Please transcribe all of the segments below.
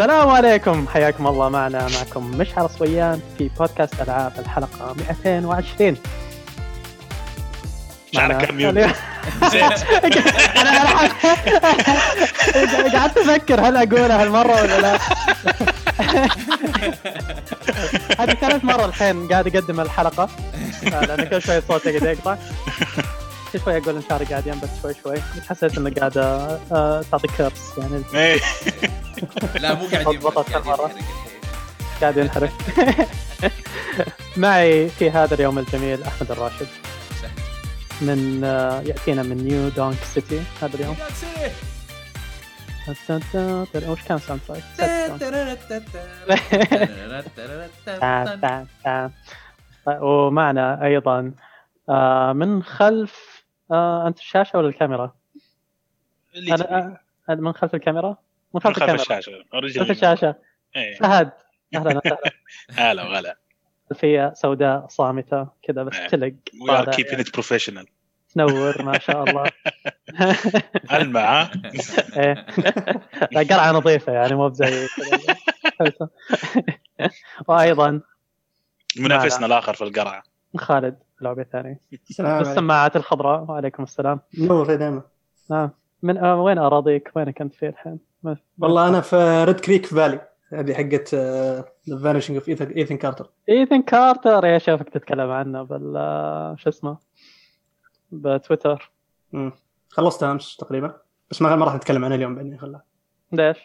السلام عليكم، حياكم الله. معكم مشعل صويان في بودكاست ألعاب، الحلقة 220. أنا قعدت أفكر هل أقولها هالمرة ولا لا. هذه ثالث مرة الحين قاعد أقدم الحلقة لأن كل شوي صوتي قاعد يقطع. شوي أقول إن شاء الله قاعد بس شوي حسيت إنه قاعد تعطي كيرس يعني. لا مو قاعد ينحرف، قاعد ينحرف. معي في هذا اليوم الجميل أحمد الراشد من يأتينا من نيو دونك سيتي هذا اليوم. وش كان ساوند تراك؟ ومعنا أيضا من خلف أنت الشاشة ولا الكاميرا؟ أنا من خلف الكاميرا؟ من خلف الشاشة. خلف الشاشة. فهد. أهلا وسهلا. هلا وغلا. فيها سوداء صامتة كذا بس تلق. We are keeping it professional. تنور ما شاء الله. أنا معاه. لا قرعة نظيفة يعني مو بزي. وأيضا منافسنا الآخر في القرعة. خالد لعبة ثانية. السماعات الخضراء. وعليكم السلام. نور دائما. نعم. من وين أراضيك؟ وين كنت في الحين؟ والله أنا في ريد كريك فالي، هذه حقت The Vanishing of Ethan Carter. إيثن كارتر يا شافك تتكلم عنه شو اسمه بتويتر. خلصت أمس تقريبا، بس ما راح نتكلم عنه اليوم بإني خلاص. ليش؟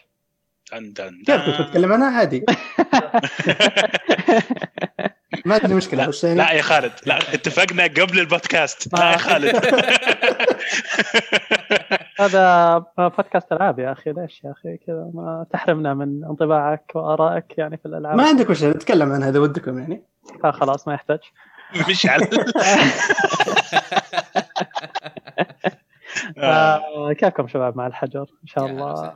كيف تتكلم عنها عادي؟ ما عندي مشكلة. لا يا خالد، لا اتفقنا قبل البودكاست. لا يا خالد. هذا بودكاست ألعاب يا أخي، ليش يا أخي كذا ما تحرمنا من انطباعك وآرائك يعني في الألعاب؟ ما عندك مشكلة نتكلم عن هذا ودكم يعني. خلاص ما يحتاج. مش على. كيفكم شباب مع الحجر؟ إن شاء الله.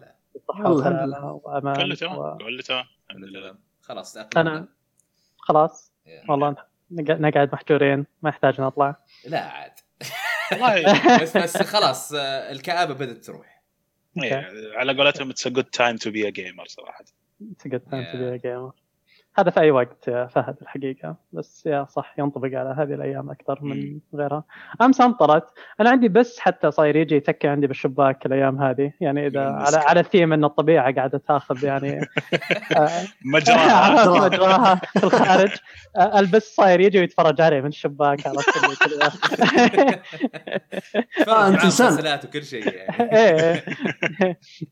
الله وأمان. كله تمام. كله تمام. الحمد لله. خلاص. أنا خلاص. والله نقعد محجورين، ما يحتاج نطلع. لا عاد. بس خلاص الكآبة بدأت تروح. على قولتهم it's a good time to be a gamer صراحة. It's a good time to be a gamer. هذا في أي وقت يا فهد الحقيقة، بس يا صح ينطبق على هذه الأيام أكثر من غيرها. أمس أمطرت، أنا عندي بس حتى صاير يجي تكي عندي بالشباك الأيام هذه يعني، إذا على ثيم إن الطبيعة قاعدة تأخذ يعني مجراها في الخارج. البس صاير يجي ويتفرج عليه من الشباك على الطبيعة. فأنت سلسلات وكل شيء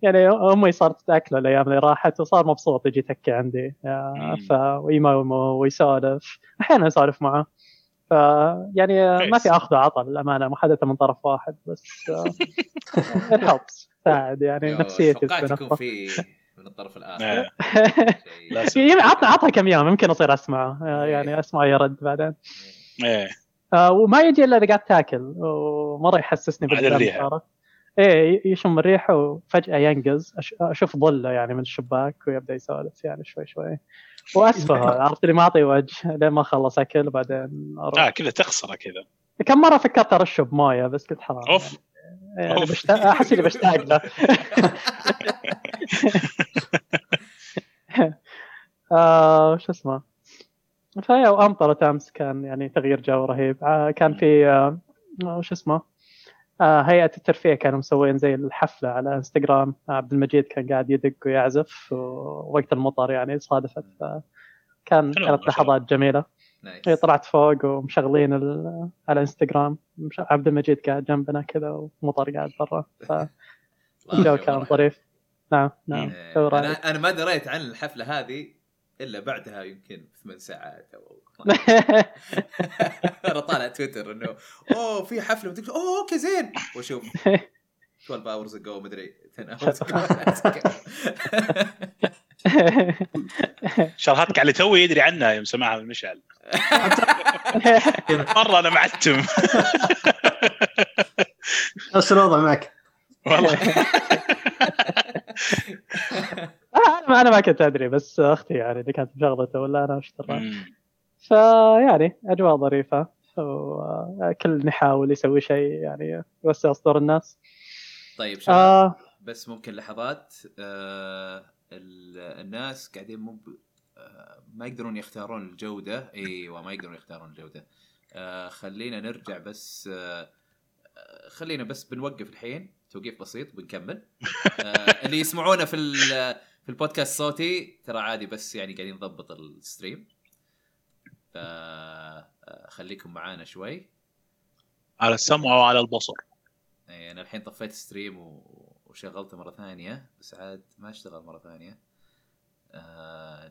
يعني أمي صارت تأكله الأيام اللي راحت وصار مبسوط يجي تكي عندي ويسالف احيانا اسولف معه يعني ما في اخذ عطا للامانه، محادثه من طرف واحد بس helps ساعد يعني نفسيتي تكون في من الطرف الاخر. يعني عطها كم يوم يمكن اصير اسمعه يعني اسمع يرد بعدين. وما يجي الا اذا قاعد تاكل ومره يحسسني بالذنب. يشم الريح وفجأة ينقز، أشوف ظله يعني من الشباك ويبدأ يسولف يعني شوي شوي وأسفه. عرفت لي ما أعطي وجه لين ما خلص أكل بعدين أروح. كذا تخسره كذا. كم مرة فكرت أرشب موية بس قلت حرام. أوف. يعني أحس إني بشتاق له. شو اسمه؟ فهي وأمطرت أمس، كان يعني تغيير جو رهيب. كان في شو اسمه؟ هيئة الترفيه كانوا مسوين زي الحفلة على انستغرام. عبد المجيد كان قاعد يدق ويعزف ووقت المطر يعني صادفت، كانت لحظات جميلة. طلعت فوق ومشغلين على انستغرام، عبد المجيد قاعد جنبنا كذا ومطر قاعد برا، الجو كان ظريف. نعم. أنا ما دريت عن الحفلة هذه إلا بعدها يمكن 8 ساعات أو رطالة تويتر إنه في حفلة وتقول أوكي زين، وشوف 12 hours ago مدري 10 hours ago. شرحتك على توي يدري عنها يوم سمعها من مشعل. مرة أنا معتم. إيش الوضع معك؟ والله. أنا ما كنت أدري، بس أختي يعني اللي كانت مشغلته ولا أنا اشتريت. فيعني أجواء ظريفة وكل نحاول يسوي شيء يعني يوسع صدور الناس. طيب شباب، بس ممكن لحظات الناس قاعدين ما يقدرون يختارون الجودة. ايوه ما يقدرون يختارون الجودة. خلينا نرجع بس خلينا بس بنوقف الحين توقيف بسيط بنكمل. اللي يسمعونا في البودكاست صوتي ترى عادي بس يعني قاعدين نضبط الستريم. خليكم معانا شوي على السمع وعلى البصر. اي انا الحين طفيت ستريم وشغلته مرة ثانية بس عاد ما اشتغل مرة ثانية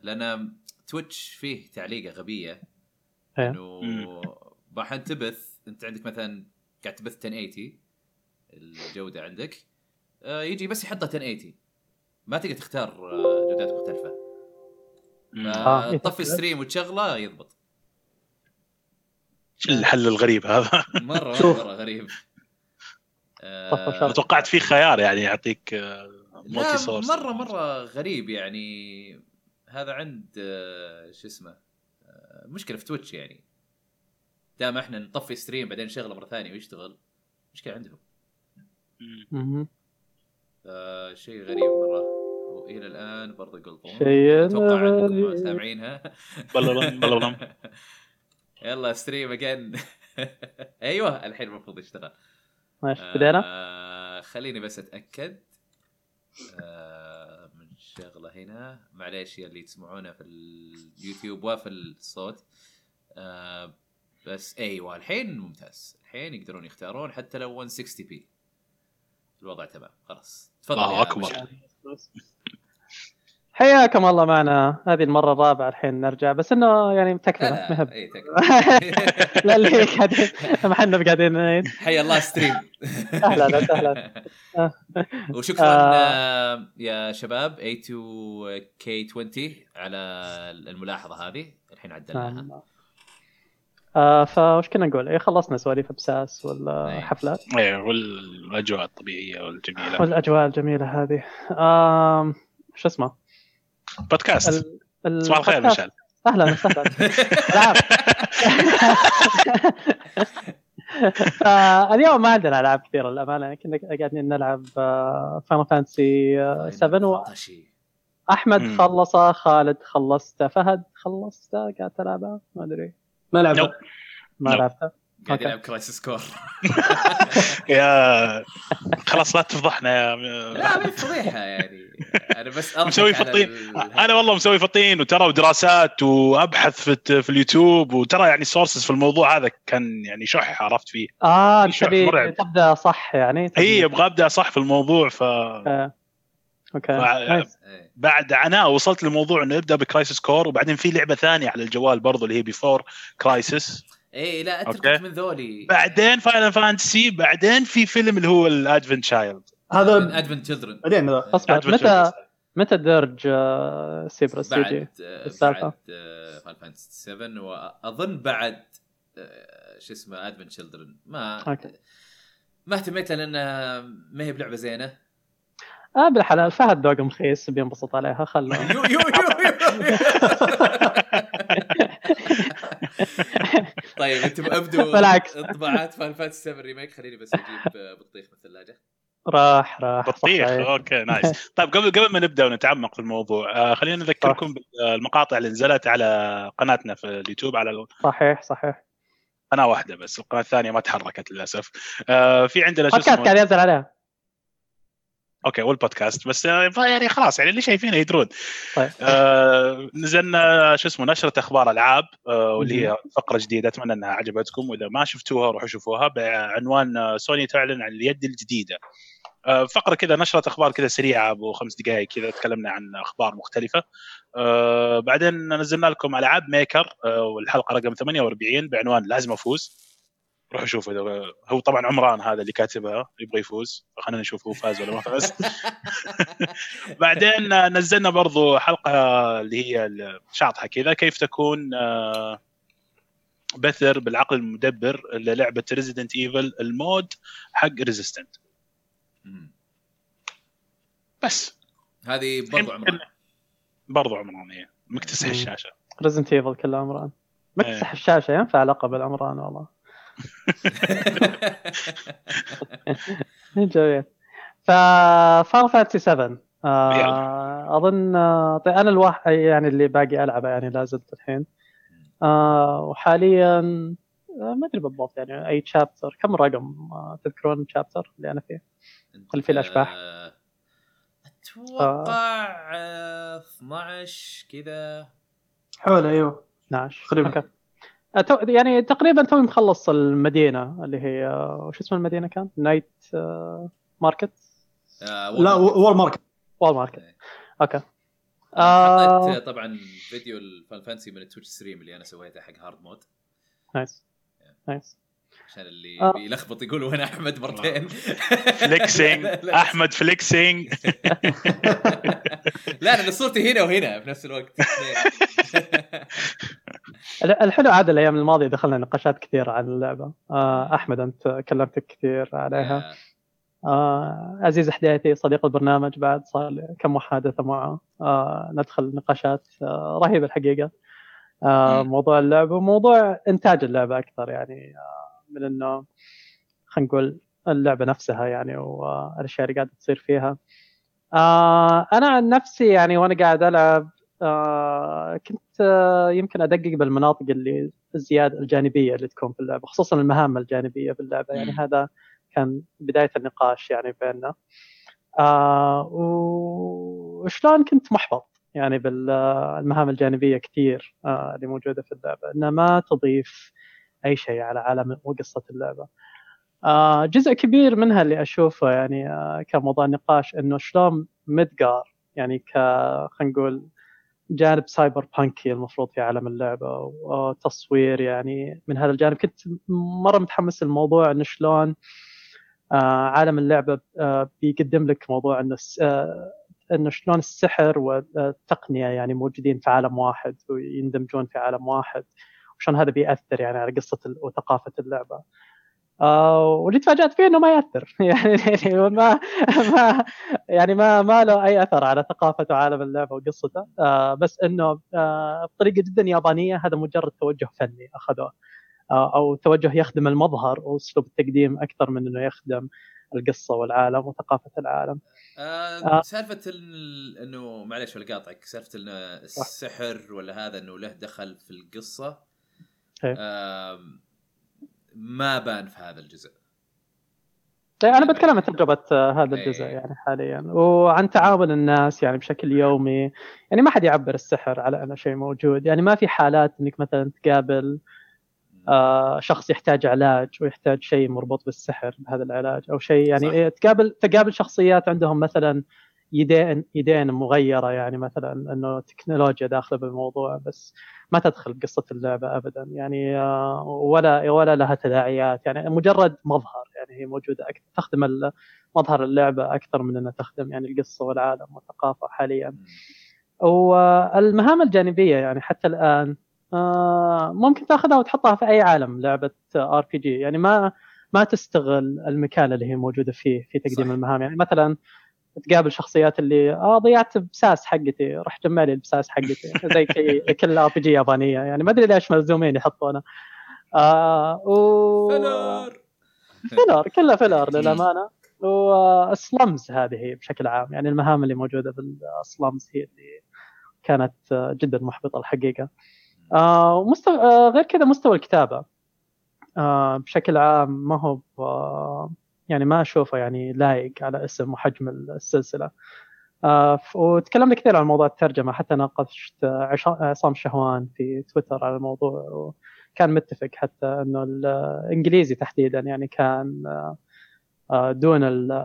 لأن تويتش فيه تعليقة غبية انه راح تبث انت عندك مثلا قاعد تبث 1080 الجودة عندك يجي بس يحطها 1080 ما تقدر تختار جودات مختلفة طفي ستريم وتشغله يضبط. الحل الغريب هذا مرة غريب. توقعت فيه خيار يعني يعطيك ملتي سورس مرة غريب يعني. هذا عند شو اسمه مشكلة في تويتش يعني دام احنا نطفي ستريم بعدين نشغله مرة ثانية ويشتغل مشكلة عندهم شيء غريب مرة وإلى الآن برضه يقلطون أتوقع عندكم سامعينها. بللم يلا ستريم again. أيوة الحين المفروض يشتغل ماشي بدأنا. خليني بس أتأكد من شغلة هنا معليش يا اللي تسمعونا في اليوتيوب وفي الصوت بس أيوة الحين ممتاز. الحين يقدرون يختارون حتى لو 160p الوضع تمام خلاص. تفضل أكبر حياكم الله معنا هذه المرة الرابعة الحين نرجع بس إنه يعني تكملة مهب إيه لا ليه قاعدين ما حنا بقاعدين حيا الله ستريم. أهلا أهلا وشكرا يا شباب A2K20 على الملاحظة هذه الحين عدلناها. فاش كنا نقول إيه خلصنا سواليف بساس والحفلات إيه والأجواء الطبيعية والجميلة والأجواء الجميلة هذه شو اسمه بودكاست صباح الخير مشعل. اهلا وسهلا العاب. اليوم ما عندنا العاب كثيره للامانه كنا قاعدين نلعب فاينل فانتسي 7 احمد خلص خالد خلصت فهد خلصت قاعد تلعبها ما ادري ما لعبت ما لعبتها قاعد يلعب كرايسيس كور يا خلاص لا تفضحنا لا ما تفضحها يعني انا بس مسوي فطين انا والله مسوي فطين وترى دراسات وابحث في اليوتيوب وترى يعني سورسز في الموضوع هذا كان يعني شح عرفت فيه انت تبدا صح يعني اي ابغى ابدا صح في الموضوع ف اوكي بعد انا وصلت للموضوع انه ابدا بكرايسيس كور وبعدين في لعبه ثانيه على الجوال برضو اللي هي بيفور كرايسيس اي لا اتركت من ذولي بعدين فاينل فانتسي بعدين في فيلم اللي هو الادفنت شايلد هذا الادفنت تشيلدرن بعدين متى درج سيبر سيدي السالفه فاينل فانتسي 7 واظن بعد شو اسمه ادفنت تشيلدرن ما اهتميت لانها ما هي بلعبه زينه بالحلال فهد دوق مخيس بينبسط عليها خلوا طيب انتم ابدوا طبعات فاينل فانتسي 7 ريميك. خليني بس اجيب بطيخ من الثلاجه راح بطيخ اوكي نايس. طيب قبل ما نبدا ونتعمق في الموضوع خلينا نذكركم بالمقاطع اللي نزلت على قناتنا في اليوتيوب على صحيح قناه واحده بس القناه الثانيه ما تحركت للاسف. في عندنا بودكاست قاعد ينزل عليها اوكي والبودكاست بس يعني خلاص يعني اللي شايفينه يدرون طيب. نزلنا شو اسمه نشرة اخبار العاب واللي هي فقرة جديدة اتمنى انها عجبتكم واذا ما شفتوها روحوا شوفوها بعنوان سوني تعلن عن اليد الجديدة. فقرة كذا نشرة اخبار كذا سريعة ابو 5 دقائق كذا تكلمنا عن اخبار مختلفة بعدين نزلنا لكم العاب ميكر والحلقة رقم 48 بعنوان لازم افوز. روحوا شوفوا هو طبعا عمران هذا اللي كاتبها يبغى يفوز خلينا نشوف هو فاز ولا ما فاز. بعدين نزلنا برضو حلقة اللي هي الشاطحة كذا كيف تكون بثر بالعقل المدبر للعبة ريزيدنت ايفل المود حق ريزيستنت بس هذه برضو عمران هي مكتسح الشاشة ريزيدنت ايفل كلها عمران مكتسح الشاشة ينفع علاقة بالعمران والله جميل. ففاينل فانتسي 7 اظن طيب انا الواحد يعني اللي باقي العب يعني لازلت الحين وحاليا ما ادري بالضبط يعني اي تشابتر كم رقم تذكرون التشابتر اللي انا فيه اللي في الاشباح اتوقع 12 كذا حوله ايوه 12 تقريبا يعني تقريبا توي مخلص المدينه اللي هي وش اسم المدينه كان نايت ماركت لا وول ماركت وول ماركت اوكي حطيت طبعا فيديو الفانسي من التويتش ستريم اللي انا سويته حق هارد مود نايس نايس عشان اللي بيلخبط يقولوا هنا احمد مرتين فليكسينج احمد فليكسينج لا انا صورتي هنا وهنا في نفس الوقت الحلو عاد الايام الماضيه دخلنا نقاشات كثير عن اللعبه احمد انت كلمتك كثير عليها عزيز حديثي صديق البرنامج بعد صار كم محادثه معه ندخل نقاشات رهيبه الحقيقه موضوع اللعبه وموضوع انتاج اللعبه اكثر يعني من انه خلينا نقول اللعبه نفسها يعني والاشياء اللي قاعده تصير فيها انا عن نفسي يعني وانا قاعد العب كنت يمكن ادقق بالمناطق اللي الزياده الجانبيه اللي تكون في اللعبه خصوصا المهام الجانبيه في اللعبه يعني هذا كان بدايه النقاش يعني بيننا وشلون كنت محبط يعني بالمهام الجانبيه كثير اللي موجوده في اللعبه انها ما تضيف اي شيء على عالم وقصه اللعبه جزء كبير منها اللي اشوفه يعني كموضوع نقاش انه شلون مدقار يعني خلينا نقول جانب سايبر بانكي المفروض في عالم اللعبه وتصوير يعني من هذا الجانب كنت مره متحمس للموضوع انه شلون عالم اللعبه بيقدم لك موضوع انه شلون السحر والتقنيه يعني موجودين في عالم واحد ويندمجون في عالم واحد وشلون هذا بيأثر يعني على قصه وثقافه اللعبه واللي تفاجأت فيه انه ما يأثر يعني ما يعني ما له اي اثر على ثقافه عالم اللعبه وقصته بس انه بطريقه جدا يابانيه هذا مجرد توجه فني اخذوه او توجه يخدم المظهر واسلوب التقديم اكثر من انه يخدم القصه والعالم وثقافه العالم سالفه انه معليش ولا قاطعك سالفه السحر ولا هذا انه له دخل في القصه ما بان في هذا الجزء انا بتكلم عن تجربه هذا الجزء يعني حاليا وعن تعامل الناس يعني بشكل يومي يعني ما حد يعبر السحر على انه شيء موجود يعني ما في حالات انك مثلا تقابل شخص يحتاج علاج ويحتاج شيء مربوط بالسحر بهذا العلاج او شيء يعني تقابل شخصيات عندهم مثلا يدين مغيره يعني مثلا انه تكنولوجيا داخله بالموضوع بس ما تدخل بقصه اللعبه ابدا يعني ولا لها تداعيات يعني مجرد مظهر يعني هي موجوده اكثر تخدم مظهر اللعبه اكثر من انها تخدم يعني القصه والعالم والثقافه حاليا والمهام الجانبيه يعني حتى الان ممكن تاخذها وتحطها في اي عالم لعبه ار بي جي يعني ما تستغل المكان اللي هي موجوده فيه في تقديم المهام يعني مثلا تقابل شخصيات اللي ضيعت بساس حقتي رح جمع لي البساس حقتي زي كل ار بي جي يابانيه يعني ما ادري ليش ملزومين يحطونه فيلر كلها فيلر للامانه والسلمز هذه بشكل عام يعني المهام اللي موجوده بالسلمز هي اللي كانت جدا محبطه الحقيقه غير كذا مستوى الكتابه بشكل عام ما هو يعني ما أشوفه يعني لايق على اسم وحجم السلسلة وتكلمنا كثير عن موضوع الترجمة حتى ناقشت عصام شهوان في تويتر على الموضوع وكان متفق حتى أنه الإنجليزي تحديدا يعني كان دون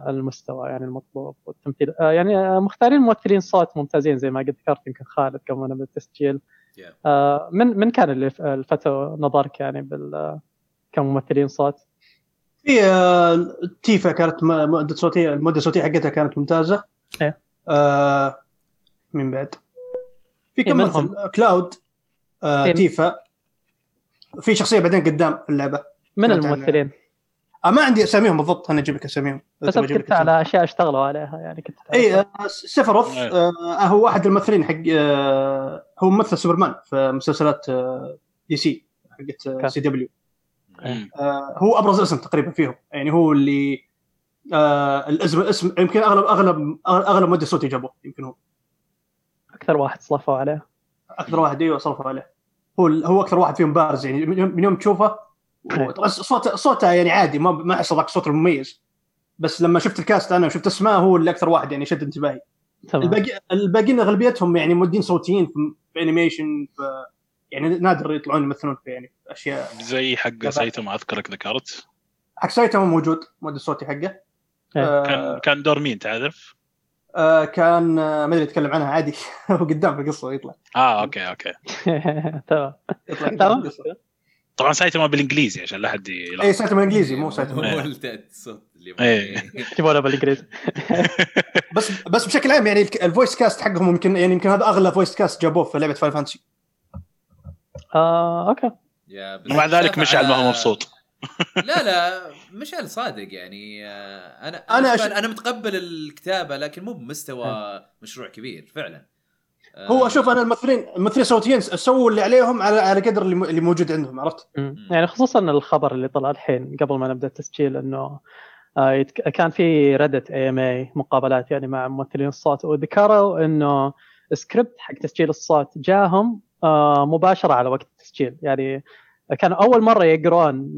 المستوى يعني المطلوب والتمثيل يعني مختارين ممثلين صوت ممتازين زي ما قد ذكرت يمكن خالد كمان بالتسجيل من كان اللي الفتوى نظرك يعني كممثلين صوت في تيفا كانت المدة صوتية حقتها كانت ممتازة من بعد في كم منهم كلاود تيفا في شخصية بعدين قدام اللعبة من الممثلين ما عندي اساميهم بالضبط انا اجيبك اساميهم بس كنت على اشياء اشتغلوا عليها يعني كنت اي سيفروف هو واحد الممثلين حق هو ممثل سوبرمان في مسلسلات دي سي حقت سي دبليو هو ابرز اسم تقريبا فيهم يعني هو اللي الاسم يمكن اغلب مودة صوتي جابوه، يمكن هو اكثر واحد صرفوا عليه، اكثر واحد ايوه صرفوا عليه، هو اكثر واحد فيهم بارز يعني من يوم تشوفه. طبعا صوته يعني عادي، ما احس ذاك الصوت المميز، بس لما شفت الكاست انا وشفت اسماء هو اللي اكثر واحد يعني شد انتباهي. الباقيين اغلبيتهم يعني مودين صوتيين في انيميشن، يعني نادر يطلعون يمثلون في يعني اشياء زي حق سايتاما. اذكرك ذكرت حق سايتاما موجود مود الصوتي حقه. كان دور مين تعرف؟ كان ما ادري اتكلم عنها عادي وقدام في القصه يطلع. اوكي تمام. يطلع طبعا سايتاما بالانجليزي عشان لا حد يلاحظ. اي سايتاما بالانجليزي مو سايتاما الصوت اللي تبغى بالانجليزي. بس بشكل عام يعني الفويس كاست حقهم ممكن يعني يمكن هذا اغلى فويس كاست جابوه في لعبه فاينل فانتسي. اوكي. ومع ذلك مشعل ما هو مبسوط. لا مشعل صادق يعني. انا متقبل الكتابه لكن مو بمستوى مشروع كبير فعلا. هو اشوف انا الممثلين صوتيين سووا اللي عليهم على قدر اللي موجود عندهم، عرفت يعني. خصوصا الخبر اللي طلع الحين قبل ما نبدا التسجيل انه كان في ردت AMA مقابلات يعني مع ممثلين الصوت، وذكروا انه سكريبت حق تسجيل الصوت جاهم مباشره على وقت التسجيل، يعني كانوا أول مرة يقرون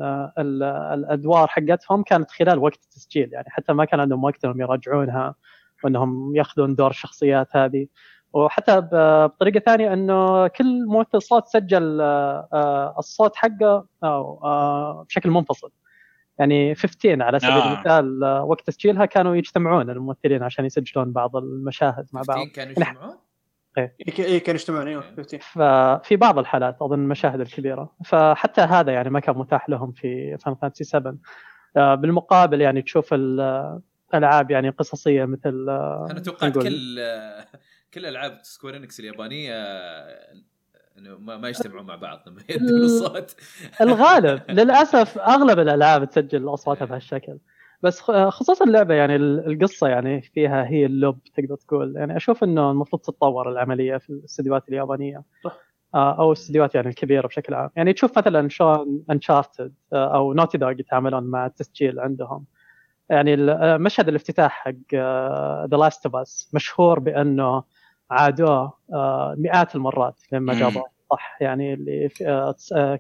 الأدوار حقتهم كانت خلال وقت التسجيل، يعني حتى ما كان عندهم وقت إنهم يراجعونها وإنهم يأخذون دور الشخصيات هذه. وحتى بطريقة ثانية إنه كل ممثل صوت سجل الصوت حقه بشكل منفصل، يعني 15 على سبيل المثال وقت تسجيلها كانوا يجتمعون الممثلين عشان يسجلون بعض المشاهد مع بعض. كانوا يجتمعون؟ كان يجتمعون ايوه 15 في بعض الحالات اظن المشاهد الكبيره، فحتى هذا يعني ما كان متاح لهم في فاينل فانتسي 7. بالمقابل يعني تشوف الالعاب يعني قصصيه مثل انا توقعت كل العاب سكوير انكس اليابانيه انه ما يجتمعوا مع بعض لما يدخل الصوت الغالب للاسف اغلب الالعاب تسجل اصواتها بهالشكل، بس خصوصا اللعبه يعني القصه يعني فيها هي اللب تقدر تقول. يعني اشوف انه المفروض تتطور العمليه في الاستديوهات اليابانيه او الاستديوهات يعني الكبيره بشكل عام. يعني تشوف مثلا شلون انشارتد او نوتي دوغ يتعاملون مع التسجيل عندهم، يعني مشهد الافتتاح حق ذا لاست اوف اس مشهور بانه عادوه مئات المرات لما جابوه صح، يعني اللي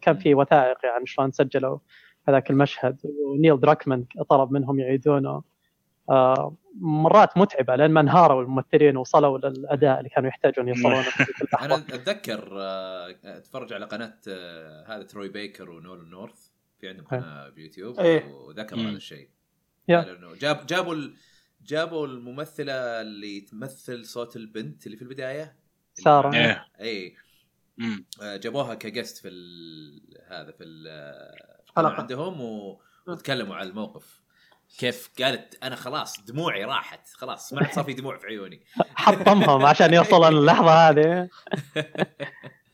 كان في وثائقي يعني عن شلون سجلوا هذاك المشهد، ونيل دراكمان طلب منهم يعيدونه مرات متعبة لأن ما انهاروا الممثلين وصلوا للأداء اللي كانوا يحتاجون يصلونه. أنا أتذكر أتفرج على قناة هذا تروي بيكر ونول نورث، في عندهم قناة بيوتيوب وذكر هذا الشيء، لأنه جابوا الممثلة اللي تمثل صوت البنت اللي في البداية سارة، أي جابوها كجست في هذا في عندهم وتكلموا على الموقف. كيف قالت أنا خلاص دموعي راحت، خلاص ما صار في دموع في عيوني، حطمهم عشان يوصل اللحظة هذه.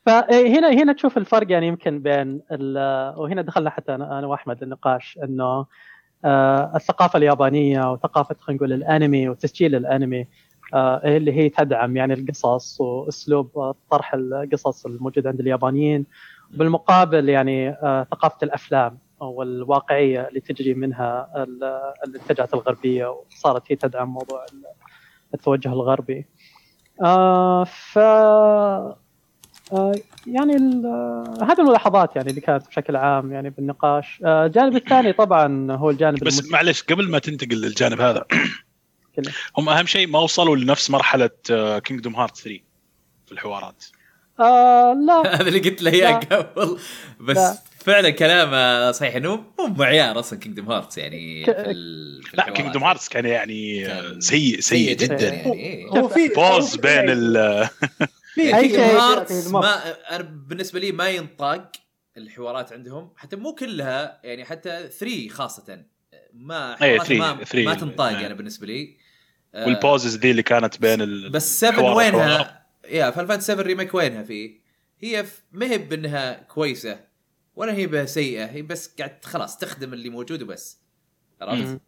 فهنا تشوف الفرق يعني يمكن بين وهنا دخلنا حتى أنا وأحمد النقاش إنه الثقافة اليابانية وثقافة خلينا نقول الأنمي وتسجيل الأنمي اللي هي تدعم يعني القصص وأسلوب طرح القصص الموجود عند اليابانيين. بالمقابل يعني ثقافة الأفلام والواقعية اللي تجري منها الاتجاهات الغربية، وصارت هي تدعم موضوع التوجه الغربي. يعني هذه الملاحظات يعني اللي كانت بشكل عام يعني بالنقاش. الجانب الثاني طبعا هو الجانب بس معلش قبل ما تنتقل للجانب هذا هم أهم شيء ما وصلوا لنفس مرحلة كينغدوم هارت 3 في الحوارات. لا هذا اللي قلت له اياه قبل، بس لا. فعلا كلامه صحيح انه مو معيار اصلا كينغدوم هارتس يعني لا كينغدوم هارتس كان يعني سيء جدا يعني وفي بوز بين كينغدوم هارتس انا بالنسبه لي ما ينطاق الحوارات عندهم، حتى مو كلها يعني، حتى 3 خاصه ما تنطاق انا بالنسبه لي، والبوزز دي اللي كانت بين بس 7 وينها يا فالفانت 7 ريميك وينها فيه؟ هي مهب انها كويسه ولا هي سيئه، هي بس قاعد خلاص تخدم اللي موجود وبس، عرفت؟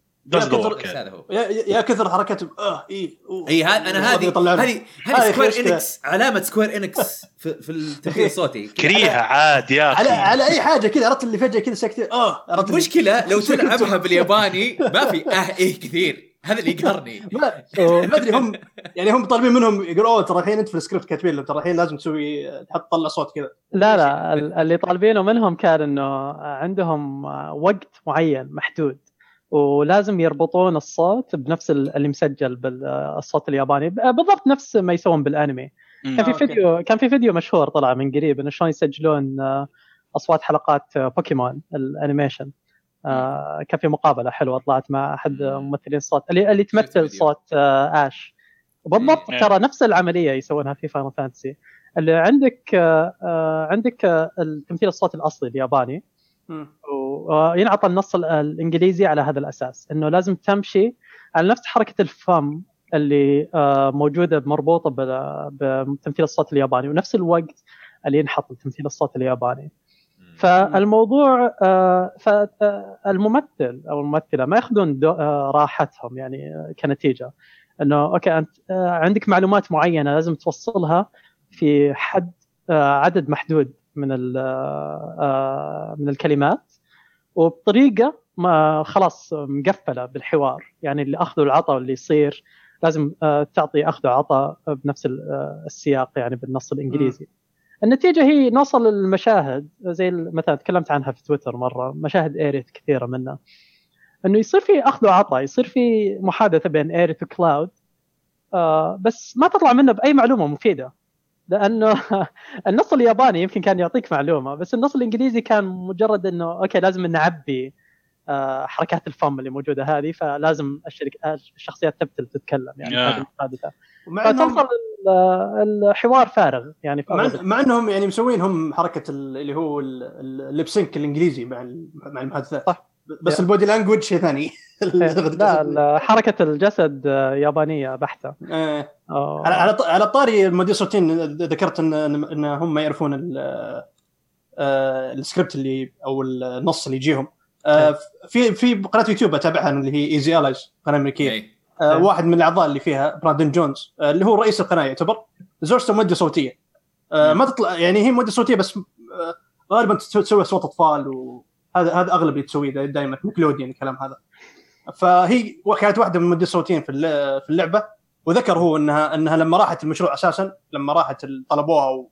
يا كثر حركة اي انا هذه سكوير انكس، علامة سكوير انكس في التمثيل الصوتي كريهة عاد يا اخي على اي حاجة كذا، عرفت اللي فجأة كذا سكتي مشكلة لو تلعبها بالياباني ما في كثير، هذا اللي يقهرني ما ادري هم يعني هم طالبين منهم يقولوا ترى الحين انت في السكريبت كاتبين لهم ترى الحين لازم تسوي تحط طلع صوت كذا. لا لا اللي طالبينه منهم كان انه عندهم وقت معين محدود ولازم يربطون الصوت بنفس اللي مسجل بالصوت الياباني بالضبط نفس ما يسوون بالانمي. كان في فيديو مشهور طلع من قريب انه شلون يسجلون اصوات حلقات بوكيمون الانيميشن. كان في مقابله حلوه طلعت مع احد ممثلين الصوت اللي تمثل صوت اش بالضبط. ترى نفس العمليه يسوونها في فاينل فانتسي، اللي عندك التمثيل الصوت الاصلي الياباني وينعطى النص الانجليزي على هذا الاساس، انه لازم تمشي على نفس حركه الفم اللي موجوده مربوطه بتمثيل الصوت الياباني ونفس الوقت اللي ينحط لتمثيل الصوت الياباني. فالموضوع فالممثل او الممثله ما ياخذون راحتهم يعني كنتيجه، انه اوكي انت عندك معلومات معينه لازم توصلها في حد عدد محدود من الكلمات وبطريقه ما خلاص مقفله بالحوار، يعني اللي اخذوا العطاء اللي يصير لازم تعطي اخذوا عطاء بنفس السياق يعني بالنص الانجليزي. النتيجه هي نوصل للمشاهد زي مثلا تكلمت عنها في تويتر مره، مشاهد ايريت كثيره منها انه يصير في اخذ وعطاء، يصير في محادثه بين ايريت وكلاود بس ما تطلع منه باي معلومه مفيده، لانه النص الياباني يمكن كان يعطيك معلومه بس النص الانجليزي كان مجرد انه اوكي لازم نعبي حركات الفم اللي موجوده هذه، فلازم الشخصيات تبتل تتكلم يعني هذه المحادثه فتوصل الحوار فارغ يعني. مع انهم يعني مسوين هم حركه اللي هو اللبسينك الانجليزي مع المحادثات بس البودي لانجوج شيء ثاني. لا حركه الجسد يابانيه بحته. على الطاري المدير صوتين ذكرت ان هم ما يعرفون السكريبت اللي او النص اللي يجيهم. في قناه يوتيوب اتابعها اللي هي ايزي الايز، قناه امريكيه، واحد من الاعضاء اللي فيها براندن جونز اللي هو رئيس القناه يعتبر، زوجته مودة صوتيه ما تطلع يعني هي مودة صوتيه بس غالبا تسوي اصوات اطفال، وهذا اغلب اللي تسويه دائما نيكلوديان يعني الكلام هذا. فهي كانت واحده من مودة صوتيين في اللعبه، وذكر هو انها لما راحت المشروع اساسا، لما راحت طلبوها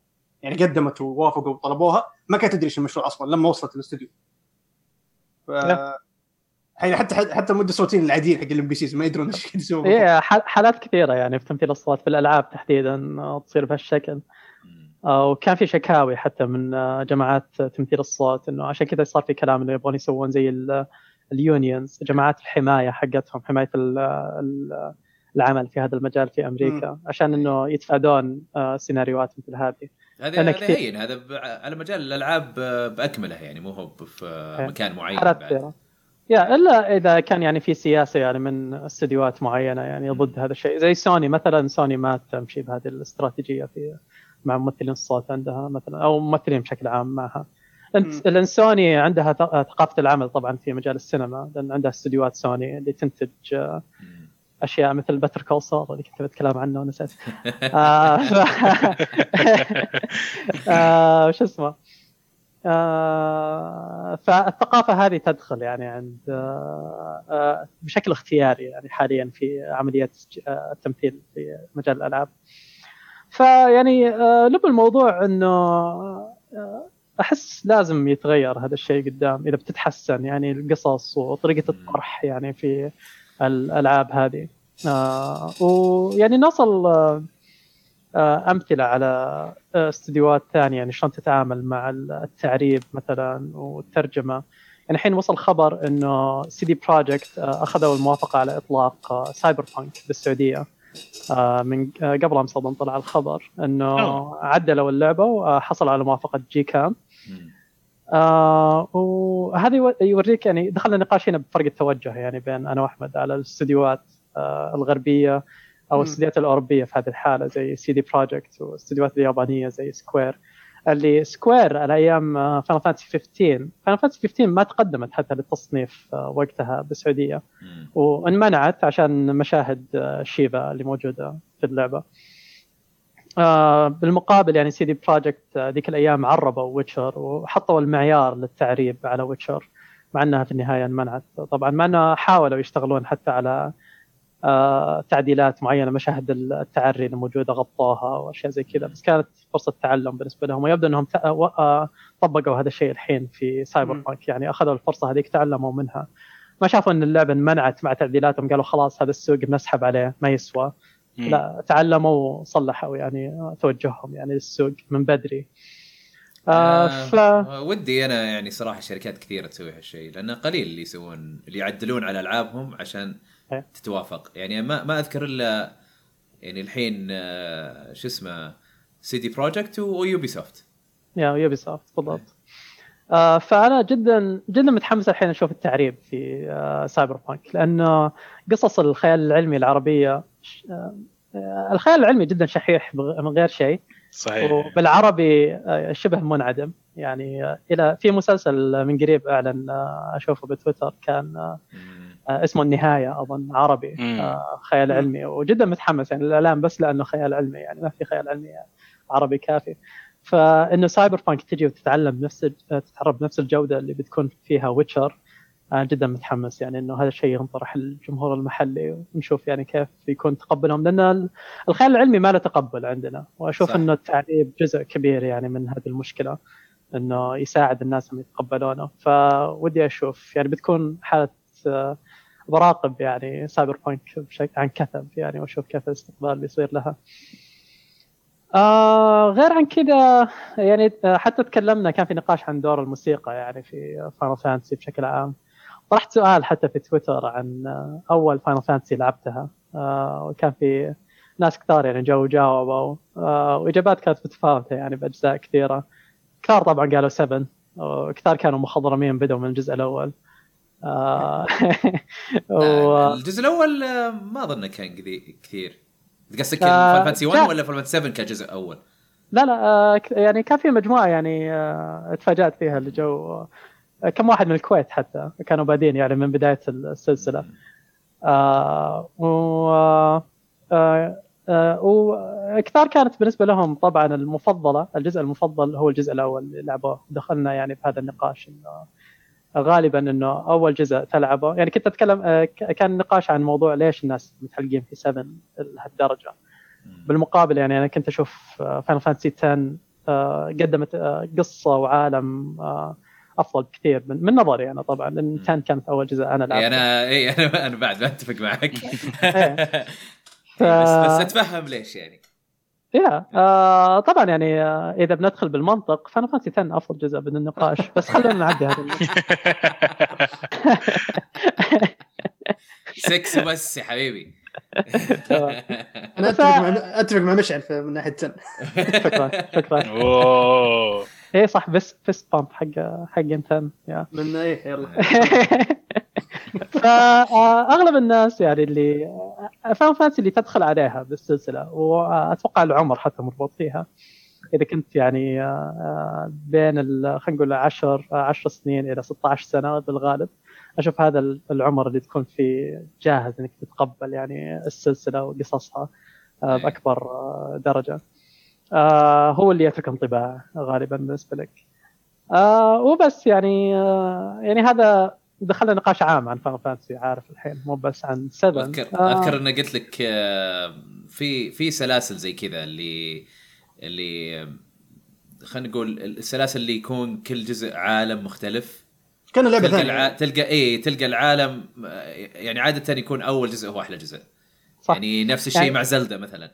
يعني قدمت ووافقوا وطلبوها ما كانت تدري ايش المشروع اصلا لما وصلت الاستوديو. يعني حتى مودة صوتين العاديين حق الام بي سيز ما يدرون ايش يسوون. ايه حالات كثيره يعني في تمثيل الصوت في الالعاب تحديدا تصير بهالشكل، وكان في شكاوي حتى من جماعات تمثيل الصوت انه عشان كذا صار في كلام انه يبغون يسوون زي اليونيونز، جماعات الحمايه حقتهم، حمايه العمل في هذا المجال في امريكا عشان انه يتفادون سيناريوهات مثل هذه كثير. هذا على مجال الالعاب باكملها يعني، مو هو في مكان معين بعد يا الا اذا كان يعني في سياسه يعني من استديوهات معينه يعني ضد هذا الشيء، زي سوني مثلا. سوني ما تمشي بهذه الاستراتيجيه في مع ممثلين الصوت عندها مثلا او ممثلين بشكل عام معها، لان سوني عندها ثقافه العمل طبعا في مجال السينما، لان عندها استديوهات سوني اللي تنتج اشياء مثل باتر كول سول اللي كنت بتكلم عنه ونسيت وش اسمه. فالثقافة هذه تدخل يعني عند بشكل اختياري يعني حاليا في عمليات التمثيل في مجال الألعاب. فيعني لب الموضوع إنه أحس لازم يتغير هذا الشيء قدام إذا بتتحسن يعني القصص وطريقة الطرح يعني في الألعاب هذه، ويعني نصل أمثلة على استديوهات ثانية يعني شلون تتعامل مع التعريب مثلا والترجمة. يعني الحين وصل خبر إنه CD Projekt أخذوا الموافقة على إطلاق سايبربانك بالسعودية من قبل أمس أظن طلع الخبر إنه عدلوا اللعبة وحصل على موافقة GCAM. وهذه يوريك يعني دخلنا نقاش هنا بفرق التوجه يعني بين أنا وأحمد على الاستديوهات الغربية أو الاستديوهات الأوروبية في هذه الحالة زي CD Projekt والاستديوهات اليابانية زي سكوير. اللي سكوير على أيام فاينل فانتسي 15. فاينل فانتسي 15 ما تقدمت حتى للتصنيف وقتها بالسعودية وانمنعت عشان مشاهد شيفا اللي موجودة في اللعبة. بالمقابل يعني CD Projekt ذيك الأيام عربوا ويتشر وحطوا المعيار للتعريب على ويتشر مع أنها في النهاية انمنعت. طبعا ما أنه حاولوا يشتغلون حتى على تعديلات معينة مشاهد التعري الموجودة غطوها وأشياء زي كذا، بس كانت فرصة تعلم بالنسبة لهم، ويبدو أنهم طبقوا هذا الشيء الحين في سايبر بانك. يعني أخذوا الفرصة هذيك تعلموا منها، ما شافوا أن اللعبة انمنعت مع تعديلاتهم قالوا خلاص هذا السوق بنسحب عليه ما يسوى، لا تعلموا وصلحوا يعني توجههم يعني للسوق من بدري. ودي أنا يعني صراحة شركات كثيرة تسوي هالشيء، لأن قليل اللي يسوون اللي يعدلون على ألعابهم عشان تتوافق. يعني ما أذكر إلا يعني الحين شو اسمه CD Projekt ويوبيسوفت. يوبيسوفت بالضبط. فأنا جدا جدا متحمس الحين أشوف التعريب في سايبر بانك، لأنه قصص الخيال العلمي العربية الخيال العلمي جدا شحيح من غير شيء صحيح، وبالعربي شبه منعدم. يعني إلى في مسلسل من قريب أعلن أشوفه بتويتر كان اسمه النهاية أظن عربي خيال علمي، وجدا متحمس يعني الآن بس لأنه خيال علمي، يعني ما في خيال علمي يعني عربي كافي. فإنه سايبر بانك تجي وتتعلم نفس الجودة اللي بتكون فيها ويتشر، جدا متحمس يعني إنه هذا الشيء ينطرح الجمهور المحلي ونشوف يعني كيف يكون تقبلهم، لأن الخيال العلمي ما له تقبل عندنا، وأشوف إنه التعريب جزء كبير يعني من هذه المشكلة، إنه يساعد الناس إنهم يتقبلونه. فودي أشوف يعني بتكون حالة براقب يعني سايبر بانك عن كثب يعني، وأشوف كيف الاستقبال بيصير لها. غير عن كذا يعني حتى تكلمنا كان في نقاش عن دور الموسيقى يعني في فاينل فانتسي بشكل عام. طرحت سؤال حتى في تويتر عن أول فاينل فانتسي لعبتها، وكان في ناس كتار يعني جاوبوا، وإجابات كانت متفاوتة يعني بأجزاء كثيرة. كتار طبعا قالوا 7، وكتار كانوا مخضرمين بدأوا من الجزء الأول. الجزء الأول ما أظن كان كثير. تقصدك فاينل فانتسي 1 ولا فاينل فانتسي 7 كجزء أول؟ لا يعني كان في مجموعة يعني اتفاجأت فيها اللي جو كم واحد من الكويت حتى كانوا بادين يعني من بداية السلسلة. وكثار كانت بالنسبة لهم طبعا المفضلة الجزء المفضل هو الجزء الأول اللي لعبوه. دخلنا يعني في هذا النقاش إنه غالبا إنه أول جزء تلعبه، يعني كنت أتكلم كان نقاش عن موضوع ليش الناس متحلقين في 7 لهالدرجة. بالمقابل يعني أنا كنت أشوف فاينل فانتسي 10 قدمت قصة وعالم افضل كثير من نظري انا طبعا، لان 10 كانت اول جزء انا لعبته. انا بعد ما اتفق معك بس اتفهم ليش يعني. طبعا يعني اذا بندخل بالمنطق فانا فانتسي 10 افضل جزء بدون نقاش، بس خلينا نعدي هذا 6 بس يا حبيبي. انا اتفق مع مشعل من ناحيه 10. شكرا. اوه ايه صح، بس فيست بامب حق انتم من ايه يلا. فاغلب الناس يعني اللي فاهم فانتسي اللي تدخل عليها بالسلسله، واتوقع العمر حتى مربوط فيها. اذا كنت يعني بين خلينا نقول 10 سنين الى 16 سنه بالغالب، اشوف هذا العمر اللي تكون فيه جاهز انك تتقبل يعني السلسله وقصصها باكبر درجه. هو اللي يترك انطباع غالبا بالنسبه لك. وبس يعني يعني هذا دخلنا نقاش عام عن فاينل فانتسي، عارف الحين مو بس عن 7. اذكر ان قلت لك في سلاسل زي كذا اللي خلينا نقول السلاسل اللي يكون كل جزء عالم مختلف، كان لعبه ثانيه تلقى العالم يعني عاده يكون اول جزء هو احلى جزء صح. يعني نفس الشيء يعني مع زلدة مثلا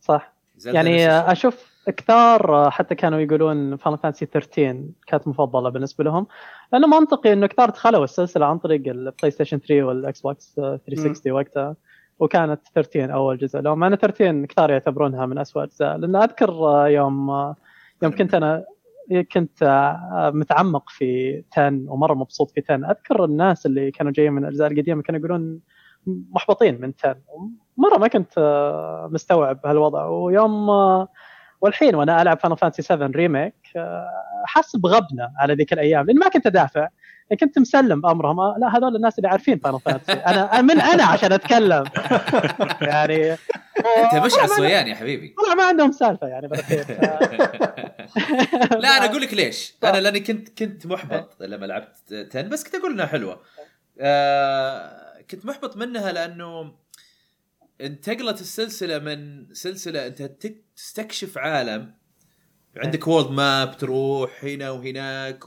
صح. يعني أشوف كثار حتى كانوا يقولون فاينل فانتسي 13 كانت مفضلة بالنسبة لهم، لأنه منطقي إنه كثار دخلوا السلسلة عن طريق البلاي ستيشن 3 والإكس بوكس 360 وقتها، وكانت 13 أول جزء. لو ما أنا 13 كثار يعتبرونها من أسوأ أجزاء، لأن أذكر يوم كنت متعمق في 10 ومرة مبسوط في 10. أذكر الناس اللي كانوا جايين من الأجزاء القديمة كانوا يقولون محبطين من 10 مرة، ما كنت مستوعب هالوضع. ويوم والحين وانا العب فاينل فانتسي 7 ريميك حس بغبنه على ذيك الايام لان ما كنت ادافع، كنت مسلم امرهم. لا هذول الناس اللي عارفين فاينل فانتسي، انا عشان اتكلم يعني انت مش عصويان يا حبيبي، طلع ما عندهم سالفه يعني لا انا اقول لك ليش، انا لاني كنت محبط لما لعبت 10، بس كنت اقول انها حلوه. كنت محبط منها لانه انتقلت السلسله من سلسله انت تستكشف عالم عندك وورلد ماب تروح هنا وهناك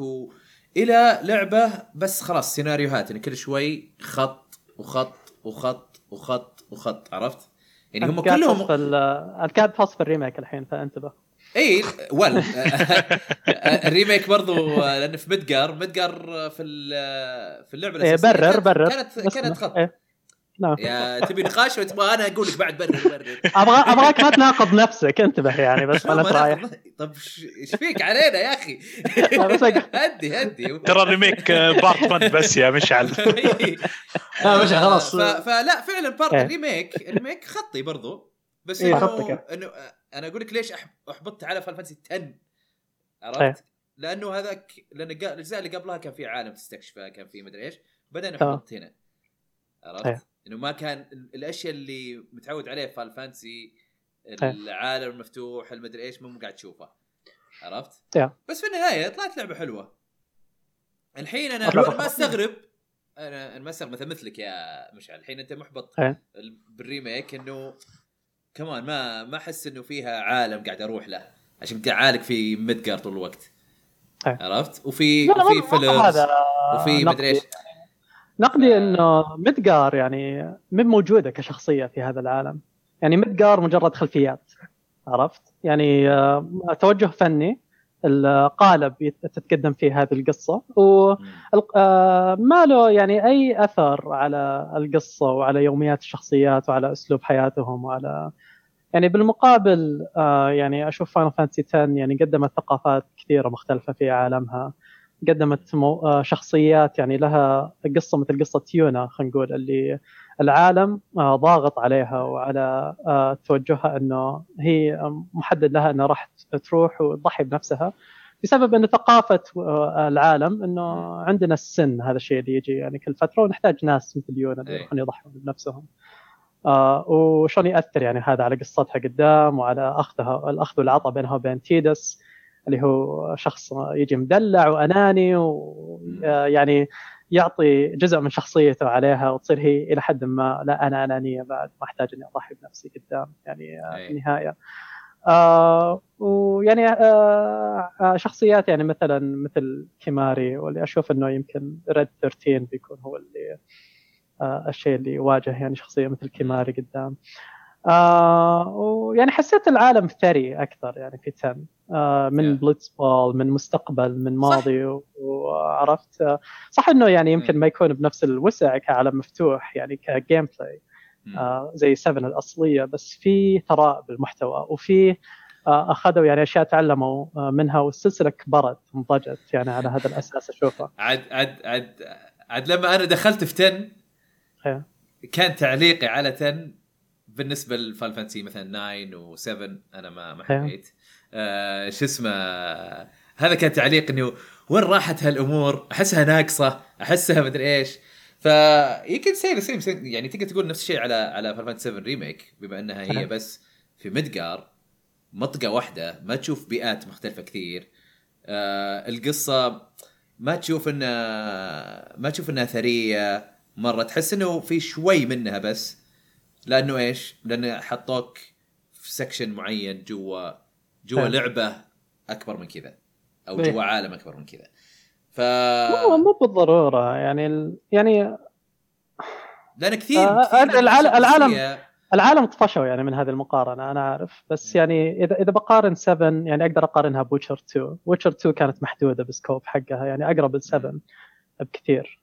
الى لعبه بس خلاص سيناريوهات، يعني كل شوي خط وخط وخط وخط وخط، عرفت يعني هم كلهم الكاد فاصف الريميك الحين فانتبه. اي وال الريميك برضو لانه في مدقر في اللعبه الاساسيه برر كانت خط. نعم. يا تبي نقاش وتبغى انا اقول لك بعد برر ابغاك ما تناقض نفسك، انتبه يعني بس انا رايح. طب ايش فيك علينا يا اخي؟ هدي ترى الريميك بارت 1 بس يا مشعل. لا مشعل خلاص، فلا فعلا بارت الريميك خطي برضو، بس انه انا اقول لك ليش احبطت على فاينل فانتسي 10، عرفت؟ لانه هذاك لان الاجزاء اللي قبلها كان في عالم تستكشفها، كان في مدري ايش، بدأنا احبطت هنا، عرفت؟ انه ما كان الاشياء اللي متعود عليها فاينل فانتسي، العالم المفتوح المدري ايش، مو قاعد تشوفه، عرفت؟ بس في النهايه طلعت لعبه حلوه. الحين انا ما استغرب، انا ما استغرب مثلك يا مشعل، الحين انت محبط بالريميك انه كمان ما احس انه فيها عالم قاعد اروح له عشان كنت عالق في مدقر طول الوقت، عرفت؟ وفي فلرز وفي مدري ايش. نقدي انه مدقار يعني مب موجوده كشخصيه في هذا العالم، يعني مدقار مجرد خلفيات، عرفت؟ يعني توجه فني القالب تتقدم فيه هذه القصه، وما له يعني اي اثر على القصه وعلى يوميات الشخصيات وعلى اسلوب حياتهم وعلى يعني بالمقابل يعني اشوف فاينل فانتسي 10 يعني قدمت ثقافات كثيره مختلفه في عالمها، قدمت شخصيات يعني لها قصة مثل قصة تيونا، خلينا نقول اللي العالم ضاغط عليها وعلى توجهها أنه هي محدد لها أنها راح تروح وتضحي بنفسها بسبب أن ثقافة العالم أنه عندنا السن، هذا الشيء اللي يجي يعني كل فترة ونحتاج ناس مثل يونا يروحون يضحون بنفسهم، وشون يأثر يعني هذا على قصتها قدام وعلى الأخذ والعطاء بينها وبين تيدس اللي هو شخص يجي مدلع وأناني ويعني يعطي جزء من شخصيته عليها وتصير هي إلى حد ما لا أنا أنانية بعد، ما أحتاج أني أضحي بنفسي قدام يعني في النهاية. ويعني شخصيات يعني مثل كيماري، واللي أشوف أنه يمكن ريد 13 بيكون هو اللي الشيء اللي يواجه يعني شخصية مثل كيماري قدام. ويعني حسيت العالم ثري أكثر يعني في 10 من بليتزبول، من مستقبل، من ماضي، وعرفت صح إنه يعني يمكن ما يكون بنفس الوسع كعالم مفتوح يعني كجيم بلاي زي 7 الأصلية، بس في ثراء بالمحتوى وفي أخذوا يعني أشياء تعلموا منها، والسلسلة كبرت انضجت يعني على هذا الأساس أشوفه. عد لما أنا دخلت في 10 كان تعليقي على 10 بالنسبة للفاينل فانتسي مثلا 9 و7 أنا ما حبيت شو اسمه هذا، كان تعليق إنه وين راحت هالأمور، أحسها ناقصة، أحسها مدري إيش. فيمكن سيم يعني تقدر تقول نفس الشيء على فاينل فانتسي 7 ريميك، بما أنها هي بس في مدقار منطقة واحدة، ما تشوف بيئات مختلفة كثير، القصة ما تشوف إنها ثرية مرة، تحس إنه في شوي منها بس لأنه إيش، لأنه حطوك في سكشن معين جوا لعبة أكبر من كذا أو جوا عالم أكبر من كذا. مو بالضرورة يعني لأن كثير العالم طفشوا يعني من هذه المقارنة، أنا عارف، بس يعني إذا بقارن 7 يعني أقدر أقارنها بويتشر 2. ويتشر 2 كانت محدودة بسكوب حقها، يعني أقرب ل 7 بكثير،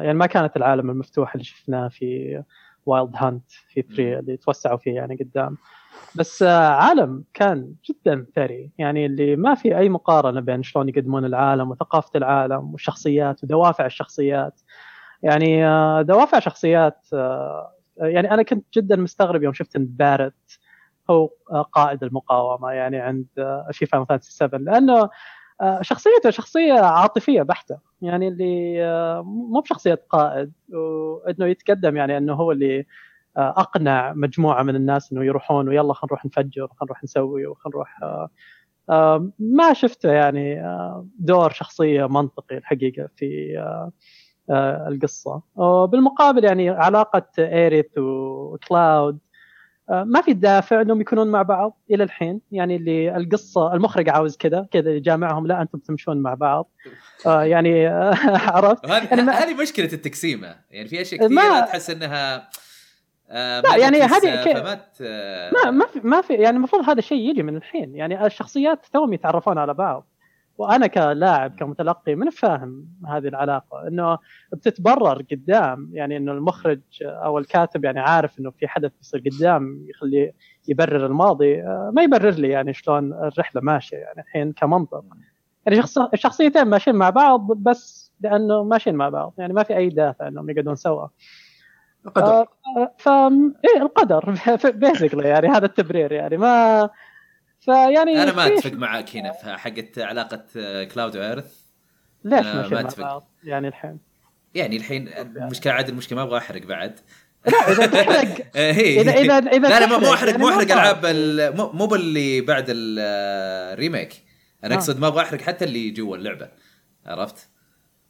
يعني ما كانت العالم المفتوح اللي شفناه في وايلد هانت في 3 اللي توسعوا فيه يعني قدام، بس عالم كان جدا ثري يعني اللي ما في أي مقارنة بين شلون يقدمون العالم وثقافة العالم والشخصيات ودوافع الشخصيات. يعني دوافع شخصيات يعني أنا كنت جدا مستغرب يوم شفت بارت أو قائد المقاومة يعني عند في فاينل فانتسي 7، لأنه شخصيته شخصية عاطفية بحتة، يعني اللي مو بشخصية قائد، وإنه يتقدم يعني إنه هو اللي أقنع مجموعة من الناس إنه يروحون ويلا خلينا نروح نفجر، خلينا نروح نسوي، وخلينا نروح. ما شفته يعني دور شخصية منطقي الحقيقة في القصة. بالمقابل يعني علاقة إيريث وكلاود ما في دافع انهم يكونون مع بعض الى الحين، يعني اللي القصه المخرج عاوز كذا يجامعهم، لا انتم تمشون مع بعض. يعني عرفت هذه مشكله التقسيمه، يعني في اشياء كثيره تحس انها لا يعني هذه ما في يعني المفروض هذا الشيء يجي من الحين، يعني الشخصيات توهم يتعرفون على بعض، وانا كلاعب كمتلقي من فاهم هذه العلاقه انه بتتبرر قدام، يعني انه المخرج او الكاتب يعني عارف انه في حدث بيصير قدام يخليه يبرر الماضي، ما يبرر لي يعني شلون الرحله ماشيه يعني الحين كمنطق، يعني الشخصيتين ماشيين مع بعض بس لانه ماشيين مع بعض، يعني ما في اي دافع انهم يقعدون سوا. القدر القدر بيسكلي يعني هذا التبرير يعني ما يعني انا ما اتفق معك هنا في حقت علاقه كلاود وإيرث. ليش ما اتفق يعني الحين؟ يعني الحين المشكله عاد المشكله ما ابغى احرق بعد. لا اذا تحرق اذا لا ما احرق، مو احرق العاب مو باللي بعد الريميك، انا اقصد ما ابغى احرق حتى اللي جوا اللعبه، عرفت؟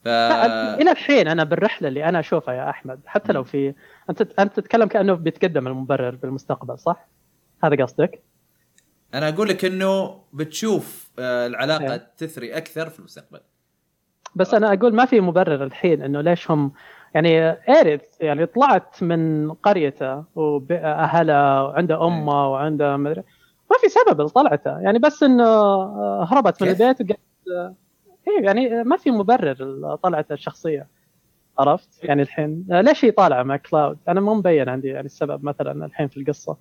الى الحين انا بالرحله اللي انا اشوفها يا احمد، حتى لو في انت تتكلم كانه بيتقدم المبرر بالمستقبل، صح؟ هذا قصدك؟ أنا أقول لك إنه بتشوف العلاقة تثري أكثر في المستقبل، بس أنا أقول ما في مبرر الحين إنه ليش هم يعني إيريث يعني طلعت من قريته وأهلها وعنده أمه وعنده مدري، ما في سبب لطلعته يعني، بس إنه هربت من البيت وقعدت، يعني ما في مبرر طلعته الشخصية، عرفت؟ يعني الحين ليش هي طالعة مع كلاود؟ أنا مو مبين عندي يعني السبب مثلا الحين في القصة،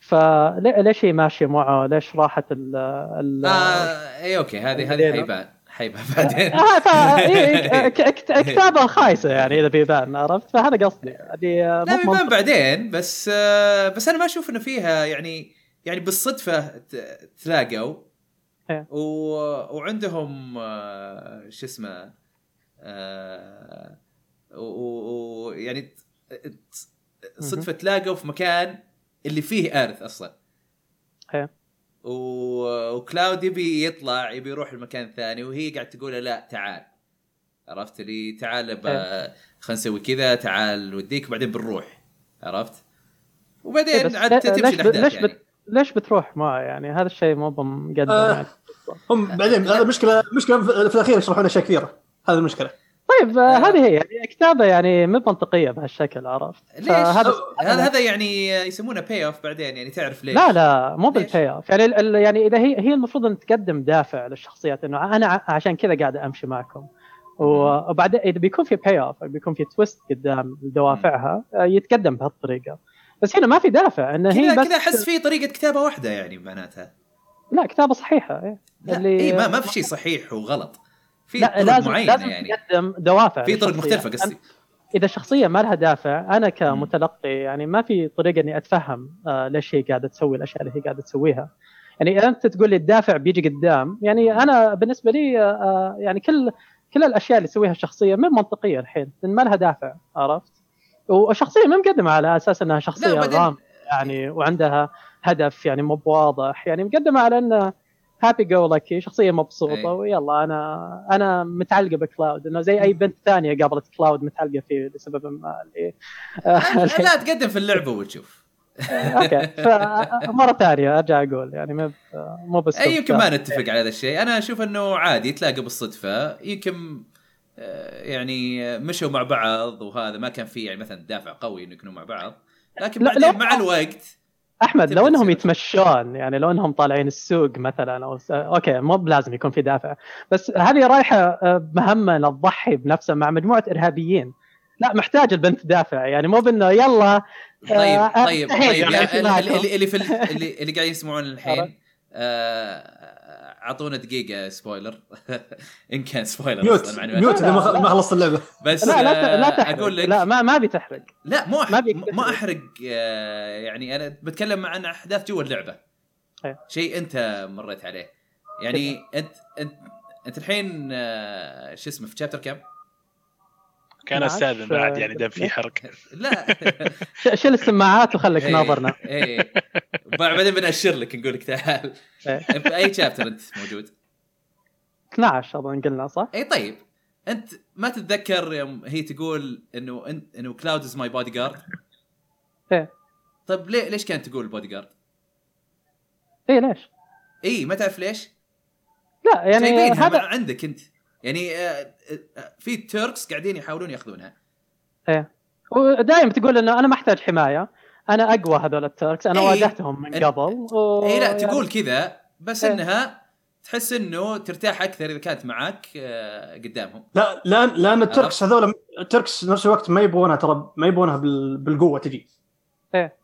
فليش هي ماشية معه؟ ليش راحت ال أوكي هذه حيبان بعدين. كتابة خايسة يعني إذا بيبان، عرفت؟ فهذا قصدي يعني. لا بيبان بعدين، بس أنا ما أشوف إنه فيها يعني بالصدفة تلاقوا وعندهم شو اسمه ويعني صدفة تلاقوا في مكان اللي فيه إيرث أصلاً. هي. وكلاود يبي يطلع، يبي يروح المكان ثاني، وهي قاعد تقوله لا تعال، عرفت لي تعال خلنا نسوي كذا، تعال وديك بعدين بنروح، عرفت؟ وبعدين عاد تمشي الأحداث يعني. ليش بتروح معه يعني؟ هذا الشيء مو بمقدم يعني. هم بعدين هذا مشكلة في الأخير يشرحون أشياء كثيرة، هذا المشكلة. طيب هذه هي يعني كتابة يعني مو منطقية بهالشكل، عرفت؟ ليش؟ هذا يعني يسمونه باي اوف بعدين، يعني تعرف ليش؟ لا مو بالباي اوف، يعني إذا هي المفروض أن تقدم دافع للشخصيات إنه أنا عشان كذا قاعد أمشي معكم، وبعد إذا بيكون في باي اوف بيكون في تويست قدام دوافعها يتقدم بهالطريقة، بس هنا ما في دافع إنه هي بس كذا. أحس في طريقة كتابة واحدة يعني معناتها. لا كتابة صحيحة إيه ما في شيء صحيح وغلط. في لا لازم يعني تقدم دوافع في طرق مختلفه قصدي. اذا الشخصيه ما لها دافع انا كمتلقي يعني ما في طريقه اني اتفهم ليش هي قاعده تسوي الاشياء اللي هي قاعده تسويها. يعني انت تقول لي الدافع بيجي قدام، يعني انا بالنسبه لي يعني كل الاشياء اللي تسويها الشخصيه مو منطقيه الحين لان ما لها دافع، عرفت؟ والشخصيه ما مقدمه على اساس انها شخصيه غامضه يعني وعندها هدف يعني مو واضح، يعني مقدمه على ان هابي جو لاكي، شخصيه مبسوطه ويلا انا متعلقه بكلاود، انه زي اي بنت ثانيه قابلت كلاود متعلقه فيه لسبب ما اللي لا تقدم في اللعبه وتشوف. اوكي فمره ثانيه ارجع اقول يعني مو بس يمكن ما نتفق على هذا الشيء. انا اشوف انه عادي تلاقوا بالصدفه، يمكن يعني مشوا مع بعض وهذا ما كان فيه يعني مثلا دافع قوي انه يكونوا مع بعض، لكن بعدين مع الوقت احمد لو انهم يتمشون يعني لو انهم طالعين السوق مثلا او اوكي مو لازم يكون في دافع، بس هذه رايحه مهمه لتضحي بنفسها مع مجموعه ارهابيين، لا محتاج البنت دافع يعني مو بانه يلا. طيب يعني اللي قاعدين يسمعون الحين عطونا دقيقة سبويلر إن كان سبويلر. ميوت ما خلصت اللعبة. بس لا تحرق. أقول لك لا ما بتحرق. لا ما أحرق يعني. أنا بتكلم عن أحداث جوا اللعبة. شيء أنت مريت عليه يعني. أنت الحين شو اسمه في شابتر كم؟ كان السادس بعد يعني دم في حرق. لا شيل السماعات وخلك ناظرنا. ايه بعدين بنأشر لك نقول لك تعال. في أي شابتر أنت موجود؟ 12 أظن قلنا صح؟ ايه طيب أنت ما تتذكر يوم هي تقول إنه كلاود إز ماي بودي جارد؟ ايه طيب ليش كانت تقول بودي جارد؟ ايه ليش؟ ايه ما تعرف ليش؟ لا يعني هذا عندك أنت يعني. في التركس قاعدين يحاولون ياخذونها. ايه ودائما تقول انه انا ما احتاج حمايه، انا اقوى هذول التركس، انا واجهتهم من قبل. اي لا تقول يعني كذا بس انها تحس انه ترتاح اكثر اذا كانت معك قدامهم. لا لان التركس هذول التركس نفس الوقت ما يبغونها، ترى ما يبغونها بالقوه تجي. ايه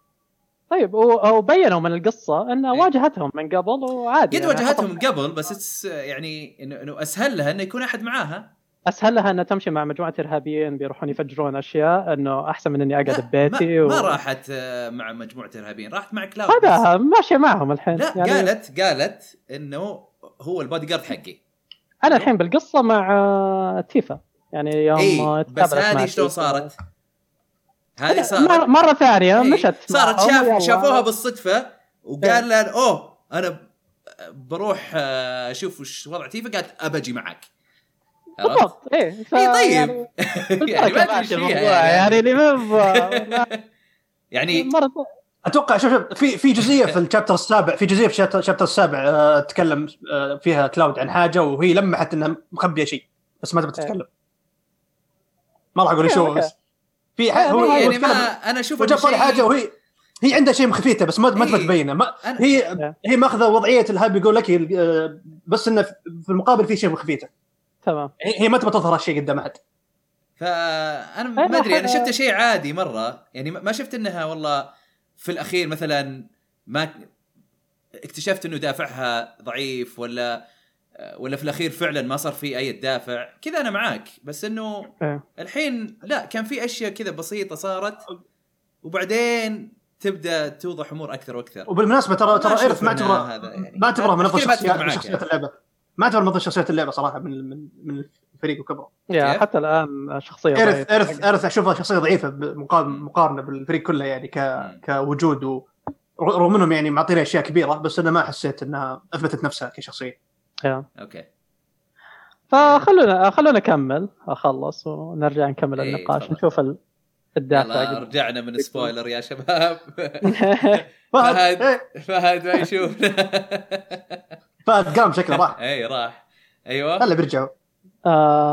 طيب وبينوا من القصة أن واجهتهم من قبل وعادي. قد واجهتهم من قبل بس يعني إنه أسهل لها إنه يكون أحد معاها. أسهل لها إنه تمشي مع مجموعة إرهابيين بيروحون يفجرون أشياء، إنه أحسن من إني أقعد ببيتي. ما راحت مع مجموعة إرهابيين، راحت مع كلاود. هذا ماشي معهم الحين. لا يعني قالت إنه هو البادي جارد حقي. أنا الحين بالقصة مع تيفا يعني يوم. بس هذه شلون صارت؟ هذه صارت مرة ثانية مشت صارت شافوها بالصدفة وقال لها اوه انا بروح اشوف وش وضعتي، فقالت ابجي معك بالضبط. ايه طيب يعني ما ادري شو يعني اللي يعني اتوقع شوف في جزئية في الشابتر السابع، في جزئية في الشابتر السابع تكلم فيها كلاود عن حاجة وهي لمحت انها مخبية شيء بس ما تبغى تتكلم. ما راح اقول شو في هو يعني ما انا اشوف وجه حاجه وهي عندها شيء مخفيته بس ما تبينه. هي ماخذه وضعيه الهاب يقول لك بس انه في المقابل في شيء مخفيته. تمام هي ما تبغى تظهر هالشيء قدام احد. فانا ما ادري انا شفت شيء عادي مره يعني. ما شفت انها والله في الاخير مثلا ما اكتشفت انه دافعها ضعيف ولا في الأخير فعلاً ما صار في أي دافع كذا. أنا معاك بس إنه الحين لا، كان في أشياء كذا بسيطة صارت وبعدين تبدأ توضح أمور أكثر وأكثر. وبالمناسبة ترى إيرث ما تبره من أفضل شخصيات اللعبة، ما تبره من أفضل شخصيات اللعبة صراحة من الفريق وكبره. حتى الآن شخصية إيرث أشوفها شخصية ضعيفة مقارنة بالفريق كله يعني كوجود، ورغم منهم يعني معطينا أشياء كبيرة بس أنا ما حسيت إنها أثبتت نفسها كشخصية. اوكي فخلونا نكمل اخلص ونرجع نكمل النقاش نشوف الدافع. رجعنا من سبويلر يا شباب. فهد ما يشوف. فهد قام شكله راح. اي راح. ايوه خليه بيرجعوا.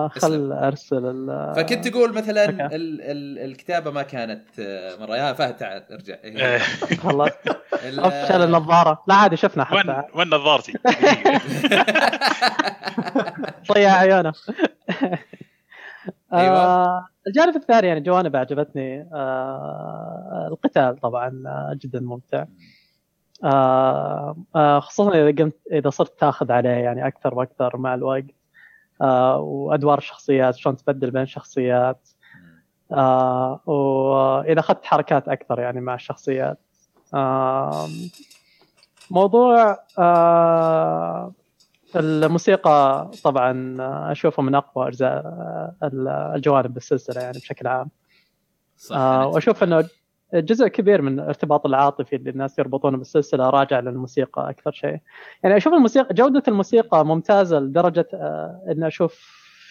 خل ارسل. فكنت تقول مثلا الكتابه ما كانت مره. يا فهد تعال ارجع. خلاص افشل النظاره. لا عادي شفنا حتى وين نظارتي ضيع عيونه. ايوه الجانب الثاني يعني جوانب عجبتني. القتال طبعا جدا ممتع، خصوصا اذا صرت تاخذ عليه يعني اكثر واكثر مع الوقت. وأدوار الشخصيات شلون تبدل بين شخصيات، وإذا أخذت حركات أكثر يعني مع الشخصيات. موضوع الموسيقى طبعا أشوفه من أقوى أجزاء الجوانب بالسلسلة يعني بشكل عام. وأشوف أنه جزء كبير من الارتباط العاطفي اللي الناس يربطونه بالسلسلة راجع للموسيقى أكثر شيء يعني. أشوف الموسيقى جودة الموسيقى ممتازة لدرجة إن أشوف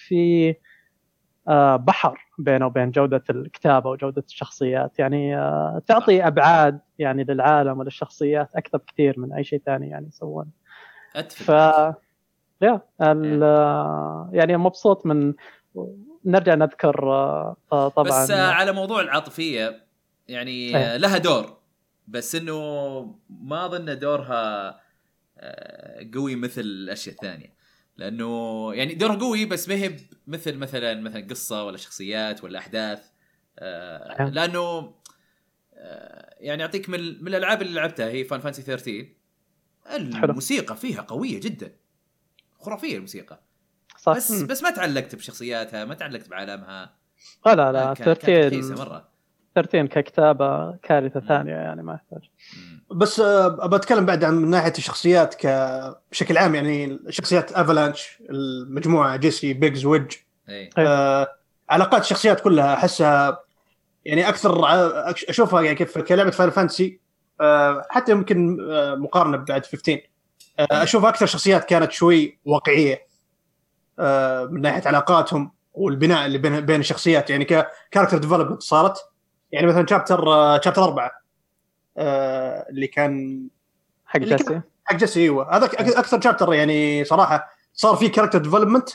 في بحر بينه وبين جودة الكتابة وجودة الشخصيات يعني. تعطي أبعاد يعني للعالم وللشخصيات أكثر كثير من أي شيء ثاني يعني يسوون. يعني مبسوط من نرجع نذكر طبعا. بس على موضوع العاطفية يعني لها دور بس انه ما اظن دورها قوي مثل الاشياء الثانيه، لانه يعني دورها قوي بس ما هي مثل مثلا قصه ولا شخصيات ولا احداث. لانه يعني اعطيك من الالعاب اللي لعبتها هي فان فانسي 13، الموسيقى فيها قويه جدا خرافيه الموسيقى صح. بس ما تعلقت بشخصياتها، ما تعلقت بعالمها. لا لا ترتين مره، ترتين ككتابه كارثه ثانيه يعني ما يحتاج. بس ابى اتكلم بعد عن من ناحيه الشخصيات بشكل عام، يعني شخصيات افالانش المجموعه جيسي بيجز ويج علاقات الشخصيات كلها احسها يعني اكثر اشوفها يعني كيف كلعبه فاينل فانتسي، حتى يمكن مقارنه بعد 15 اشوف اكثر شخصيات كانت شوي واقعيه من ناحيه علاقاتهم والبناء اللي بين الشخصيات، يعني ككاركتر ديفلوبمنت صارت. يعني مثلا شابتر 4 اللي كان حق جسي ايوه، هذا اكثر شابتر يعني صراحه صار فيه كاركتر ديفلوبمنت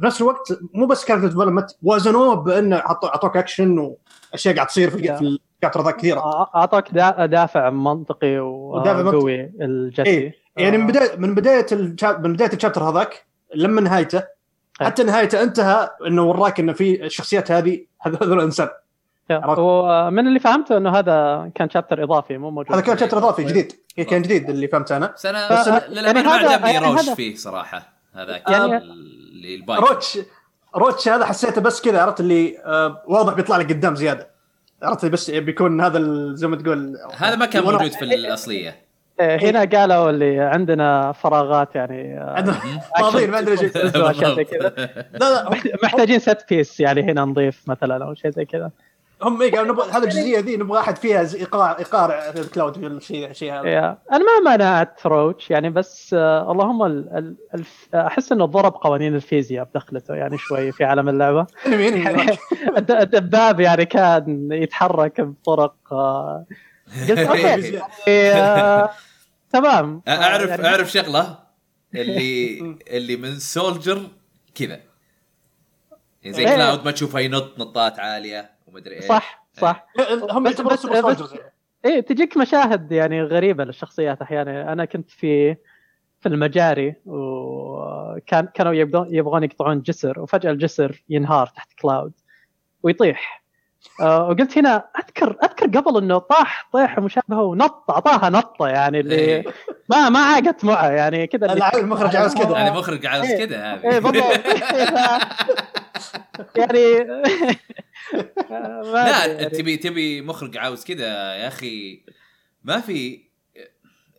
بنفس الوقت مو بس كاركتر ديفلوبمنت، وزنوه بانه اعطوك اكشن واشياء قاعد تصير في الكاركتر ذا كثيره، اعطاك دافع منطقي وقوي الجسي. إيه. يعني من بدايه الشابتر هذاك لما نهايته حتى نهايته انتهى انه وراك انه في الشخصيات هذول الانسان. ومن اللي فهمته انه هذا كان شابتر اضافي مو موجود، هذا كان شابتر اضافي جديد كان جديد اللي فهمت انا. بس انا للامانه ما عجبني روش فيه صراحه، هذا يعني اللي البايك روتش هذا حسيته بس كذا، عرفت اللي واضح بيطلع لك قدام زياده، عرفت بس بيكون هذا زي ما تقول هذا ما كان موجود في الاصليه. هنا قالوا اللي عندنا فراغات يعني فاضيين ما ادري ايش محتاجين ست بيس يعني هنا نضيف مثلا او شيء زي كذا. هم قالوا نبغى هذا الجزئيه ذي نبغى واحد فيها ايقاع كلاود شيء هذا. انا ما منعت روتش يعني، بس اللهم احس انه ضرب قوانين الفيزياء بدخلته يعني شوي في عالم اللعبه. الدباب يعني كان يتحرك بطرق تمام. اعرف شغله اللي من سولجر كذا زي كلاود ما تشوفها ينط نطات عاليه ومدري ايش. صح هم يعتبروا سوبر سولجرز. ايه تجيك مشاهد يعني غريبه للشخصيات احيانا. انا كنت في المجاري وكانوا يبغون يقطعون جسر، وفجاه الجسر ينهار تحت كلاود ويطيح، وقلت هنا اذكر قبل انه طاح مشابهه ونط اعطاها نطه يعني اللي ما عاقت معه يعني كذا. المخرج عاوز كذا يعني مخرج عاوز كذا هذه يعني لا تبي مخرج عاوز كذا يا اخي. ما في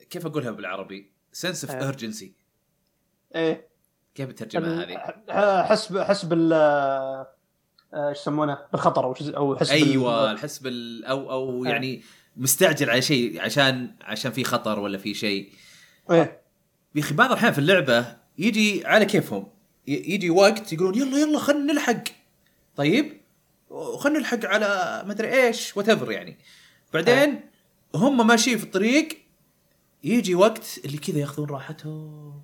كيف اقولها بالعربي sense of urgency. ايه كيف ترجمها هذه؟ حسب ايش يسمونه بالخطر او حسب ايوه الحسب او يعني مستعجل على شيء عشان في خطر ولا في شيء. ايه يا اخي بعض الأحيان في اللعبه يجي على كيفهم، يجي وقت يقولون يلا خلينا نلحق، طيب وخلينا نلحق على ما ادري ايش وتفر يعني. بعدين هم ماشيين في الطريق يجي وقت اللي كذا ياخذون راحتهم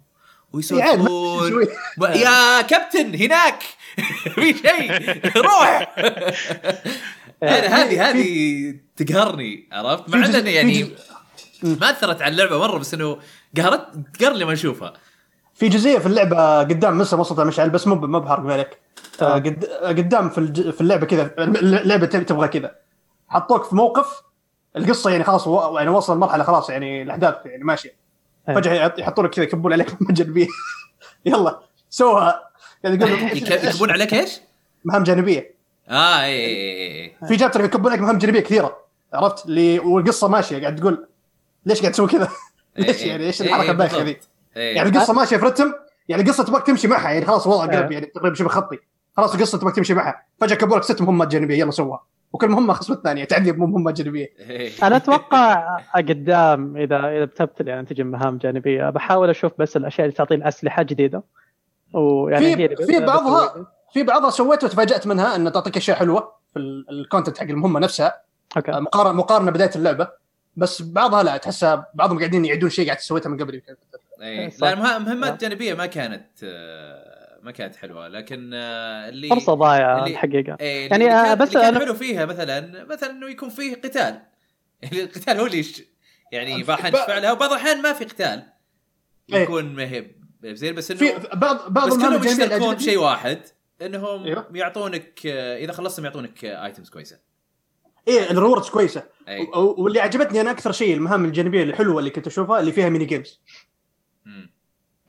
ويسولفون يا كابتن هناك في شيء روح. هذه تقهرني، عرفت مع انني يعني ما اثرت على اللعبه مره، بس انه قهرت لما اشوفها. في جزئيه في اللعبه قدام لسه وصلتها مشعل، بس مو بحرق بالك. قدام في اللعبه كذا، اللعبه تبغى كذا، حطوك في موقف القصه يعني خلاص يعني وصل المرحله خلاص يعني الاحداث يعني ماشيه، فجاه يحطوا لك كذا يكبون عليك مهام جانبيه. يلا سوها يعني يكبون عليك ايش؟ مهام جانبيه. اي في جابتر يكبون عليك مهام جانبيه كثيره، عرفت اللي والقصه ماشيه قاعد تقول ليش قاعد تسوي كذا؟ ليش يعني ايش الحركه البايخه ذي؟ يعني القصه ماشيه في رتم، يعني القصه تبغى تمشي معها يعني خلاص وضع قلب يعني تقريبا شبه خطي خلاص القصه تبغى تمشي معها، فجاه كبوا لك 6 مهمات جانبيه يلا سوها، وكل مهمه خصم الثانيه تعذب مهمه جانبيه. انا اتوقع قدام اذا بتبتل يعني تجي مهام جانبيه بحاول اشوف بس الاشياء اللي تعطيني اسلحه جديده، ويعني في بعضها سويته وتفاجات منها انه تعطيك اشياء حلوه في الكونتنت حق المهمه نفسها. مقارنه بدايه اللعبه، بس بعضها لا تحسها بعضهم قاعدين يعيدون شيء قاعد سويته من قبل. لا مهمات جانبيه ما كانت حلوه، لكن اللي فرصه ضايعه الحقيقه يعني بس انا حلو فيها مثلا انه يكون فيه قتال. القتال هو ليش يعني بعض الحين فعلها، وبعض الحين ما في قتال يكون مهب زين، بس انه بعض المهام يكون شيء واحد انهم يعطونك اذا خلصتم يعطونك ايتمز كويسه، ايه الريوردز كويسه. واللي عجبتني انا اكثر شيء المهام الجانبيه الحلوه اللي كنت اشوفها اللي فيها ميني جيمز.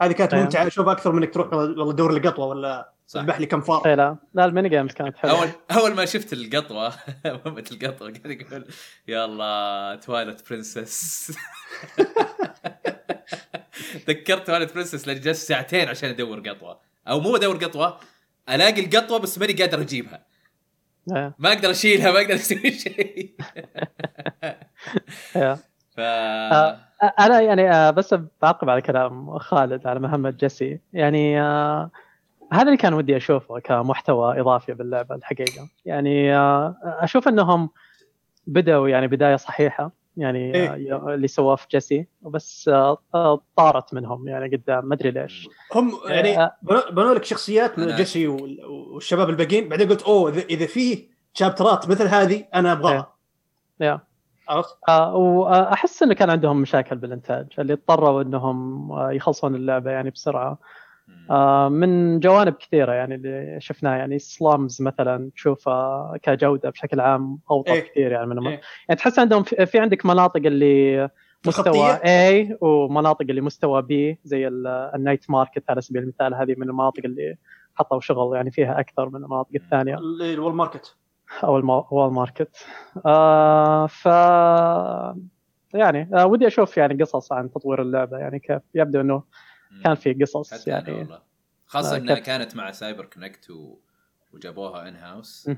هذه كانت ممتعه اشوف اكثر من انك تروح والله دور القطوه ولا سبح لي كم فار. لا الميني جيمز كانت حلوه. اول ما شفت القطوه مهمه القطوه قاعد يقول يا الله توالت برنسس. تذكرت توالت برنسس لأن جلست ساعتين عشان ادور قطوه او مو ادور قطوه، الاقي القطوه بس ماني قادر اجيبها، ما اقدر اشيلها، ما اقدر اسوي شيء. انا يعني بس بعقب على كلام خالد على مهمة جيسي، يعني هذا اللي كان ودي اشوفه كمحتوى اضافي باللعبه الحقيقه. يعني اشوف انهم بداوا يعني بدايه صحيحه، يعني اللي سواه في جيسي، وبس طارت منهم يعني قدام ما ادري ليش. هم يعني بنوا لك شخصيات من جيسي والشباب الباقيين، بعدين قلت اوه اذا فيه شابترات مثل هذه انا ابغاها. وأحس إنه كان عندهم مشاكل بالإنتاج اللي اضطروا إنهم يخلصون اللعبة يعني بسرعة من جوانب كثيرة يعني اللي شفناها. يعني سلامز مثلا تشوفها كجودة بشكل عام أوطى كثير يعني من يعني تحس عندهم في عندك مناطق اللي مستوى A ومناطق اللي مستوى B زي النايت ماركت على سبيل المثال، هذه من المناطق اللي حطوا شغل يعني فيها أكثر من المناطق الثانية، الوول ماركت أول ماركت. يعني ودي أشوف يعني قصص عن تطوير اللعبة، يعني كيف يبدو إنه كان في قصص يعني خاصة إنها كانت مع سايبر كونكت وجابوها إن هاوس،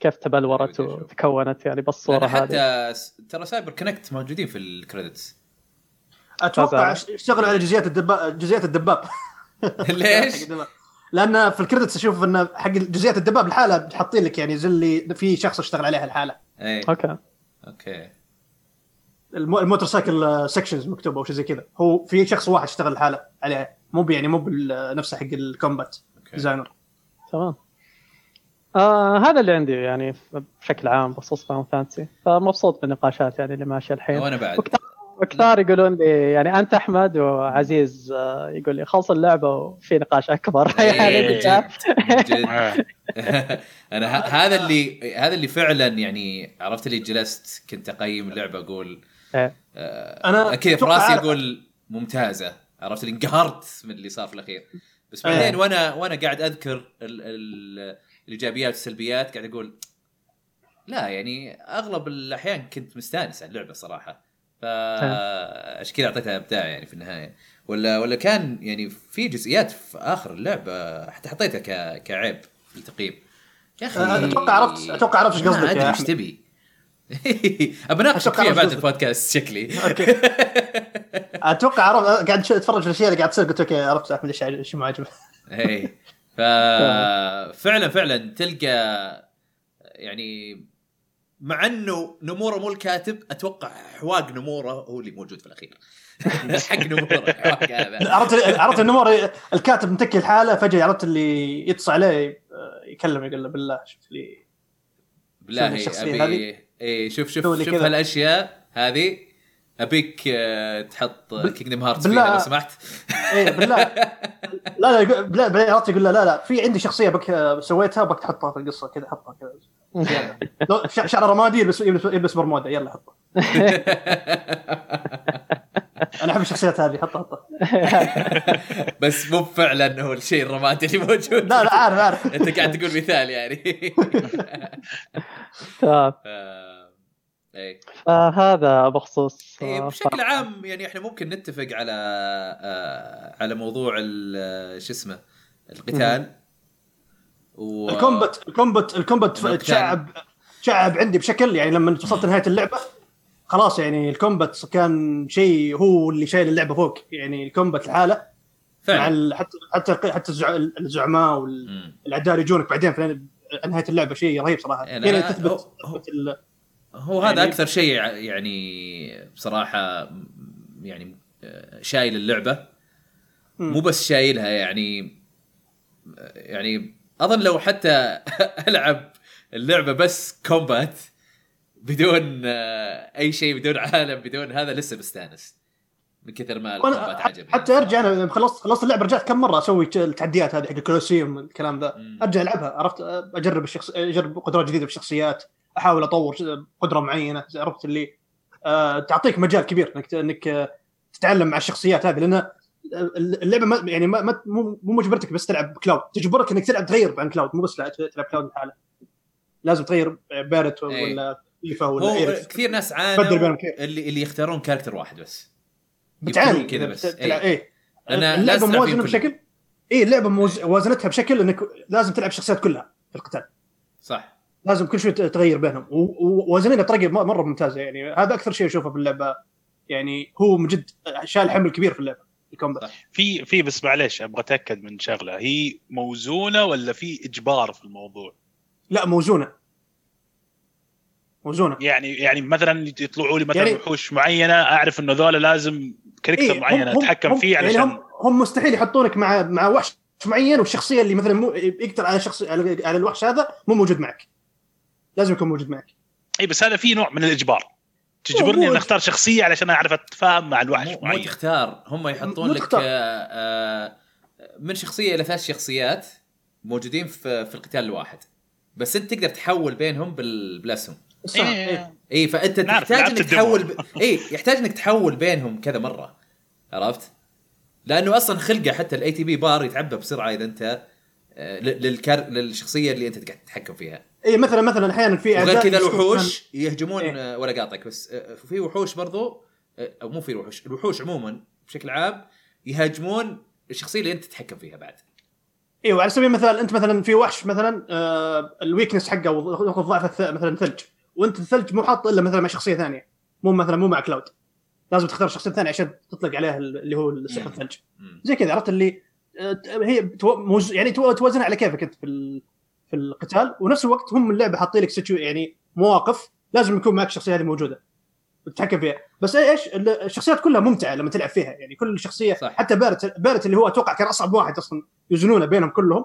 كيف تبلورت وتكونت يعني بالصورة هذه. حتى ترى سايبر كونكت موجودين في الكريدتس، أتوقع اشتغلوا على جزئيات الدباب. ليش؟ لأن في الكريدتس أشوف إنه حق جزئيات الدباب الحالة حاطين لك يعني زي اللي في شخص اشتغل عليها الحالة. أوكي. الموتور سايكل سكشنز مكتوبة أو شيء زي كذا، هو في شخص واحد اشتغل الحالة عليها، مو بالنفسه حق الكومبات ديزاينر. تمام. هذا اللي عندي يعني بشكل عام بخصوص فان فانتسي، فمبسوط بالنقاشات يعني اللي ماشية الحين. وأنا بعد. وكثار يقولون لي يعني أنت أحمد وعزيز يقول لي خلص اللعبة وفي نقاش أكبر. يعني جد. أنا هذا اللي فعلا يعني عرفت اللي جلست كنت أقيم اللعبة أقول أنا كيف راسي أقول ممتازة، عرفت اللي انقهرت من اللي صار في الأخير، بس بعدين وأنا قاعد أذكر الإيجابيات والسلبيات قاعد أقول لا، يعني أغلب الأحيان كنت مستانس على اللعبة صراحة، فأشكيل أعطيتها إبداع يعني في النهاية. ولا كان يعني في جزئيات في آخر اللعبة حتى حطيتها كعيب في التقييم. يا أخي أتوقع عرفت إيش قصدك يا أحمد. تبي أبناقشك فيها بعد البودكاست شكلي. أوكي. أتوقع عرفت، قاعد أتفرج في الأشياء اللي قاعد تصير قلت أوكي عرفت أحمد إيش ما عجبه. إيه فعلا تلقى يعني مع أنه نموره مو الكاتب، أتوقع حواق نموره هو اللي موجود في الأخير. حق نموره حواق هذا. عرفت نموره الكاتب متكي الحالة، فجأة عرفت اللي يتصل عليه يكلم يقول له بالله شوف لي بالله أبي شوف هالأشياء هذه أبيك تحط كينغدم هارتس فيها لو سمحت. إيه بالله. لا عرفت يقول لا في عندي شخصية بك سويتها بك تحطها في القصة كذا، حطها كذا. لو شعر رمادي يلبس برمودا يلا حطه. انا احب الشخصيات هذه حطها. بس مو فعلا هو الشيء الرمادي اللي موجود. لا عارف انت قاعد تقول مثال يعني. طيب اي هذا بخصوص بشكل عام يعني احنا ممكن نتفق على موضوع شو اسمه القتال الكومبات شعب عندي بشكل يعني لما وصلت نهاية اللعبة خلاص يعني الكومبات كان شيء هو اللي شايل اللعبة فوق، يعني الكومبات الحالة فعلا. حتى الزعماء والأعداء يجونك بعدين في نهاية اللعبة شيء رهيب صراحة. يعني هو هذا يعني أكثر شيء يعني بصراحة يعني شايل اللعبة، مو بس شايلها يعني أظن لو حتى ألعب اللعبة بس كومبات بدون أي شيء بدون عالم بدون هذا لسه بستانس من كثر ما الكومبات عجبني. حتى أرجع أنا خلصت اللعبة رجعت كم مرة أسوي التحديات هذه حق الكولوسيوم الكلام ذا، أرجع ألعبها عرفت، أجرب قدرات جديدة في الشخصيات، أحاول أطور قدرة معينة عرفت اللي تعطيك مجال كبير إنك تتعلم مع الشخصيات هذه، لأن اللعبه يعني ما مو مجبرتك بس تلعب كلاود، تجبرك انك تلعب تغير عن كلاود، مو بس تلعب كلاود حاله، لازم تغير بارت ولا ليفا ولا ايرث. كثير ناس عانوا اللي يختارون كاركتر واحد بس بتعاني كذا بس. اي انا اللعبه موازنه بشكل اي اللعبه وازنتها بشكل انك لازم تلعب شخصيات كلها في القتال، صح، لازم كل شيء تغير بينهم، ووازنينها بطريقه مره ممتازه. يعني هذا اكثر شيء اشوفه باللعبه، يعني هو من جد شال حمل كبير في اللعبه الكومبات. في بس معليش ابغى اتاكد من شغله، هي موزونه ولا في اجبار في الموضوع؟ لا موزونه يعني مثلا يطلعوا لي مثلا يعني وحوش معينه، اعرف انه ذولا لازم كاركتر إيه معينه اتحكم فيه، علشان يعني هم مستحيل يحطونك مع وحش معين، والشخصيه اللي مثلا مو يقدر على شخص على الوحش هذا مو موجود معك، لازم يكون موجود معك. اي بس هذا في نوع من الاجبار، تجبرني ان اختار شخصيه علشان اعرف اتفاهم مع الوحش معين. تختار، هم يحطون لك من شخصيه الى 3 شخصيات موجودين في القتال الواحد، بس انت تقدر تحول بينهم بالاسهم. اي فانت تحتاج انك تحول يحتاج انك تحول بينهم كذا مره، عرفت؟ لانه اصلا خلقه حتى الاي تي بي بار يتعبى بسرعه اذا انت للشخصيه اللي انت قاعد تتحكم فيها. اي مثلا احيانا في غير كذا الوحوش يهجمون ولا قاطعك، بس في وحوش برضو، او مو في وحوش، الوحوش عموما بشكل عام يهاجمون الشخصيه اللي انت تتحكم فيها بعد. ايوه، على سبيل المثال انت مثلا في وحش مثلا الويكنس حقه نقطه ضعف مثلا ثلج، وانت الثلج مو حاط الا مثلا مع شخصيه ثانيه، مو مع كلاود، لازم تختار شخصيه ثانيه عشان تطلق عليها اللي هو السحر الثلج زي كذا، عرفت؟ اللي هي يعني توازن على كيفك انت في القتال، ونفس الوقت هم اللعبه حاطين لك يعني مواقف لازم يكون معك الشخصيه هذه موجوده تتحكم فيها. بس ايش الشخصيات كلها ممتعه لما تلعب فيها، يعني كل شخصيه صح. حتى بارت اللي هو اتوقع كان اصعب واحد اصلا يزنونه بينهم كلهم،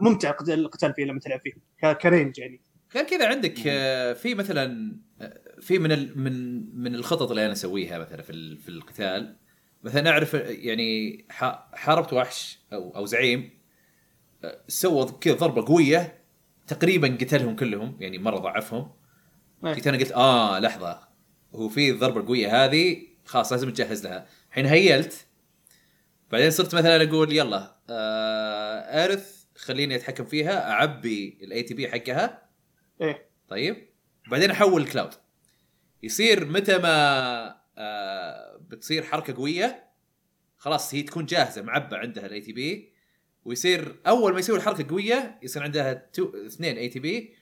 ممتع القتال فيه لما تلعب فيه كرينج. يعني غير كذا عندك في مثلا في من الخطط اللي انا اسويها مثلا في القتال، مثلا اعرف يعني حاربت وحش او زعيم سوى كذا ضربه قويه تقريبا قتلهم كلهم، يعني مره ضعفهم. قلت انا قلت لحظه، هو في الضربه القويه هذه خلاص لازم اتجهز لها الحين. هيلت، بعدين صرت مثلا اقول يلا ارث خليني اتحكم فيها، اعبي الاي تي بي حقها ايه طيب، بعدين احول الكلاود. يصير متى ما بتصير حركه قويه خلاص هي تكون جاهزه معبى عندها الاي تي بي، ويصير اول ما يسوي الحركه القويه يصير عندها 2 اي تي بي،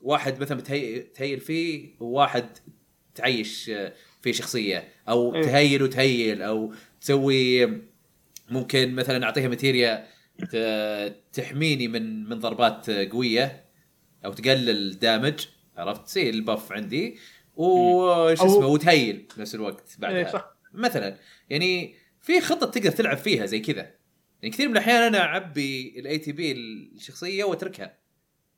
واحد مثلا تهيل فيه، وواحد تعيش في شخصيه، او تهيل وتهيل، او تسوي ممكن مثلا اعطيها ماتيريا تحميني من ضربات قويه او تقلل دامج، عرفت؟ سي الباف عندي وش اسمه، وتهيل نفس الوقت بعدها مثلا. يعني في خطط تقدر تلعب فيها زي كذا. يعني كثير من الاحيان انا اعبي الاي تي بي الشخصيه واتركها،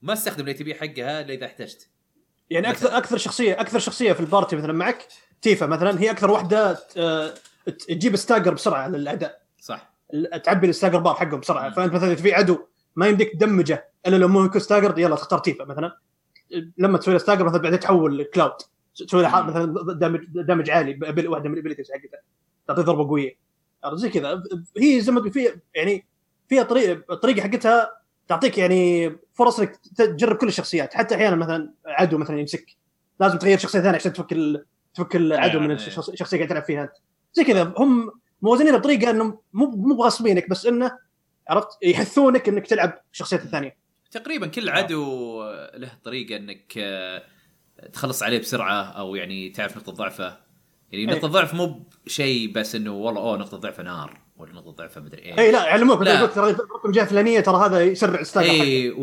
ما استخدم الاي تي بي حقها الا اذا احتجت. يعني مثلاً. اكثر شخصيه في البارتي مثلا معك تيفا مثلا، هي اكثر واحده تجيب ستاجر بسرعه للاعداء، صح؟ تعبي الستاجر بار حقهم بسرعه. فانت مثلا في عدو ما يمديك تدمجه الا لو مو ستاجر، يلا تختار تيفا مثلا، لما تسوي ستاجر مثلا بعدين تحول كلاود، تسوي له مثلا دمج عالي بالوحده من الابيليتيز حقتها، تعطي ضربه قويه زي كذا. هي زي ما في يعني فيها طريقه حقتها تعطيك يعني فرص انك تجرب كل الشخصيات. حتى احيانا مثلا عدو مثلا يمسك، لازم تغير شخصيه ثانيه عشان تفك العدو من الشخصيه قاعد تلعب فيها زي كذا. هم موازنين بطريقه انه مو غاصبينك، بس انه عرفت يحثونك انك تلعب شخصيات ثانيه. تقريبا كل عدو له طريقه انك تخلص عليه بسرعه، او يعني تعرف نقطه ضعفه. يعني نقطه ضعف مو شيء بس انه والله نقطه ضعف نار، ولا نقطه ضعف مدري ايه. لا علموك ترى رقم جهه فلانيه، ترى هذا يسرع الستاجر حقك،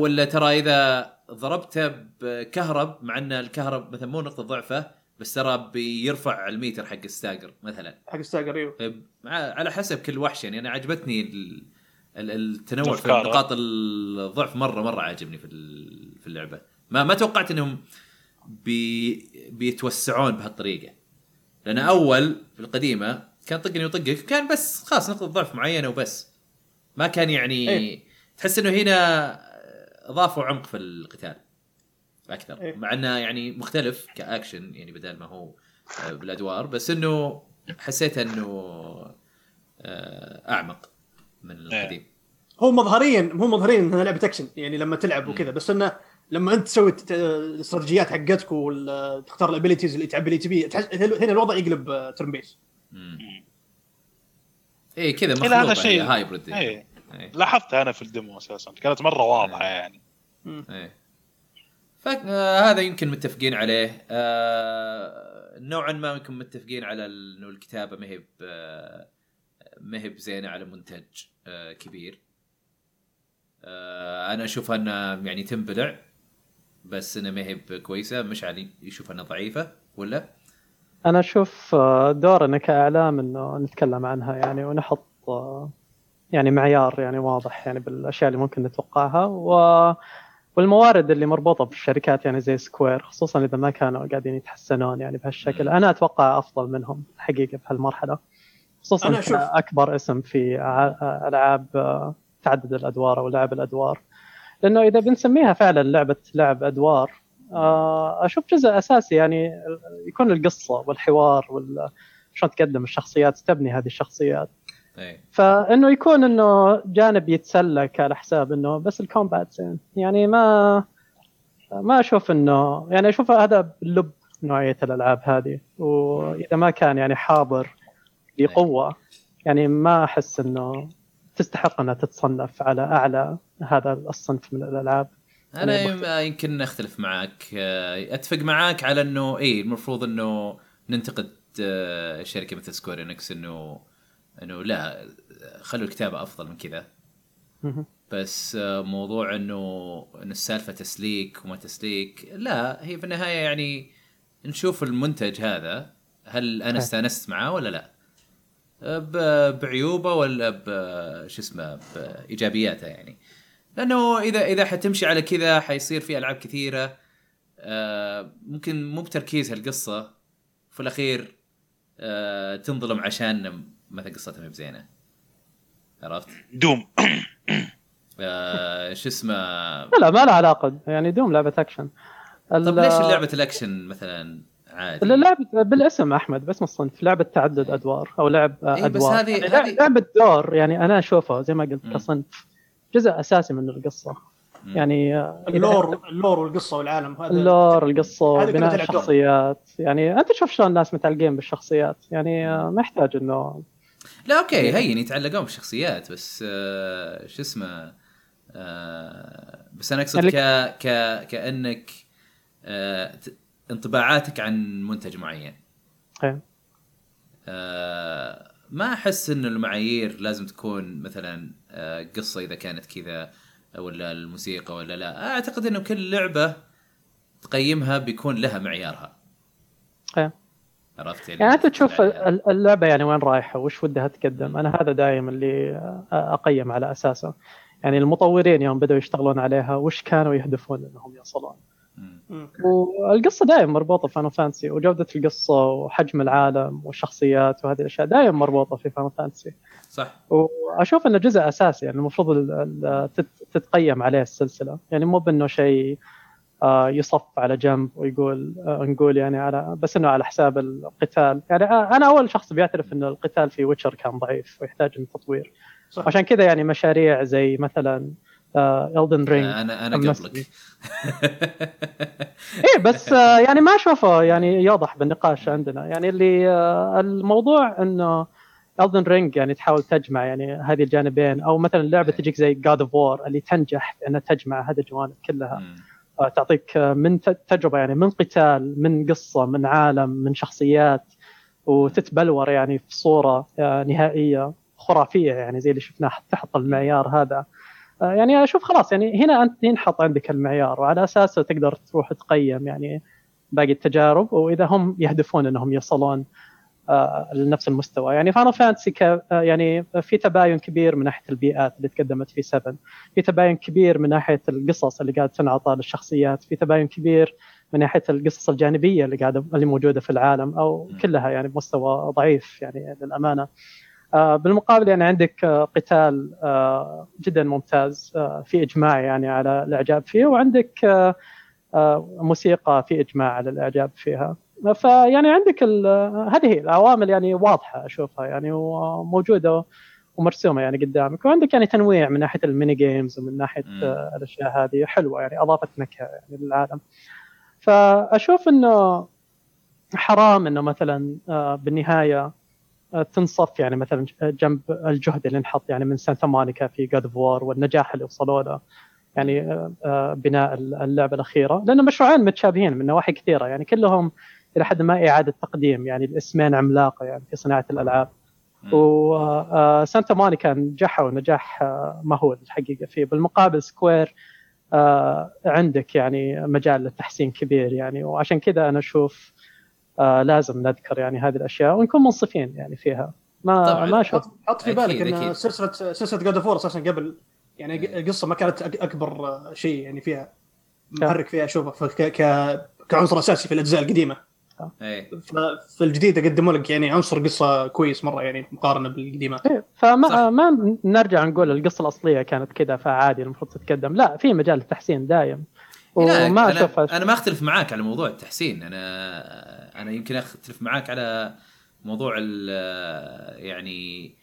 ولا ترى اذا ضربته بكهرب، مع ان الكهرب مثلا مو نقطه ضعفه، بس ترى بيرفع الميتر حق الستاجر مثلا، حق الستاجر. ايوه، على حسب كل وحش. يعني انا عجبتني التنوع في نقاط الضعف، مره عاجبني في اللعبه. ما توقعت انهم بيتوسعون بهالطريقه، لأن أول في القديمة كان طقني وطقك، كان بس خاص نقطة ضعف معينة وبس، ما كان يعني تحس إنه هنا أضافوا عمق في القتال أكثر، مع إنه يعني مختلف كأكشن، يعني بدل ما هو بالأدوار، بس إنه حسيت إنه اعمق من القديم. هو مظهريا انها لعبه اكشن يعني لما تلعب وكذا، بس انه لما انت تسوي الاستراتيجيات حقتك وتختار الابيليتيز اللي تعب اللي تبيه، هنا الوضع يقلب ترن بيس. اي كذا مخلوط هايبريد. اي لاحظت انا في الديمو اساسا كانت مره واضحه يعني. اي فهذا يمكن متفقين عليه نوعا ما، يمكن متفقين على انه الكتابه مهب زينه على منتج كبير. انا اشوفها انها يعني تنبلع، بس انها مهب كويسه. مشعل يشوفها انها ضعيفه، ولا انا اشوف دورنا كاعلام انه نتكلم عنها يعني ونحط يعني معيار يعني واضح يعني بالاشياء اللي ممكن نتوقعها والموارد اللي مربوطه بالشركات يعني زي سكوير، خصوصا اذا ما كانوا قاعدين يتحسنون يعني بهالشكل. انا اتوقع افضل منهم حقيقه بهالمرحله، خصوصا اكبر اسم في العاب تعدد الادوار او لعب الادوار، لانه اذا بنسميها فعلا لعبه لعب ادوار اشوف جزء اساسي يعني يكون القصه والحوار وشلون تقدم الشخصيات، تبني هذه الشخصيات. فانه يكون انه جانب يتسلك على حساب انه بس الكومبات يعني ما اشوف انه يعني اشوف هذا اللب نوعيه الالعاب هذه، واذا ما كان يعني حاضر بقوه يعني ما احس انه تستحق انها تتصنف على اعلى هذا الصنف من الالعاب. انا يمكن اختلف معك، اتفق معك على انه اي المفروض انه ننتقد شركه مثل سكوير إنكس انه لا خلوا الكتابه افضل من كذا، بس موضوع انه السالفه تسليك وما تسليك، لا هي في النهايه يعني نشوف المنتج هذا هل انا استانست معه ولا لا، بعيوبه ولا بش اسمه بايجابياته يعني. لانه اذا حتمشي على كذا حيصير في العاب كثيره ممكن مو بتركيز هالقصه في الاخير تنظلم عشان مثلا قصتها مو بزينه. عرفت دوم شو اسمه؟ لا ما له علاقه يعني، دوم لعبه اكشن. طب ليش لعبه الاكشن مثلا عادي؟ اللعبة بالاسم أحمد، بس مصنف في لعبة تعدد أدوار أو لعب أدوار. بس هذه لعبة دور يعني أنا أشوفها زي ما قلت كصنف جزء أساسي من القصة يعني اللور والقصة والعالم هذا. اللور والقصة بناء الشخصيات يعني أنت تشوف شلون الناس متعلقين بالشخصيات يعني ما يحتاج إنه لا أوكي هين يتعلقون بالشخصيات بس شو اسمه بس أنا أقصد كأنك انطباعاتك عن منتج معين. ما أحس إنه المعايير لازم تكون مثلاً قصة إذا كانت كذا ولا الموسيقى ولا لا. أعتقد إنه كل لعبة تقيمها بيكون لها معيارها. عرفت يعني أنت تشوف اللعبة يعني وين رايحة وش ودها تقدم. أنا هذا دائما اللي أقيم على أساسه يعني المطورين يوم بدأوا يشتغلون عليها وش كانوا يهدفون إنهم يوصلون. والقصة دائما مربوطة في فاينل فانتسي، وجودة القصة وحجم العالم والشخصيات وهذه الأشياء دائما مربوطة في فاينل فانتسي. صح. وأشوف إنه جزء أساسي يعني المفروض تتقيم عليه السلسلة يعني، مو بإنه شيء يصف على جنب ويقول نقول يعني على بس إنه على حساب القتال يعني. أنا أول شخص بيعترف إنه القتال في ويتشر كان ضعيف ويحتاج تطوير، عشان كذا يعني مشاريع زي مثلا Elden Ring أنا قبلك. إيه بس يعني ما أشوفه يعني يوضح بالنقاش عندنا يعني اللي الموضوع إنه Elden Ring يعني تحاول تجمع يعني هذه الجانبين، أو مثلا لعبة تجيك زي God of War اللي تنجح أنها تجمع هذه الجوانب كلها تعطيك من تجربة يعني من قتال من قصة من عالم من شخصيات، وتتبلور يعني في صورة نهائية خرافية يعني زي اللي شفناه تحت المعيار هذا يعني. أشوف خلاص يعني هنا أنت ينحط عندك المعيار وعلى أساسه تقدر تروح تقيم يعني باقي التجارب، وإذا هم يهدفون أنهم يصلون لنفس المستوى يعني. فاينل فانتسي يعني في تباين كبير من ناحية البيئات اللي تقدمت في 7، في تباين كبير من ناحية القصص اللي قاعد تنعطى للشخصيات، في تباين كبير من ناحية القصص الجانبية اللي موجودة في العالم أو كلها يعني بمستوى ضعيف يعني للأمانة. بالمقابل يعني عندك قتال جدا ممتاز في إجماع يعني على الإعجاب فيه، وعندك موسيقى في إجماع على الإعجاب فيها، فيعني عندك هذه العوامل يعني واضحة أشوفها يعني وموجودة ومرسومة يعني قدامك، وعندك يعني تنويع من ناحية الميني جيمز ومن ناحية الأشياء هذه حلوة يعني أضافت نكهة يعني للعالم. فأشوف إنه حرام إنه مثلا بالنهاية تنصف يعني مثلا جنب الجهد اللي نحط يعني من سانتا مونيكا في God of War والنجاح اللي وصلوا له يعني بناء اللعبة الأخيرة، لأنه مشروعين متشابهين من نواحي كثيرة يعني كلهم إلى حد ما إعادة تقديم يعني الاسمين عملاقة يعني في صناعة الألعاب. وسانتا مونيكا نجحوا نجاح مهول الحقيقة فيه، بالمقابل سكوير عندك يعني مجال للتحسين كبير يعني، وعشان كذا أنا أشوف لازم نذكر يعني هذه الأشياء ونكون منصفين يعني فيها. ما حط في بالك إن سلسلة جود أوف وور أساساً قبل يعني قصة ما كانت أكبر شيء يعني فيها محرك فيها أشوفه كعنصر أساسي في الأجزاء القديمة. في الجديدة قدموا لك يعني عنصر قصة كويس مرة يعني مقارنة بالقديمة. فما نرجع نقول القصة الأصلية كانت كده فعادي المفروض تتقدم، لا في مجال التحسين دائم. وما أنا ما أختلف معاك على موضوع التحسين، أنا يمكن أختلف معاك على موضوع يعني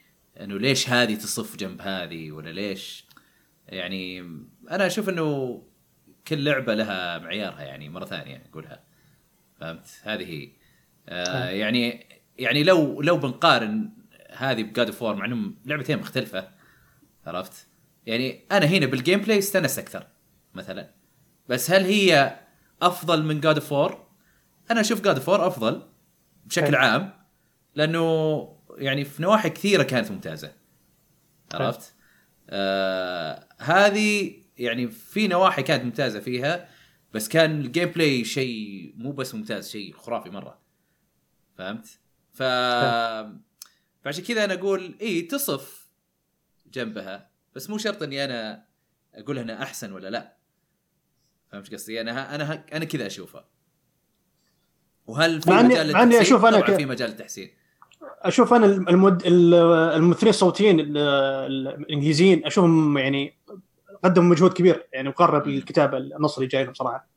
إنه ليش هذه تصف جنب هذه ولا ليش. يعني أنا أشوف إنه كل لعبة لها معيارها يعني، مرة ثانية أقولها فهمت هذه يعني لو بنقارن هذه بجاد أوف وور مع إنهم لعبتين مختلفة عرفت يعني، أنا هنا بالجيم بلاي استنس أكثر مثلا، بس هل هي أفضل من جاد أوف وور؟ أنا أشوف جاد أوف وور أفضل بشكل عام، لأنه يعني في نواحي كثيرة كانت ممتازة عرفت. هذه يعني في نواحي كانت ممتازة فيها، بس كان الجيم بلاي شيء مو بس ممتاز، شيء خرافي مرة فهمت. فعشان كذا أنا أقول إيه تصف جنبها، بس مو شرط إني أنا أقول هنا أحسن ولا لا، فهمت قصدي؟ أنا كذا أشوفها. وهل في مجال التحسين؟ طبعا في مجال التحسين. أشوف أنا الممثلين الصوتيين الإنجليزيين أشوفهم يعني قدموا مجهود كبير يعني مقرب للكتابة النص اللي جايهم صراحة.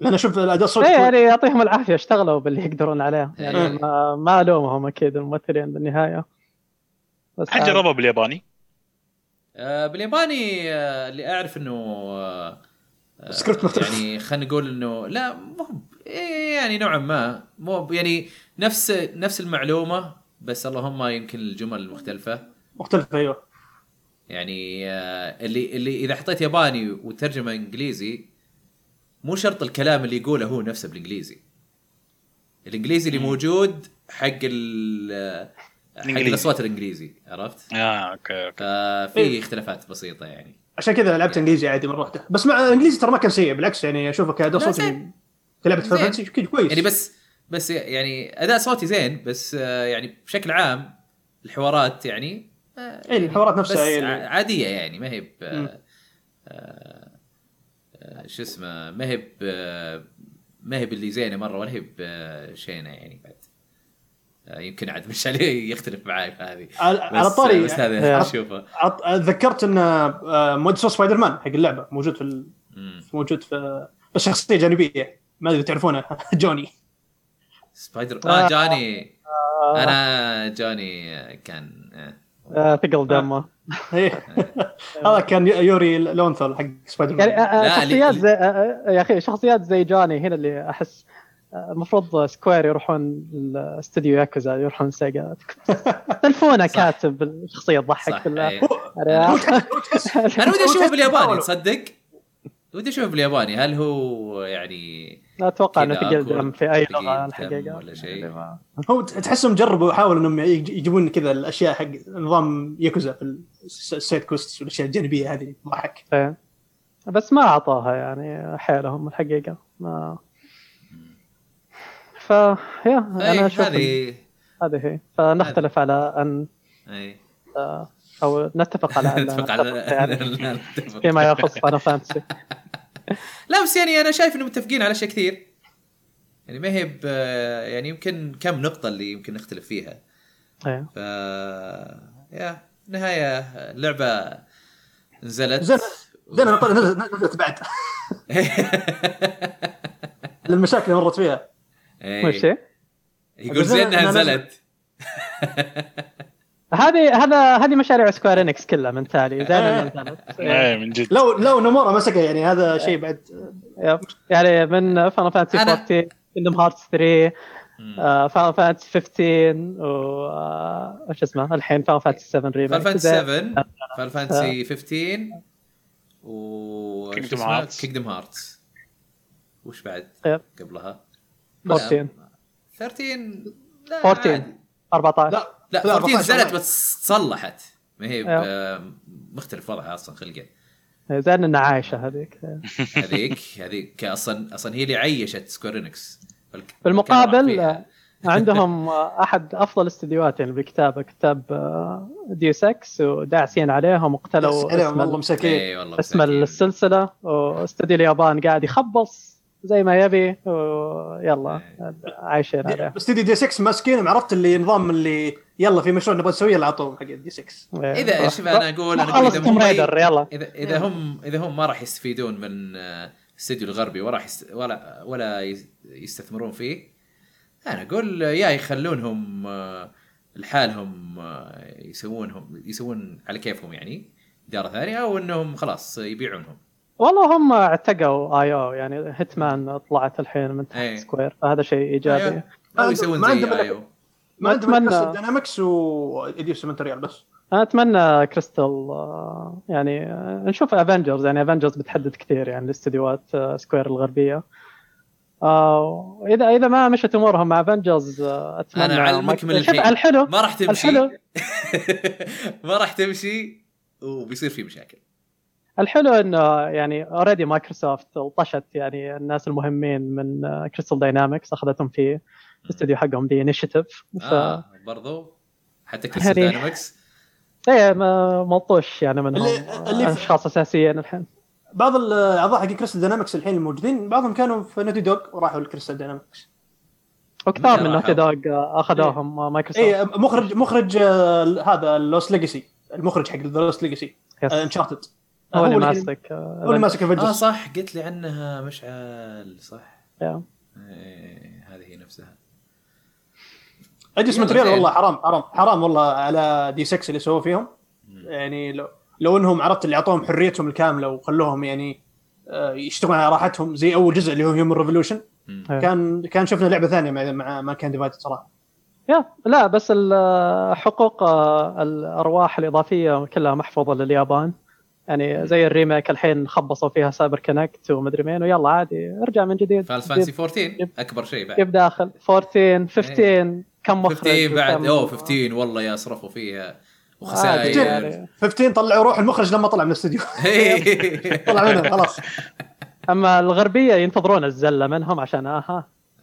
لأن أشوف الأداء الصوتي يعني يعطيهم العافية، اشتغلوا باللي يقدرون عليه يعني ما ألومهم أكيد الممثلين بالنهاية. هل جربوا بالياباني؟ بالياباني اللي أعرف إنه سكريبت مختلف يعني، خلينا نقول إنه لا مو يعني نوعا ما مو يعني نفس المعلومة، بس اللهم يمكن الجمل المختلفة. أيوة يعني اللي إذا حطيت ياباني وترجمه إنجليزي مو شرط الكلام اللي يقوله هو نفسه بالإنجليزي، الإنجليزي اللي موجود حق الأصوات الإنجليزي عرفت. أوكي. في اختلافات بسيطة يعني، عشان كذا لعبت إنجليزي عادي من روحته، بس مع إنجليزي ترى ما كان سيء بالعكس يعني، أشوفه كأداء صوتي لعبت فرنسي كويس يعني، بس يعني أداء صوتي زين، بس يعني بشكل عام الحوارات يعني الحوارات نفسها يعني عادية يعني، ما هي شو اسمه ما هي اللي زينة مرة، ولا هي بشينة يعني بعد يمكن عاد مش عليه يختلف معاي في هذه على الطاري. بس هذا نشوفه ذكرت ان مود سبايدر مان حق اللعبة موجود في بس شخصية جانبية ما ادري تعرفونها جوني سبايدر جوني انا جوني كان ثقل دمه هذا كان يوري لونثل حق سبايدر مان يا اخي شخصيات زي جوني هنا اللي احس المفروض سكوير يروحون الاستوديو ياكوزا يروحون سيجا تلفونه كاتب الشخصية تضحك بالله. انا ودي اشوفه بالياباني تصدق، ودي اشوفه بالياباني. هل هو يعني لا اتوقع انه ثقيل دم في اي لغه الحقيقه ولا شيء، هو تحسهم جربوا وحاولوا انهم يجيبون كذا الاشياء حق نظام ياكوزا في السايد كوست والاشياء الجانبيه هذه ضحك، بس ما اعطاها يعني حالهم الحقيقه ما فا يا أنا أشوف هذه فنختلف على أن أو نتفق على أن يعني فيما يخص فاينل فانتسي. لا بس يعني أنا شايف إنه متفقين على شيء كثير يعني، ما هي يعني يمكن كم نقطة اللي يمكن نختلف فيها. يا نهاية اللعبة نزلت بعد المشاكل اللي مرت فيها ماشي. يقول زينها نزلت هذه مشاريع سكوير إنكس كلها من تالي زينها نزلت من جد. لو نموره مسكها يعني هذا شيء بعد يعني من فاينل فانتسي 14 كيندم هارتس 3 فاينل فانتسي 15 وش اسمه الحين فاينل فانتسي 7 ريميك فاينل فانتسي 15 و كيندم هارتس وش بعد قبلها 14 لا 14 زالت بس تصلحت ما هي مختلف وضعها اصلا خلقه زين انها عايشه هذيك اصلا هي اللي عيشت سكوير إنكس بالمقابل عندهم احد افضل استديوهات يعني بالكتابه كتاب ديو 6 وداعسين عليهم واقتلوا اسم السلسله واستديو اليابان قاعد يخبص زي ما يبي يلا عايشين عليه استديو دي 6 مسكين عرفت اللي نظام اللي يلا في مشروع نبغى نسويه اللي عطوه حق دي 6 اذا شوف انا اقول اذا هم ما راح يستفيدون من الاستديو الغربي ولا يستثمرون فيه انا اقول يا يخلونهم لحالهم يسوون على كيفهم يعني دار ثانيه او انهم خلاص يبيعونهم. والله هم اعتقوا ايو يعني هيتمان طلعت الحين من تحت سكوير فهذا شيء ايجابي او يسوون زي ايو ما اتمنى كريستال دينامكس واديوس مونتريال بس انا اتمنى كريستال يعني نشوف افنجرز يعني افنجرز بتحدد كثير يعني الاستديوهات سكوير الغربيه اذا ما مشت امورهم مع افنجرز اتمنى انا اعلمك من الحين ما راح تمشي وبيصير في مشاكل. الحلو انه يعني اوريدي مايكروسوفت وطشت يعني الناس المهمين من كريستال داينامكس اخذتهم في الاستوديو حقهم دي انيشيتيف برضو حتى كريستال داينامكس اي ملطوش يعني منهم اشخاص اساسيين يعني الحين بعض الاعضاء حق كريستال داينامكس الحين الموجودين بعضهم كانوا في نوتي دوغ وراحوا لكريستال داينامكس وكثار من نوتي دوغ اخذوهم مايكروسوفت. اي مخرج هذا لوس ليجاسي المخرج حق لوس ليجاسي انشارتد هو اللي ماسك افنجرز صح قلت لي عنها مشعل صح هذه هي نفسها اجس مونتريال والله حرام حرام حرام والله على دي 6 اللي سووا فيهم يعني لو انهم عرفت اللي اعطوهم حريتهم الكامله وخلوهم يعني يشتغلون على راحتهم زي اول جزء اللي هو هيومن ريفولوشن كان شفنا لعبه ثانيه ما كان ديفايد صراحه لا بس الحقوق الارواح الاضافيه كلها محفوظه لليابان يعني زي الريميك الحين خبصوا فيها سايبر كونكت ومدري مين ويلا عادي ارجع من جديد. فاينل فانتسي 14 اكبر شيء بعد داخل 14 15 كم مخرج بعد 15 والله يا صرفوا فيها وخسائر يعني. 15 طلعوا روح المخرج لما طلع من الاستوديو طلع منه خلاص. اما الغربيه ينتظرون الزله منهم عشان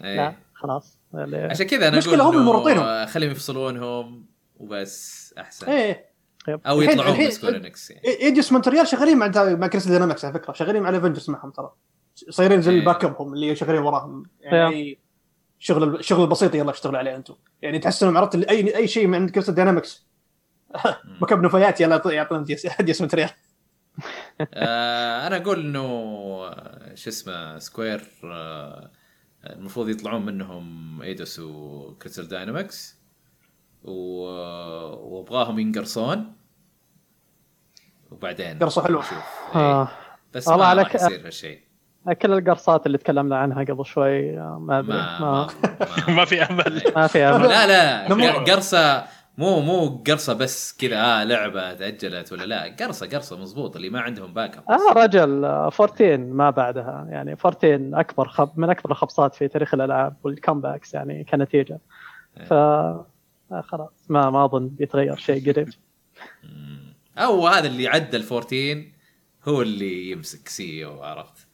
لا خلاص عشان كذا انا اقول خليهم يفصلونهم وبس احسن او يطلعون من سكوير إنكس يعني. إيديوس مونتريال شغالين مع كريستال داينامكس على فكره شغالين على افنجرز معهم ترى صايرين زي الباك ابهم اللي شغالين وراهم يعني شغل بسيط يلا اشتغلوا عليه انتم يعني تحس انهم عرفت اي شيء من عند كريستال داينامكس مكب نفايات يلا يعطون إيديوس مونتريال. انا اقول انه شو اسمه سكوير المفروض يطلعون منهم إيديوس وكريستال داينامكس وابغاهم ينقرصون وبعدين قرصه حلوه بس والله عليك يصير هالشيء كل القرصات اللي تكلمنا عنها قبل شوي ما في امل لا قرصه مو قرصه بس كذا لعبه تاجلت ولا لا قرصه مزبوط اللي ما عندهم باك اب رجل 14 ما بعدها يعني 14 اكبر من اكبر الخبصات في تاريخ الالعاب والكمباكس يعني كنتيجه خلاص ما اظن بيتغير شيء قريب او هذا اللي عدل 14 هو اللي يمسك CEO عرفت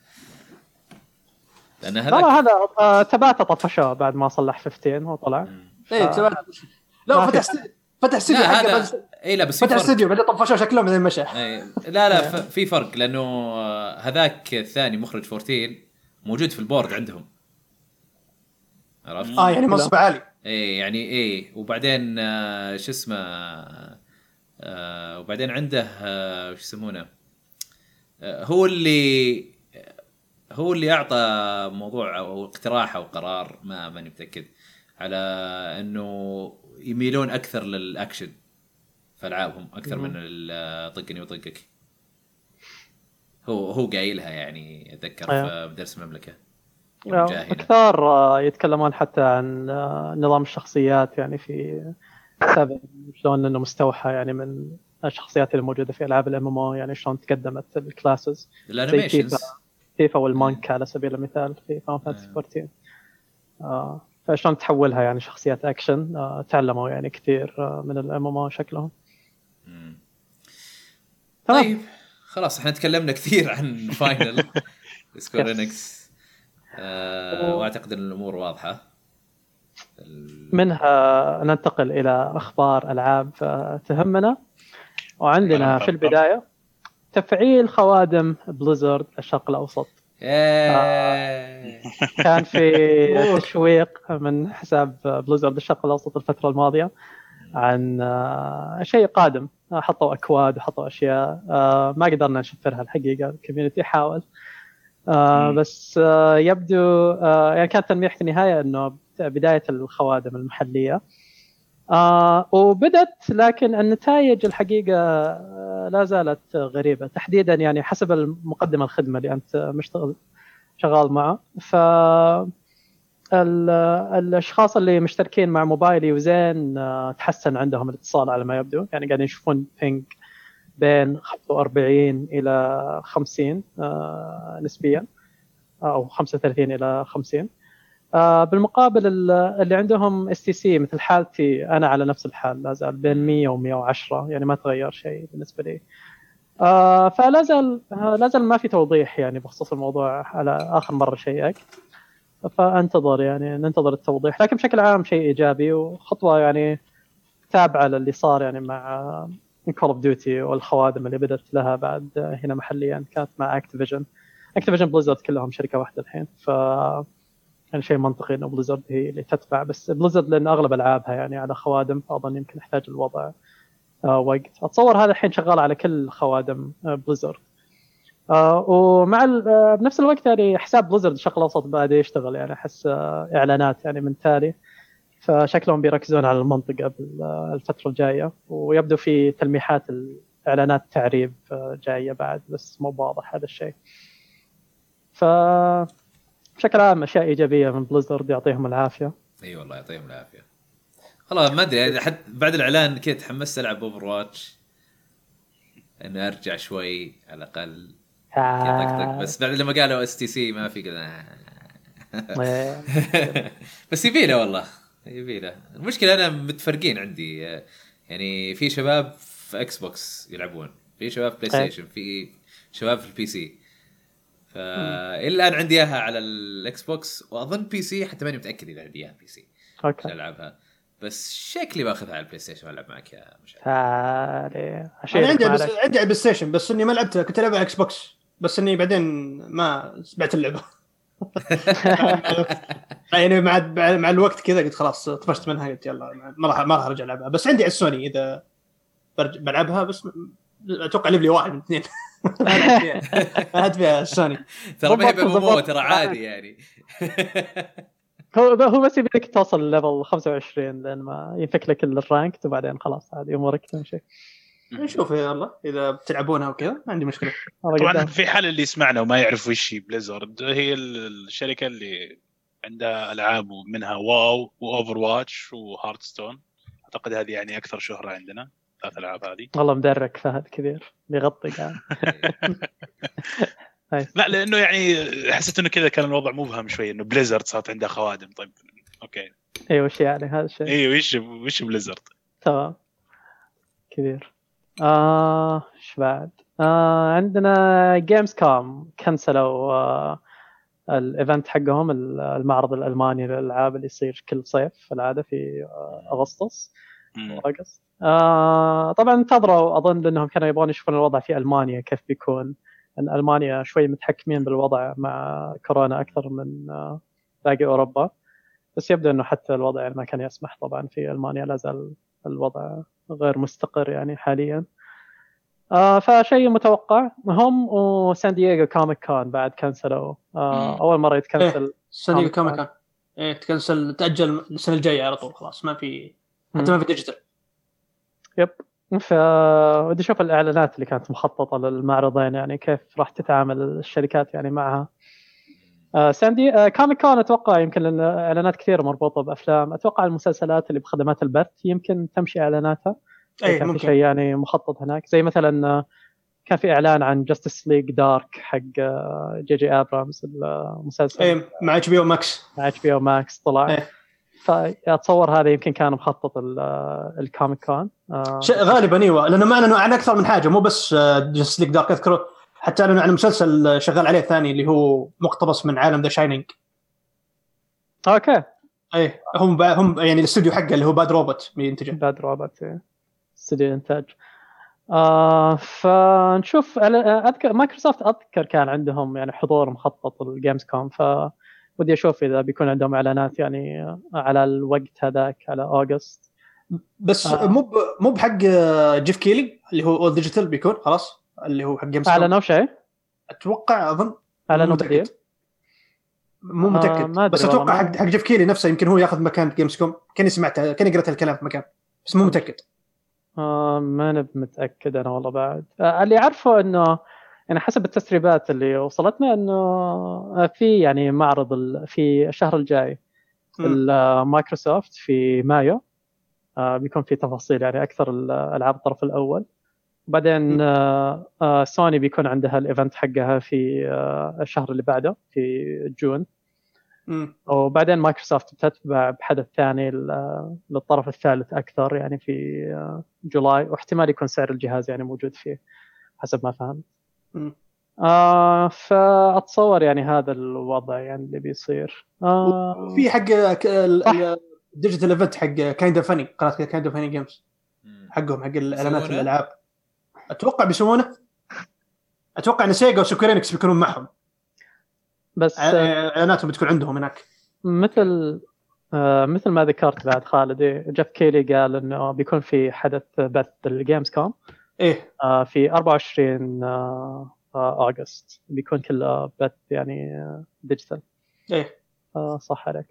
لان هذا تبعته طفشه بعد ما صلح 15 هو طلع لا فتح استديو حقه لا بس فتح استديو بعدين طفشه شكله من المشى لا في فرق لانه هذاك الثاني مخرج 14 موجود في البورد عندهم عرفت يعني منصب عالي يعني وبعدين شو اسمه وبعدين عنده شو يسمونه هو اللي هو اللي أعطى موضوع أو اقتراح أو قرار ما ماني متأكد على أنه يميلون أكثر للأكشن في ألعابهم أكثر من الطقني وطقك. هو قايلها يعني أتذكر في درس المملكة أكثر يتكلمون حتى عن نظام الشخصيات يعني في سابق شلون أنه مستوحى يعني من الشخصيات الموجودة في ألعاب الMMO يعني شلون تقدمت الكلاسز الأنيميشنز كيفا والمانكا على سبيل المثال في فان فانتسي 14 فشلون تحولها يعني شخصيات أكشن تعلموا يعني كثير من الMMO شكلهم. طيب خلاص احنا تكلمنا كثير عن فاينل سكوير إنكس واعتقد ان الامور واضحه. منها ننتقل الى اخبار العاب تهمنا. وعندنا في البدايه تفعيل خوادم بليزرد الشرق الاوسط. كان في تشويق من حساب بليزرد الشرق الاوسط الفتره الماضيه عن شيء قادم. حطوا أكواد وحطوا أشياء ما قدرنا نشفرها الحقيقة. الكوميونتي حاول بس يبدو يعني كان تلميح في النهاية أنه بداية الخوادم المحلية وبدت، لكن النتائج الحقيقة لا زالت غريبة تحديدا يعني حسب المقدم الخدمة اللي أنت مشتغل شغال معه. ف الاشخاص اللي مشتركين مع موبايلي وزين تحسن عندهم الاتصال على ما يبدو، يعني قاعدين يشوفون بينج بين 45 الى 50 نسبيا او 35 الى 50. بالمقابل اللي عندهم اس تي سي مثل حالتي انا على نفس الحال لا زال بين 100 و 110، يعني ما تغير شيء بالنسبه لي. فلا زال ما في توضيح يعني بخصوص الموضوع على اخر مره شيئك، فانتظر يعني ننتظر التوضيح، لكن بشكل عام شيء ايجابي وخطوه يعني تابعه للي صار يعني مع كول اوف ديوتي والخوادم اللي بدت لها بعد هنا محليا كانت مع اكتيفيجن بليزرد كلهم شركه واحده الحين. ف يعني شيء منطقي انه بليزرد هي اللي تتبع، بس بليزرد لان اغلب العابها يعني على خوادم، فاظن يمكن يحتاج الوضع وقت. اتصور هذا الحين شغال على كل خوادم بليزرد ومع بنفس الوقت يعني حساب بليزرد الشرق الأوسط بعد يشتغل يعني أحس إعلانات يعني من تالي، فشكلهم بيركزون على المنطقة بالفترة الجاية ويبدو في تلميحات الإعلانات تعريب جاية بعد، بس مو واضح هذا الشيء. فبشكل عام أشياء إيجابية من بليزرد، يعطيهم العافية. أي والله يعطيهم العافية. والله ما أدري حتى بعد الإعلان كده تحمست ألعب أوفرواتش إنه أرجع شوي على الأقل. بس بعد لما قالوا اس تي سي ما في كذا بس يبيله والله يبيله. المشكله انا متفرقين عندي يعني، في شباب في اكس بوكس يلعبون، في شباب بلاي ستيشن، في شباب في البي سي. فالان عندي اياها على الاكس بوكس واظن بي سي، حتى ماني متاكد اذا عندي اياها بي سي عشان العبها، بس شكلي باخذها على البلاي ستيشن والعب معك يا مشعل. عندي على البلاي ستيشن بس اني ما لعبتها، كنت العب على اكس بوكس بس اني بعدين ما سمعت اللعبه يعني مع الوقت كذا قلت خلاص طفشت منها، قلت يلا ما راح ارجع العبها. بس عندي على السوني اذا بلعبها، بس اتوقع ليفلي واحد من اثنين هات فيها السوني ترى ما هي بمو ترى عادي يعني هو بس يبيك توصل لليفل 25 لان ما ينفك لك الرانك وبعدين خلاص عادي امورك تمشي. نشوف يا الله اذا بتلعبونها وكذا ما عندي مشكله. طبعا في حال اللي يسمعنا وما يعرف وش هي بليزرد، هي الشركه اللي عندها العاب ومنها واو واوفر واتش وهارتستون، اعتقد هذه يعني اكثر شهره عندنا ثلاث العاب هذه. والله مدرك فهد كبير بيغطي يعني لا لانه يعني حسيت انه كذا كان الوضع مبهم شوي انه بليزرد صارت عندها خوادم. طيب اوكي ايوه وش يعني هذا الشيء، ايوه وش بليزرد تمام كبير. ايش بعد؟ عندنا جيمز كوم كنسلوا الايفنت حقهم، المعرض الالماني للالعاب اللي يصير كل صيف في العاده في اغسطس. طبعا انتظروا اظن لانهم كانوا يبغون يشوفون الوضع في المانيا كيف بيكون، أن ألمانيا شوي متحكمين بالوضع مع كورونا أكثر من باقي أوروبا، بس يبدو أنه حتى الوضع يعني ما كان يسمح طبعا في ألمانيا، لازال الوضع غير مستقر يعني حاليا. فشيء متوقع. هم وسان دييغو كوميك كون بعد كنسلوا أول مرة يتكنسل سان دييغو كوميك كون تكنسل تأجل السنة الجاية على طول خلاص ما في حتى ما في ديجيتال. يب ودي أشوف الإعلانات اللي كانت مخططة للمعرضين يعني كيف راح تتعامل الشركات يعني معها. ساندي كوميك كون أتوقع يمكن لأن إعلانات كثير مربوطة بأفلام. أتوقع المسلسلات اللي بخدمات البث يمكن تمشي إعلاناتها. أي ممكن. شيء يعني مخطط هناك زي مثلا كان في إعلان عن جاستس ليج دارك حق جي جي أبرامز المسلسل. أي مع اتش بي او ماكس. مع اتش بي او ماكس طلع. فأتصور هذا يمكن كان مخطط الكوميك كون. غالبا أيوة لأنه ما أعلنوا عن أكثر من حاجة مو بس جاستس ليج دارك أذكره حتى أعلنوا عن مسلسل شغال عليه ثاني اللي هو مقتبس من عالم ذا شاينينج. أوكي. أي هم يعني الاستوديو حقه اللي هو باد روبوت بينتجه. باد روبوت إيه. استوديو إنتاج. فنشوف أذكر مايكروسوفت أذكر كان عندهم يعني حضور مخطط الجيمز كوم فودي أشوف إذا بيكون عندهم إعلانات يعني على الوقت هذاك على أغسطس. بس مو بحق جيف كيلي اللي هو أول ديجيتال بيكون خلاص اللي هو حق جيمز كوم. أعلنوا شيء؟ أتوقع أظن. أعلنوا بديل؟ مو متأكد. بس أتوقع حق جيف كيلي نفسه يمكن هو يأخذ مكان جيمز كوم. كني سمعته كني قرأت الكلام في مكان بس مو متأكد. ما أنا متأكد أنا والله بعد. اللي عارفه إنه يعني حسب التسريبات اللي وصلتنا إنه في يعني معرض في الشهر الجاي المايكروسوفت في مايو بيكون في تفاصيل يعني أكثر الألعاب الطرف الأول. بعدين سوني بيكون عندها الإيفنت حقها في الشهر اللي بعده في جون. وبعدين مايكروسوفت بتتبع بحدث ثاني للطرف الثالث أكثر يعني في جولاي واحتمال يكون سعر الجهاز يعني موجود فيه حسب ما فهمت. فأتصور يعني هذا الوضع يعني اللي بيصير. في حق الديجيتال ايفنت حق كايند فاني قناة كايند فاني جيمز حقهم حق الإعلانات الألعاب أتوقع بيسوونه. أتوقع إن سيجا وسكوير إنكس بيكونون معهم بس اعلاناتهم بتكون عندهم هناك مثل ما ذكرت بعد خالد. جيف كيلي قال انه بيكون في حدث بث الجيمز كوم ايه في 24 اغسطس بيكون كله بث يعني ديجيتال. ايه صح عليك.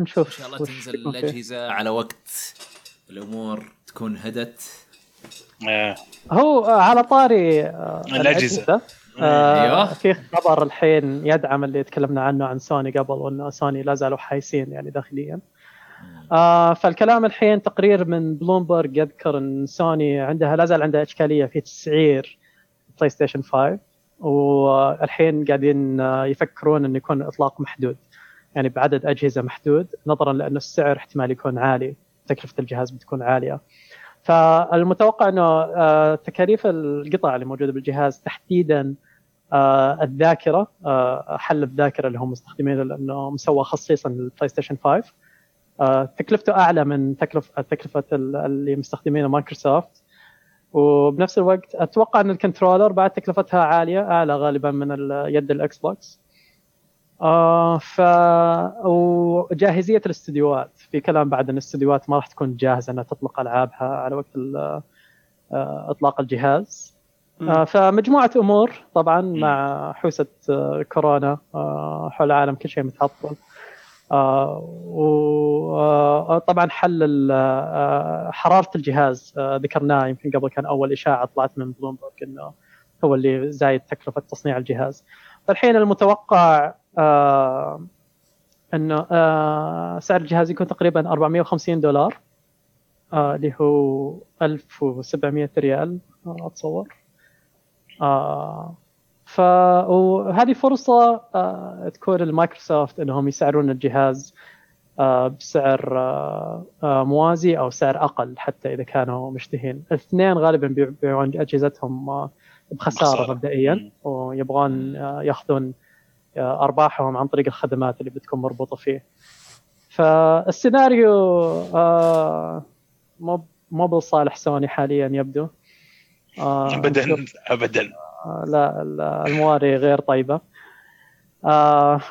نشوف ان شاء الله تنزل الاجهزه على وقت الامور تكون هدت. هو على طاري الاجهزه في خبر الحين يدعم اللي تكلمنا عنه عن سوني قبل وأن سوني لا زالوا حايسين يعني داخليا. فالكلام الحين تقرير من بلومبرج يذكر أن سوني عندها لا زال عندها إشكالية في تسعير بلاي ستيشن 5 والحين قاعدين يفكرون أن يكون إطلاق محدود يعني بعدد أجهزة محدود نظرا لأن السعر احتمال يكون عالي تكلفة الجهاز بتكون عالية. فالمتوقع أنه تكاليف القطع اللي موجودة بالجهاز تحديدا الذاكرة حل الذاكرة اللي هم مستخدمينه لأنه مسوى خصيصا للبلاي ستيشن 5 تكلفته أعلى من تكلفة اللي مستخدمينه مايكروسوفت. وبنفس الوقت أتوقع أن الكنترولر بعد تكلفتها عالية أعلى غالبا من يد الأكس بوكس. وجاهزية الاستديوهات في كلام بعد أن الاستديوهات ما راح تكون جاهزة أنها تطلق ألعابها على وقت إطلاق الجهاز. فمجموعة أمور طبعا مع حوسة كورونا حول العالم كل شيء متعطل. وطبعا حل حرارة الجهاز ذكرناه يمكن قبل كان أول إشاعة طلعت من بلومبرج إنه هو اللي زايد تكلفة تصنيع الجهاز. فالحين المتوقع أنه سعر الجهاز يكون تقريبا $450 اللي هو 1700 ريال أتصور. فهذه فرصة تكون المايكروسوفت أنهم يسعرون الجهاز بسعر موازي أو سعر أقل حتى إذا كانوا مشتهين. الاثنين غالبا بيبيعون أجهزتهم بخسارة مبدئيا ويبغون يأخذون أرباحهم عن طريق الخدمات اللي بتكون مربوطة فيه. فالسيناريو مو بالصالح سوني حاليا يبدو. أبدا لا المواري غير طيبة.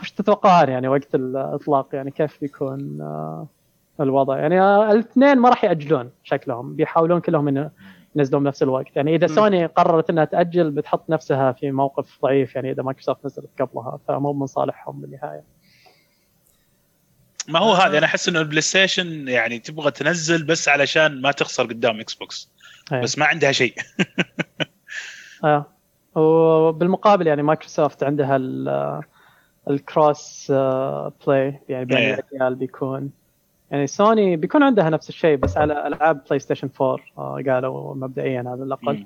وش تتوقعون يعني وقت الإطلاق يعني كيف بيكون الوضع. يعني الاثنين ما راح يأجلون شكلهم، بيحاولون كلهم إنه ينزلون بنفس الوقت. يعني إذا سوني قررت إنها تأجل بتحط نفسها في موقف ضعيف، يعني إذا مايكروسوفت نزلت قبلها فمو من صالحهم بالنهاية. ما هو هذا، أنا أحس إنه البلاي ستيشن يعني تبغى تنزل بس علشان ما تخسر قدام إكس بوكس، بس ما عندها شيء. وبالمقابل يعني مايكروسوفت عندها الكروس بلاي، يعني بين الأجيال بيكون. يعني سوني بيكون عندها نفس الشيء بس على ألعاب بلاي ستيشن 4 قالوا مبدئيا على الأقل.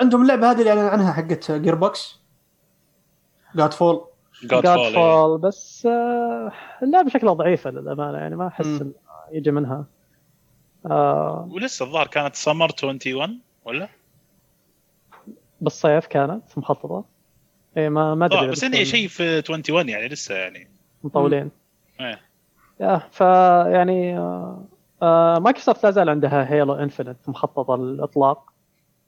عندهم لعبة هذه اللي أعلن عنها حقت جير بوكس، جاد فول، بس لا بشكل ضعيفة للأمانة، يعني ما أحس يجي منها. ولسه الظاهر كانت سمر 21 ولا بالصيف كانت مخططة، إيه ما أدري بس إني شيء في 21 يعني لسه يعني مطولين. يعني مايكروسوفت لا زال عندها هيلو إنفينيت مخططة للإطلاق،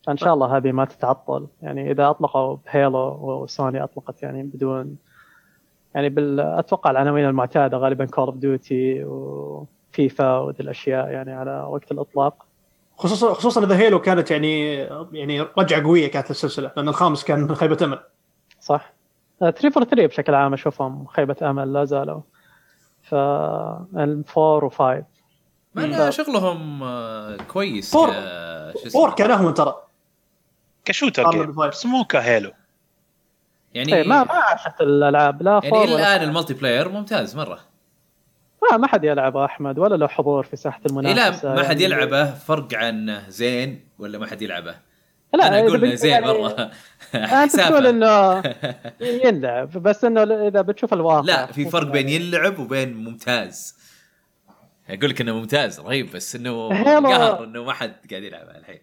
فإن شاء الله هذه ما تتعطل. يعني إذا أطلقوا هيلو وسوني أطلقت يعني بدون يعني أتوقع العناوين المعتادة غالباً كول أوف ديوتي وفيفا وذي الأشياء يعني على وقت الإطلاق. خصوصاً إذا هيلو كانت يعني رجعة قوية كانت السلسلة، لأن الخامس كان خيبة أمل. صح، 343 بشكل عام أشوفهم خيبة أمل لا زالوا. ف 4 و 5 ما شغلهم كويس. 4 كانهم ترى كشوتر بس مو كهيلو يعني. ما عشت الالعاب لا يعني الان الملتي بلاير ممتاز مره. ما حد يلعبه احمد ولا له حضور في ساحه المنافسه. لا ما حد يلعبه، فرق عن زين ولا ما حد يلعبه. لا انا اقول زين مره انت تقول انه يلعب، بس انه اذا بتشوف الواقع لا في فرق بين يلعب وبين ممتاز. اقول لك انه ممتاز رهيب، بس انه قهر انه ما حد قاعد يلعب الحين.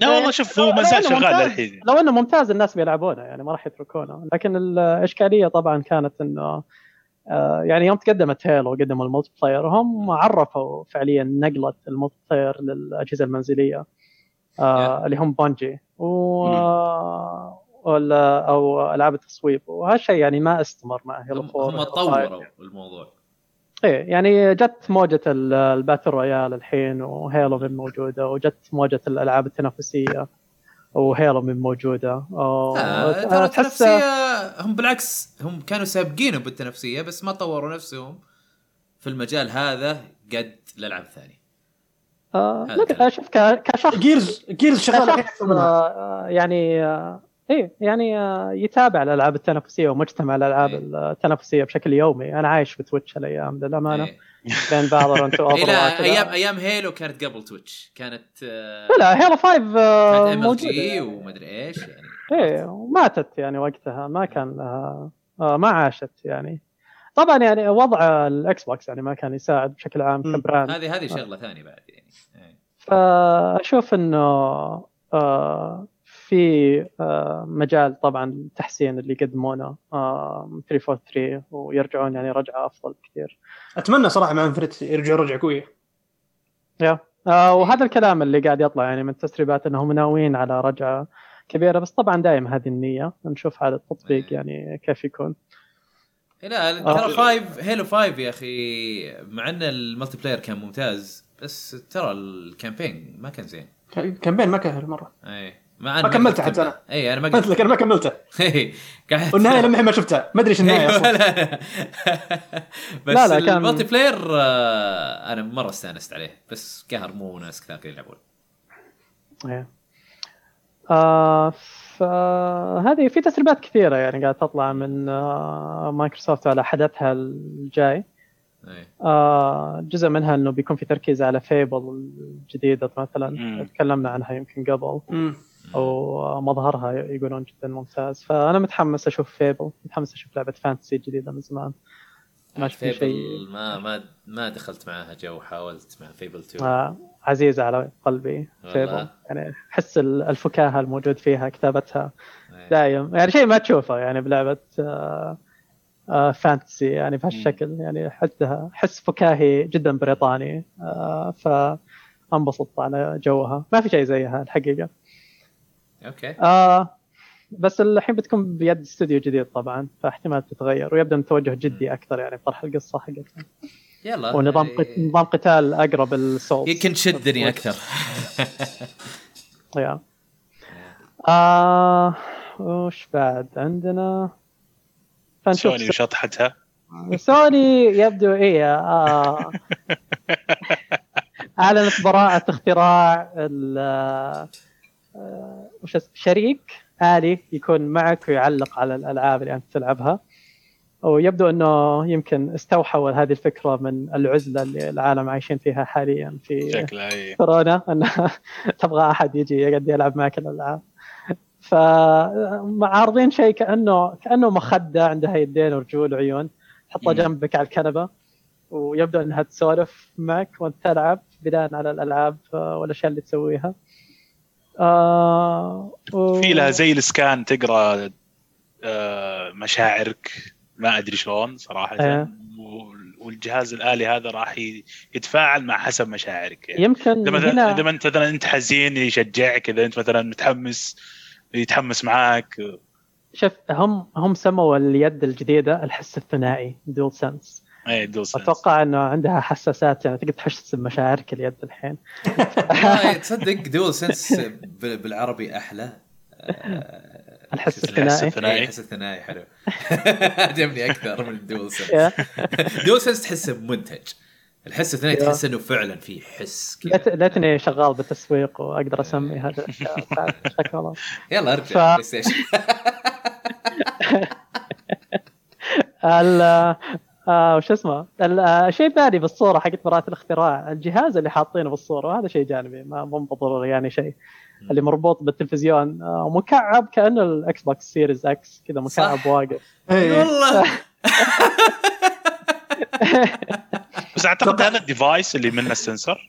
لا والله شوف هو ما زال شغال الحين. لو انه ممتاز الناس بيلعبونه يعني ما راح يتركونه، لكن الاشكاليه طبعا كانت انه يعني يوم تقدمت هيلو قدموا الملتي بلاير، هم عرفوا فعليا نقله الملتي بلاير للاجهزه المنزليه اللي هم بانجي أو ألعاب التصويب، وهالشيء يعني ما استمر مع هيلو 4. هم طوروا الموضوع. إيه يعني جت موجة الباتل رويال الحين وهيلو من موجودة، وجت موجة الألعاب التنافسية وهيلو من موجودة. التنافسية هم بالعكس هم كانوا سابقينهم بالتنافسية، بس ما طوروا نفسهم في المجال هذا قد للعب ثاني. لا شوف كشخص جيرز شغال يعني ايه يعني يتابع الالعاب التنافسيه ومجتمع الالعاب التنافسيه بشكل يومي. انا عايش في تويتش الايام للامانه بين فالورانت واوفراتش. ايام هيلو كانت قبل تويتش كانت لا هيلو 5 موجوده ومدري ايش يعني ايه وماتت يعني وقتها ما كان لها ما عاشت يعني. طبعا يعني وضع الاكس بوكس يعني ما كان يساعد بشكل عام كبراند. هذه شغله ثانيه بعد يعني. فاشوف انه في مجال طبعا تحسين اللي قدمونه 343 ويرجعون يعني رجعه افضل كثير. اتمنى صراحه مع انفرت يرجعوا رجعه قويه. وهذا الكلام اللي قاعد يطلع يعني من تسريبات انهم ناويين على رجعه كبيره، بس طبعا دائم هذه النيه، نشوف هذا التطبيق يعني كيف يكون. لا ترى هيلو 5 يا اخي مع ان الملتي بلاير كان ممتاز، بس ترى الكامبين ما كان زين. الكامبين ما كان مره اي ما كملته حتى انا. اي انا ما قلت لك انا ما كملته. والنهايه لمحي ما شفتها ما ادري ايش النهايه اصلا. بس لا الملتي بلاير انا مره استانست عليه، بس قهر مو ناس كثير يلعبون. فهذه في تسريبات كثيرة يعني قاعد تطلع من مايكروسوفت على حدثها الجاي. جزء منها إنه بيكون في تركيز على فيبل الجديدة مثلاً، تكلمنا عنها يمكن قبل، أو مظهرها يقولون جداً ممتاز. فأنا متحمس أشوف فيبل، متحمس أشوف لعبة فانتسي جديدة من زمان. ما شفت شيء. ما دخلت معها جو، حاولت مع فيبل 2. عزيزة على قلبي فيبل، يعني حس الفكاهة الموجود فيها كتابتها دائم يعني شيء ما تشوفه يعني بلعبة فانتسي يعني بهالشكل. يعني حس فكاهي جدا بريطاني، فانبسط على جوها. ما في شيء زيها الحقيقة. أوكي. بس الحين بتكون بيد استوديو جديد طبعا، فاحتمال تتغير ويبدأ متوجه جدي أكثر يعني بطرح القصة حقتها. يلا ونظام قتال اقرب للسولز يمكن شدني اكثر. طيب وش بعد عندنا؟ فنشوف سوني وشطحتها. سوني يبدو ايه اعلنت براءة اختراع شريك آلي يكون معك ويعلق على الألعاب اللي أنت تلعبها، ويبدو أنه يمكن استوحوا هذه الفكرة من العزلة اللي العالم عايشين فيها حاليا في كورونا، أنها تبغى أحد يجي يقعد يلعب معك الألعاب. فعارضين شيء كأنه مخدة عندها يدين ورجول وعيون، حطها جنبك على الكنبة ويبدو أنها تسولف معك وأنت تلعب بناء على الألعاب والأشياء اللي تسويها. في لها زي السكان تقرأ مشاعرك، ما أدري شلون صراحة. والجهاز الآلي هذا راح يتفاعل مع حسب مشاعرك، يعني يمكن إذا أنت مثلا أنت حزين يشجعك، إذا أنت مثلا متحمس يتحمس معك. شوف هم سموا اليد الجديدة الحس الثنائي دول سنس. أتوقع إنه عندها حساسات، يعني تقدر تحسس بمشاعرك اليد الحين. تصدق دول سنس بالعربي أحلى. الحس الثنائي. الحس الثنائي حلو. عجبني أكثر من دول سنس. دول سنس تحسه منتج، الحس الثنائي تحس إنه فعلًا في حس. لاتني شغال بالتسويق وأقدر أسمي هذا. شكرًا. يلا أرجع بلايستيشن. وش اسمه الشيء ثاني بالصورة حقت براءة الاختراع، الجهاز اللي حاطينه بالصورة، وهذا شيء جانبي ما مو ضروري يعني شيء، اللي مربوط بالتلفزيون مكعب كأنه الأكس بوكس سيريز اكس كذا مكعب واقف. والله بس أعتقد هذا الديفايس اللي منه السنسور.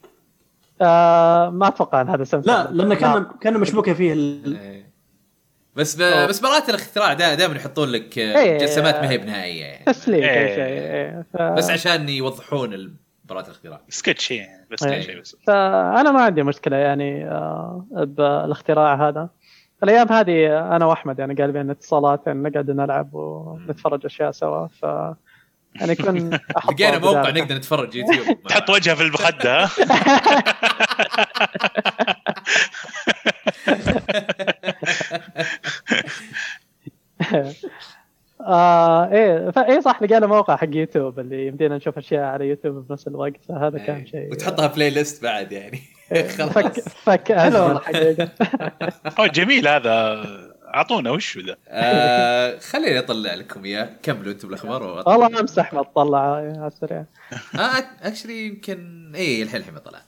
ما أتوقع هذا السنسور، لا لأنه كان مشبوكة فيه بس براءة الاختراع دائما يحطون لك مجسمات ما هي بنهائية، يعني تسليك بس عشان يوضحون براءة الاختراع سكتش يعني بس شيء. بس انا ما عندي مشكلة يعني بالاختراع هذا. الايام هذه انا واحمد يعني قال بين اتصالات يعني نقعد نلعب ونتفرج اشياء سوا، ف يعني كنا لقينا موقع نقدر نتفرج يوتيوب تحط وجهه في المخدة. ايه صح، لقينا موقع حق يوتيوب اللي يمدينا نشوف اشياء على يوتيوب بنفس الوقت، فهذا كان شيء. وتحطها بلاي ليست بعد يعني. خلاص فك هذا حقيقه. جميل، هذا اعطونا وش ذا. خليني اطلع لكم اياه، كملوا انتم الاخبار. والله ما امسح ما اطلع على السريع. اكشلي يمكن ايه الحين اطلع.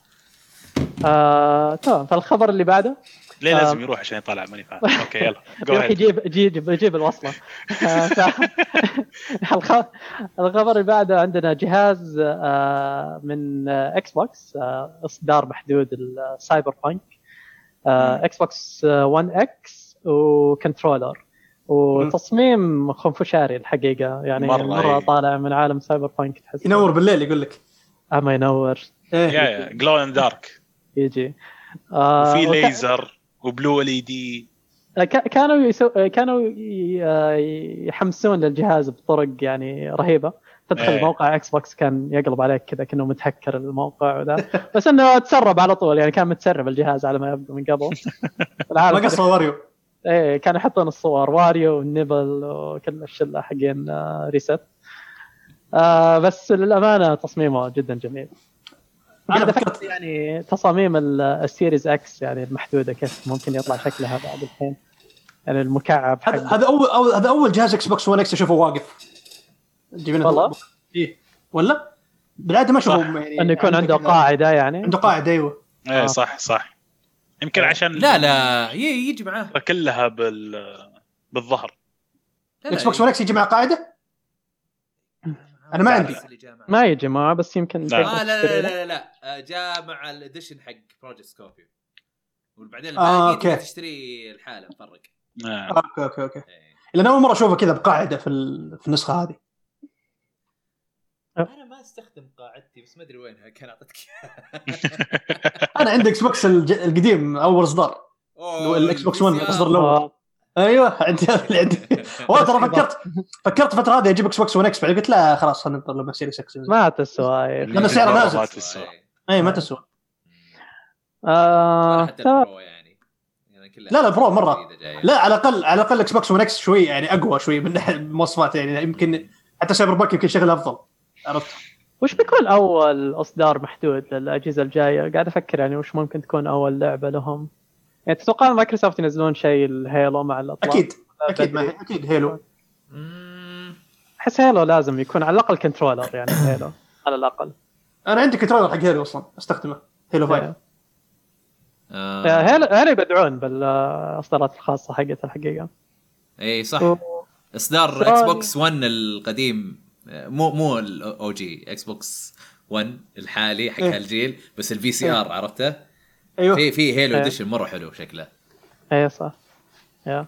تمام، فالخبر اللي بعده ليه لازم يروح عشان يطلع ماني فاهم. اوكي يلا روح يجيب الوصله. الخبر اللي بعده عندنا جهاز من اكس بوكس، اصدار محدود السايبر بانك، اكس بوكس 1 اكس وكنترولر، وتصميم خنفشاري الحقيقه، يعني مره طالع من عالم سايبر بانك، تحس ينور بالليل يقول لك اما ينور يا glow in dark يجي. وفي ليزر وبلو LED. كانوا يحمسون للجهاز بطرق يعني رهيبة. تدخل موقع اكس بوكس كان يقلب عليك كذا كأنه متهكر الموقع ولا، بس انه تسرب على طول، يعني كان متسرب الجهاز على ما يبدو من قبل. ما قص واريو. كانوا يحطون الصور واريو والنبل وكل الشلة حقين ريست. بس للأمانة تصميمه جدا جميل. أنا فكرت يعني تصاميم السيريز أكس يعني المحدودة كيف ممكن يطلع شكلها بعد الحين، يعني المكعب هذا أول جهاز إكس بوكس 1 إكس أشوفه واقف والله. إيه ولا بالعادة ما أشوفه يعني إنه يكون عنده قاعدة، يعني عنده قاعدة. أيوة إيه صح يمكن عشان لا يجي معاه كلها بالظهر. إكس بوكس 1 إكس يجي مع قاعدة، أنا ما عندي ما يجي معه، بس يمكن لا جاء مع الاديشن حق بروجكت سكوربيو، وبعدين الباقي تشتري الحالة مفرق. اوكي لأن أول مرة أشوفه كذا بقاعدة في النسخة هذه. أنا ما استخدم قاعدتي، بس ما أدري وينها كان أعطتك. أنا عندي إكس بوكس القديم أول إصدار، الإكس بوكس 1 إصدار الأول. ايوه عندي والله ترى فكرت فتره هذه اجيب اكس بوكس 1 اكس، بعدين قلت لا خلاص خلينا ننطر لما سيريس اكس ما تسوى لما سعره نازل ما تسوى. اي ما تسوى لا برو مره لا، على الاقل على الاقل اكس بوكس 1 اكس شوي يعني اقوى شوي من ناحيه المواصفات، يعني يمكن حتى سايبر بانك يمكن شغله افضل. عرفت وش بيكون اول اصدار محدود للاجهزه الجايه؟ قاعد افكر يعني وش ممكن تكون اول لعبه لهم. يعني تتوقع مايكروسوفت ينزلون شيء الهيلو مع الاطلاق؟ اكيد هيلو. احس هيلو لازم يكون على الاقل كنترولر، يعني هيلو على الاقل. انا عندي كنترولر حق هيلو اصلا استخدمه، هيلو 5. هيلو يبدعون بالاصدارات الخاصه حقتها الحقيقه. اي صح، اصدار اكس بوكس 1 القديم مو الاو جي، اكس بوكس 1 الحالي حق هالجيل، بس الفي سي ار عرفته. أيوة. في هيلو ديشن مرة حلو شكله. اي صح. يا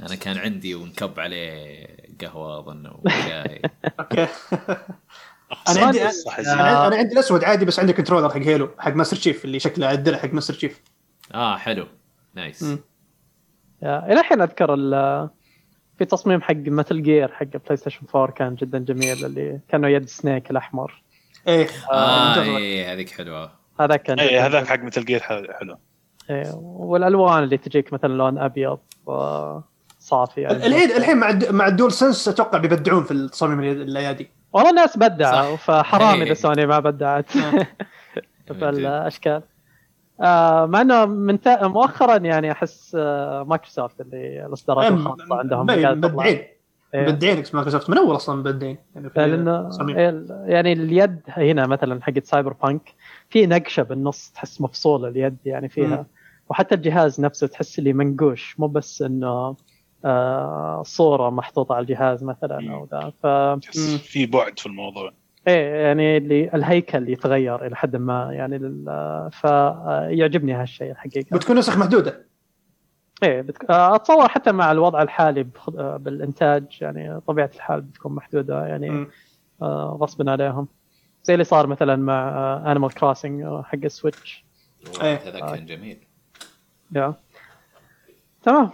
انا كان عندي ونكب عليه قهوه اظن وجاي. اوكي انا عندي الاسود عادي، بس عندي كنترولر حق هيلو حق ماستر تشيف اللي شكله الدرع حق ماستر تشيف. حلو نايس. يا الى الحين اذكر في تصميم حق متل جير حق بلاي ستيشن 4 كان جدا جميل، اللي كانوا يد سنيك الاحمر. ايه ايه هذيك حلوه. هذا كان ايه هذاك حق مثل جير حلو. ايه والالوان اللي تجيك مثلا لون ابيض صافي يعني. الحين مع الدول سنس اتوقع بيبدعون في التصاميم الايادي. والله الناس بدعوا، فحرام اذا سوني ما بدعت في الاشكال. مع انه مؤخرا يعني احس مايكروسوفت اللي الاصدارات الخاصه عندهم بدعين اكس مايكروسوفت من اول اصلا بدعين يعني اليد هنا مثلا حقت سايبر بانك في نقشه بالنص تحس مفصوله اليد يعني فيها وحتى الجهاز نفسه تحس اللي منقوش، مو بس انه صوره محطوطه على الجهاز مثلا او ذا، فتحس في بعد في الموضوع. ايه يعني اللي الهيكل يتغير الى حد ما يعني فيعجبني هالشيء الحقيقه. بتكون نسخ محدوده. ايه اتصور حتى مع الوضع الحالي بالانتاج يعني طبيعه الحال بتكون محدوده يعني غصبا عليهم، زي اللي صار مثلا مع انيمال كروسنج حق السويتش. هذا كان جميل. تمام.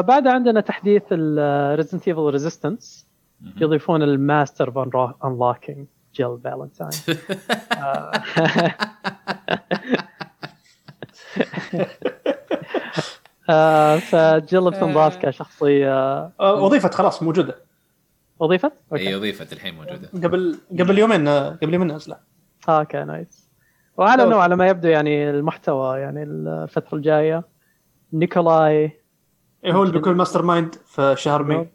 بعد عندنا تحديث الريزنت ايفل ريزيستنس، يضيفون الماستر فان انلوكينج جيل فالنتاين. فجيل بتنضاف كشخصيه وظيفه خلاص موجوده. وظيفة؟ أي وظيفة الحين موجودة. قبل يومين نزل. أوكي نايس. وعلى أنه على ما يبدو يعني المحتوى يعني الفترة الجاية نيكولاي. هو اللي بيكون ماستر مايند في شهر مايو.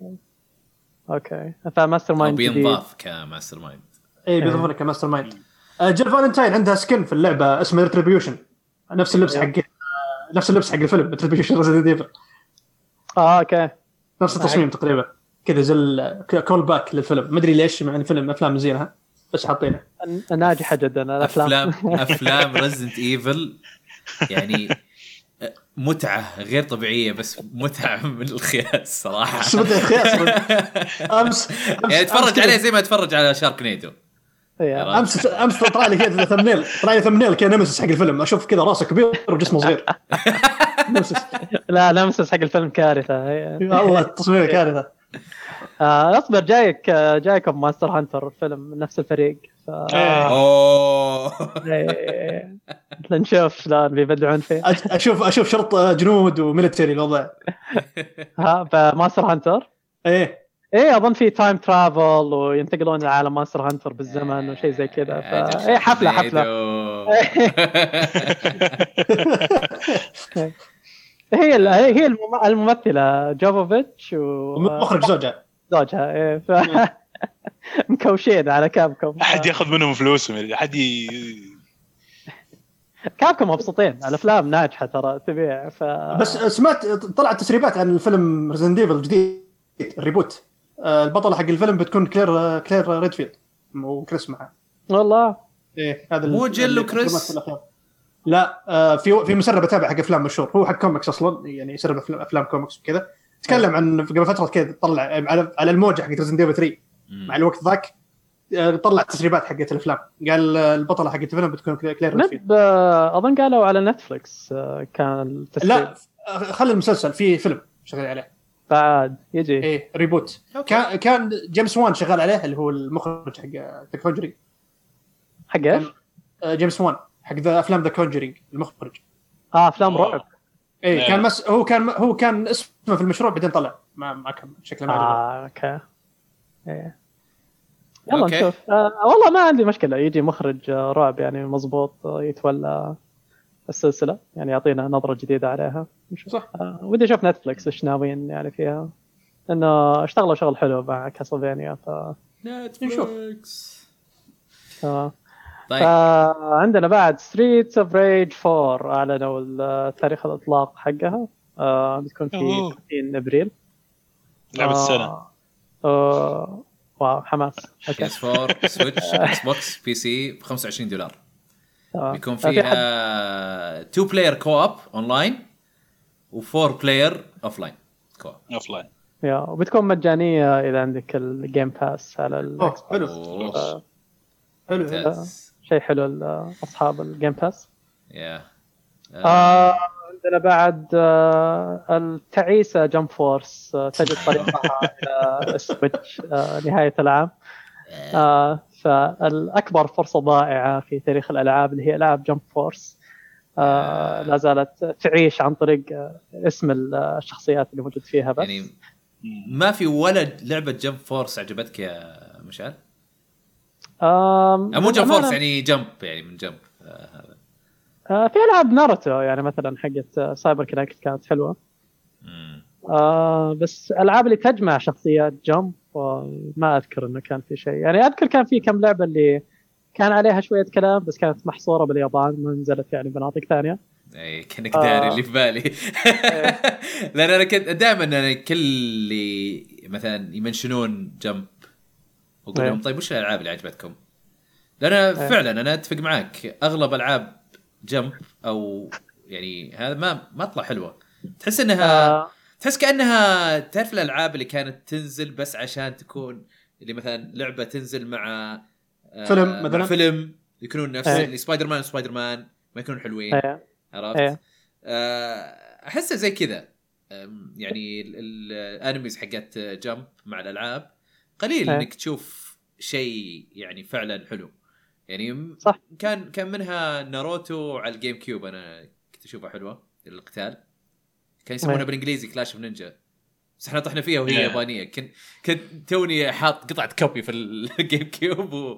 أوكي. فماستر مايند. بينضاف كماستر مايند. أي بيضافون كماستر مايند. جيل فالنتاين عندها سكن في اللعبة اسمه ريتريبيوشن، نفس اللبس حق الفيلم ريتريبيوشن ريزيدنت ايفل. أوكي. نفس التصميم تقريبا. كذا زل كول باك للفيلم، مدري ليش مع ان فيلم افلام زينها بس حاطينه ناجحه جدا الافلام ريزنت ايفل يعني متعه غير طبيعيه، بس متعه من الخياس صراحه. امس اتفرج عليه زي ما اتفرج على شارك نيدو. امس طلع لي كذا ثمنيل كان نمسس حق الفيلم، اشوف كذا راسه كبير وجسمه صغير. لا نمسس حق الفيلم كارثه والله، التصوير كارثه. اصبر جايكم ماستر هانتر فيلم نفس الفريق لنشوف الان بيبدعون فيه. اشوف شرطه جنود وميليتري الوضع. ماستر هانتر ايه اظن في تايم ترافل وينتقلون لعالم ماستر هانتر بالزمن وشيء زي كذا. ايه حفله هي الممثله جوفوفيتش ومخرج زوجها ايه مكوشين على كابكم. احد ياخذ منهم فلوسهم، احد كابكم مبسوطين على افلام ناجحه ترى تبيع. بس سمعت طلعت تسريبات عن الفيلم ريزيدنت ايفل الجديد الريبوت، البطله حق الفيلم بتكون كلير ريدفيلد وكريس معها. والله ايه هذا مو جيل وكريس. لا في مسرب تابع حق افلام مشهور، هو حق كوميكس اصلا يعني يسرب افلام كوميكس وكذا. تكلم عن قبل فتره كذا طلع على الموجه حق ريزنت ايفل 3 مع الوقت ذاك طلع تسريبات حقت الافلام، قال البطله حقت الفيلم بتكون كلير ريدفيلد. اظن قالوا على نتفليكس كان التسريب. لا خلي المسلسل في فيلم شغال عليه. قاعد يجي ايه ريبوت. كان جيمس وان شغال عليه اللي هو المخرج حق ذا كونجرينج. حقه جيمس وان حق ذا افلام ذا كونجرينج المخرج. افلام رعب. ايه كان هو كان اسمه في المشروع بعدين طلع ما كمل شكله ما عجبه. اوكي ايه يلا نشوف. والله ما عندي مشكله يجي مخرج رعب يعني مزبوط يتولى السلسله يعني يعطينا نظره جديده عليها صح. ودي اشوف نتفلكس ايش ناويين يعني فيها انه اشتغلوا شغل حلو مع كاسلفينيا ف نتفلكس. طيب عندنا بعد ستريتس اوف ريج 4 اعلنوا تاريخ الاطلاق حقها بتكون في 30 ابريل لعبه السنه. واو حماس. اوكي PS4 سويتش اكس بوكس بي سي ب $25. بيكون فيها 2 بلاير كوب اونلاين و4 بلاير اوفلاين كوب اوفلاين يا. وبتكون مجانيه اذا عندك الجيم باس على الاكس بوكس. حلو شيء حلو اصحاب الجيم باس يا. عندنا بعد التعيسه جمب فورس تجد طريقها الى السويتش نهايه العام. فالأكبر فرصة ضائعة في تاريخ الألعاب اللي هي ألعاب جمب فورس لا زالت تعيش عن طريق اسم الشخصيات اللي موجود فيها بس. يعني ما في ولا لعبة جمب فورس عجبتك يا مشعل؟ مو جمب فورس يعني جمب يعني من جمب. في ألعاب ناروتو يعني مثلا حقت سايبر كينكت كانت حلوة. بس ألعاب اللي تجمع شخصيات جمب ما أذكر إنه كان في شيء. يعني أذكر كان في كم لعبة اللي كان عليها شوية كلام بس كانت محصورة باليابان ما نزلت يعني مناطق ثانية. إيه كأنك داري اللي في بالي. لأن أنا كنت دائما أنا كل اللي مثلا يمنشنون جمب وأقول لهم طيب وش الألعاب اللي عجبتكم؟ لأن فعلا أنا أتفق معك أغلب ألعاب جمب أو يعني هذا ما طلع حلوة. تحس إنها تحس كأنها تعرف الألعاب اللي كانت تنزل بس عشان تكون اللي مثلا لعبة تنزل مع فيلم مثلا فيلم يكونون نفس اللي سبايدر مان ما يكونون حلوين. عرفت أحسها زي كذا يعني الأنميز حقت جمب مع الألعاب قليل إنك تشوف شيء يعني فعلا حلو يعني صح. كان منها ناروتو على الجيم كيوب أنا كنت أشوفها حلوة القتال كان يسمونها بالانجليزي كلاش اوف نينجا بس احنا طحنا فيها وهي يابانيه. كنت توني حاط قطعه كوبي في الجيم كيوب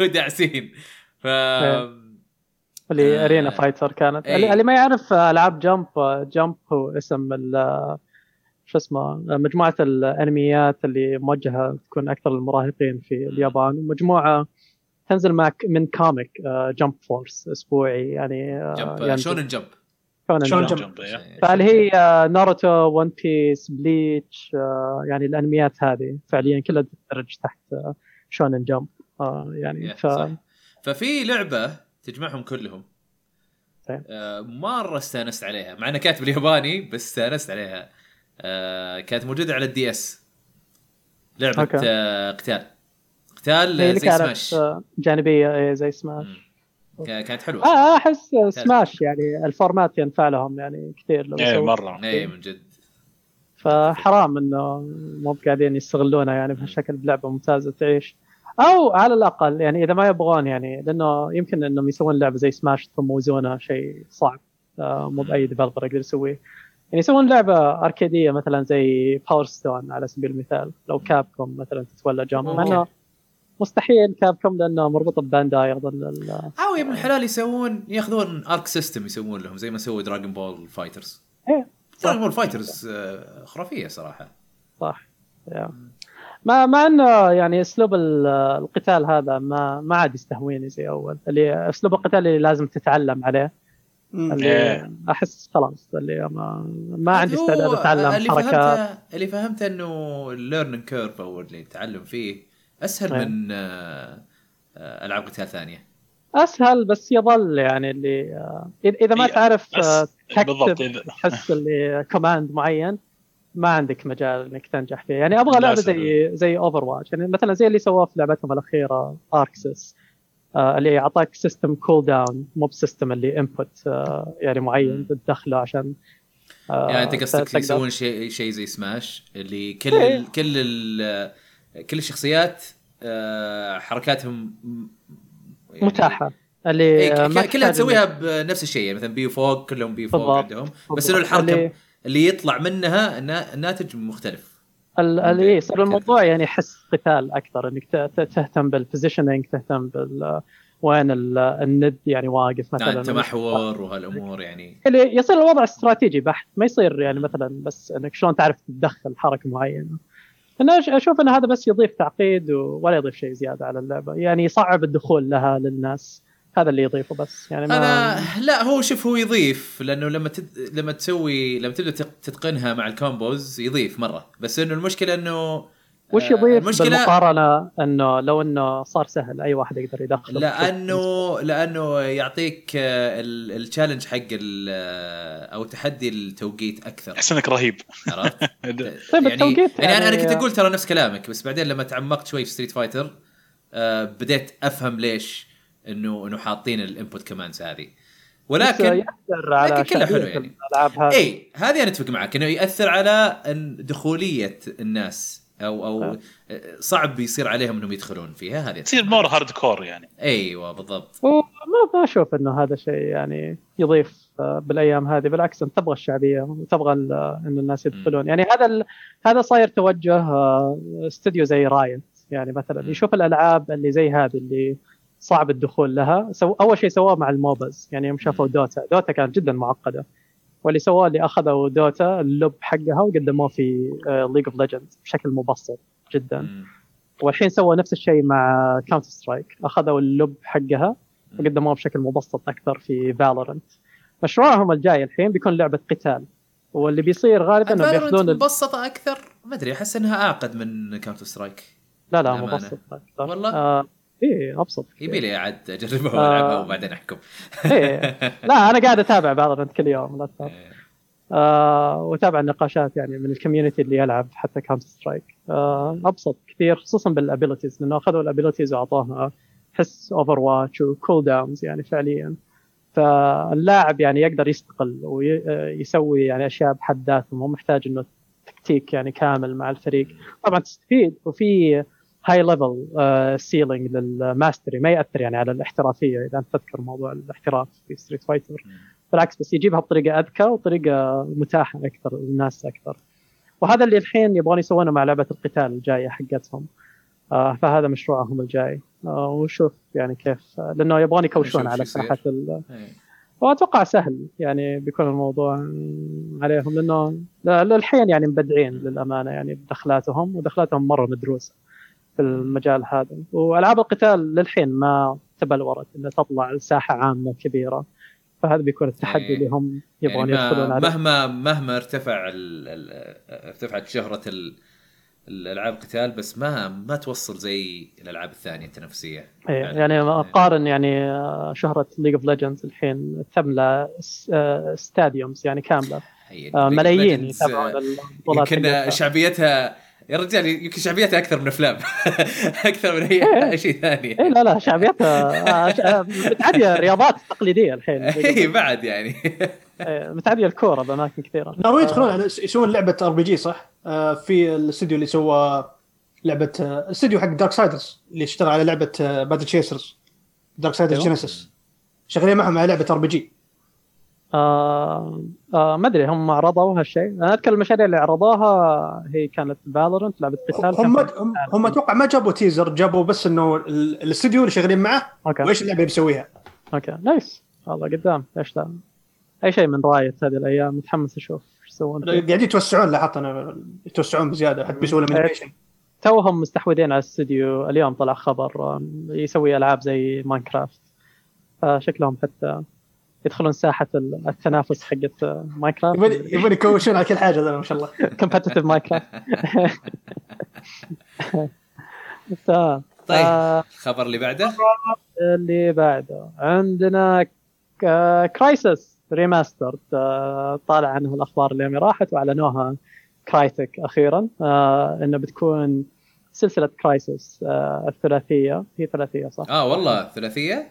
ودعسين ف اللي ارينا فايتر كانت اللي ما يعرف العاب جمب هو اسم شو اسمه مجموعه الانميات اللي موجهه تكون اكثر للمراهقين في اليابان ومجموعه تنزل معك من كوميك جمب فورس اسبوعي يعني شونن جمب فاللي هي ناروتو ون بيس بليتش يعني الأنميات هذه فعليا كلها تدرج تحت شونن جمب يعني ففي لعبة تجمعهم كلهم مرة استانست عليها مع أنها كاتب الياباني بس استانست عليها. كانت موجودة على الدي اس لعبة قتال زي سماش جانبية زي سماش كانت حلوة. أحس سماش يعني الفورمات ينفع لهم يعني كثير لو إيه مرة إيه من جد فحرام إنه مو قاعدين يستغلونه يعني بهالشكل بلعبة ممتازة تعيش أو على الأقل يعني إذا ما يبغون يعني لأنه يمكن إنهم يسوون لعبة زي سماش ثم وزونها شيء صعب مو بأي ديفلوبر يقدر يسويه يعني يسوون لعبة أركيدية مثلا زي باور ستون على سبيل المثال لو كابكم مثلا تتولى جامعة مستحيل كابكم لأنه مربوطة ببانداي يقدر أو يا ابن الحلال يأخذون أرك سيستم يسوون لهم زي ما سووا دراغون بول فايترز. دراغون بول فايترز خرافية صراحة صح. مع أنه يعني أسلوب القتال هذا ما عاد يستهويني زي أول اللي أسلوب القتال اللي لازم تتعلم عليه اللي أحس خلاص اللي ما عندي استعداد أتعلم حركات. اللي فهمت أنه الليرنينج كيرف أو اللي تعلم فيه أسهل من ألعاب قتال ثانية أسهل بس يظل يعني اللي إذا ما تعرف تكتب تحس اللي كوماند معين ما عندك مجال إنك تنجح فيه. يعني أبغى لعبة زي أوفرواتش يعني مثلا زي اللي سواه في لعبتهم الأخيرة أركسس اللي يعطاك سيستم كول داون مو بسيستم اللي إنبوت يعني معين تدخله عشان يعني انت قصدك يسوون شيء زي سماش اللي كل الشخصيات حركاتهم يعني متاحه اللي كلها تسويها بنفس الشيء، مثلا بي فوق كلهم بي فوق عندهم، بس انه الحركه اللي يطلع منها الناتج مختلف. اللي صار الموضوع يعني حس قتال اكثر، انك تهتم بالبوزيشننج، تهتم بال وين الند يعني واقف مثلا، تمحور وهالامور، يعني اللي يصير الوضع استراتيجي بحت، ما يصير يعني مثلا بس انك شلون تعرف تتدخل حركه معينه. انا اشوف ان هذا بس يضيف تعقيد ولا يضيف شيء زياده على اللعبه، يعني يصعب الدخول لها للناس، هذا اللي يضيفه بس. يعني لا هو شوف، هو يضيف لانه لما تبدا تتقنها مع الكومبوز يضيف مره، بس انه المشكله انه وش يضيف بالمقارنة انه لو انه صار سهل اي واحد يقدر يدخل، لانه يعطيك التشالنج حق او تحدي التوقيت اكثر. احس انك رهيب. طيب التوقيت يعني انا كنت اقول ترى نفس كلامك، بس بعدين لما تعمقت شوي في ستريت فايتر بديت افهم ليش انه حاطين الانبوت كمانز هذه، ولكن كله حلو يعني. اي هذه انا اتفق معك انه ياثر على دخولية الناس او صعب بيصير عليهم انهم يدخلون فيها، هذه تصير مور هاردكور يعني. ايوه بالضبط، ما اشوف انه هذا شيء يعني يضيف بالايام هذه، بالعكس انت تبغى الشعبيه وتبغى ان الناس يدخلون. يعني هذا صاير توجه استوديو زي رايت، يعني مثلا يشوف الالعاب اللي زي هذه اللي صعب الدخول لها، اول شيء سواه مع الموبز، يعني يوم شافوا دوتا كانت جدا معقده، واللي سواه اللي أخذوا دوتا اللب حقها وقدموه في ليج اوف ليجندز بشكل مبسط جدا. والحين سووا نفس الشيء مع كاونتر سترايك، أخذوا اللب حقها وقدموه بشكل مبسط أكثر في فالورنت. مشروعهم الجاي الحين بيكون لعبة قتال، واللي بيصير غالبا إنه بياخذون مبسطة أكثر، ما أدري أحس إنها أعقد من كاونتر سترايك. لا مبسط أكثر والله. ايه ابسط، يبي لي اعد اجربها والعبها وبعدين احكم. ايه لا انا قاعد اتابع بعض كل يوم، لا تخاف. وتابع النقاشات يعني من الكوميونتي اللي يلعب حتى كاونتر سترايك. ابسط كثير، خصوصا بالابيليتيز، لانه اخذوا الابيليتيز وعطوها حس اوفر واتش وكول داونز يعني فعليا، فاللاعب يعني يقدر يستقل ويسوي يعني اشياء بحد ذاته، مو محتاج انه تكتيك يعني كامل مع الفريق. طبعا تستفيد، وفي هاي ليفل سيلينج للماستري ما يأثر يعني على الاحترافية، إذا أنت تذكر موضوع الاحتراف في ستريت فايتر. بالعكس بس يجيبها بطريقة أذكى وطريقة متاحة أكثر للناس أكثر، وهذا اللي الحين يبغون يسوونه مع لعبة القتال الجاية حقتهم. فهذا مشروعهم الجاي، وشوف يعني كيف، لأنه يبغون يكوشون على ساحة وأتوقع سهل يعني بيكون الموضوع عليهم، لأنه للحين يعني مبدعين للأمانة يعني بدخلاتهم، ودخلاتهم مرة مدروسة في المجال هذا. والعاب القتال للحين ما تبلورت انها تطلع لساحه عامه كبيره، فهذا بيكون التحدي اللي هم يبغون يعني يدخلون عليه. مهما ارتفعت شهره الالعاب القتال، بس ما توصل زي الالعاب الثانيه التنافسيه. يعني اقارن يعني شهره ليج اوف ليجندز الحين تملى ستاديومز يعني كامله، ملايين يتابعون البطولات. يمكن شعبيتها يا رجال، يمكن شعبيتها أكثر من أفلام أكثر من أي شيء ثاني. إيه لا شعبيتها متعدية رياضات تقليدية الحين. إيه بعد يعني متعدية الكورة بأماكن كثيرة. ناويين يدخلون يسوون لعبة RPG صح؟ في الاستوديو اللي سوى لعبة، الاستوديو حق دارك سايدرز اللي اشتغل على لعبة باتل تشيسرز، دارك سايدرز جينيسيس، شغالين معهم على لعبة RPG. ما أدري هم عرضوا هالشيء، أنا أذكر المشاريع اللي عرضوها هي كانت فالورنت، لعبة قتال. هم أتوقع ما جابوا تيزر، جابوا بس إنه الاستوديو اللي شغالين معه وإيش اللعبة بيسويها. أوكي نايس والله، قدام إيش لا أي شيء من رايت هذه الأيام، متحمس أشوف إيش يسوون. قاعدين يتوسعون، لاحظت أنا يتوسعون بزيادة، حتى بيسوون من إيش. توهم مستحوذين على الاستوديو، اليوم طلع خبر يسوي ألعاب زي ماينكرافت، شكلهم حتى يدخلون ساحة التنافس حقت ماينكرافت، يبون يكوشون على كل حاجة ذا ما شاء الله. كومبتيتيف ماينكرافت. طيب الخبر اللي بعده، عندنا كرايسس ريماستر، طالع عنه الأخبار اللي راحت وأعلنوها كرايتك أخيرا، إنه بتكون سلسلة كرايسس الثلاثية، هي ثلاثية صح؟ والله ثلاثية؟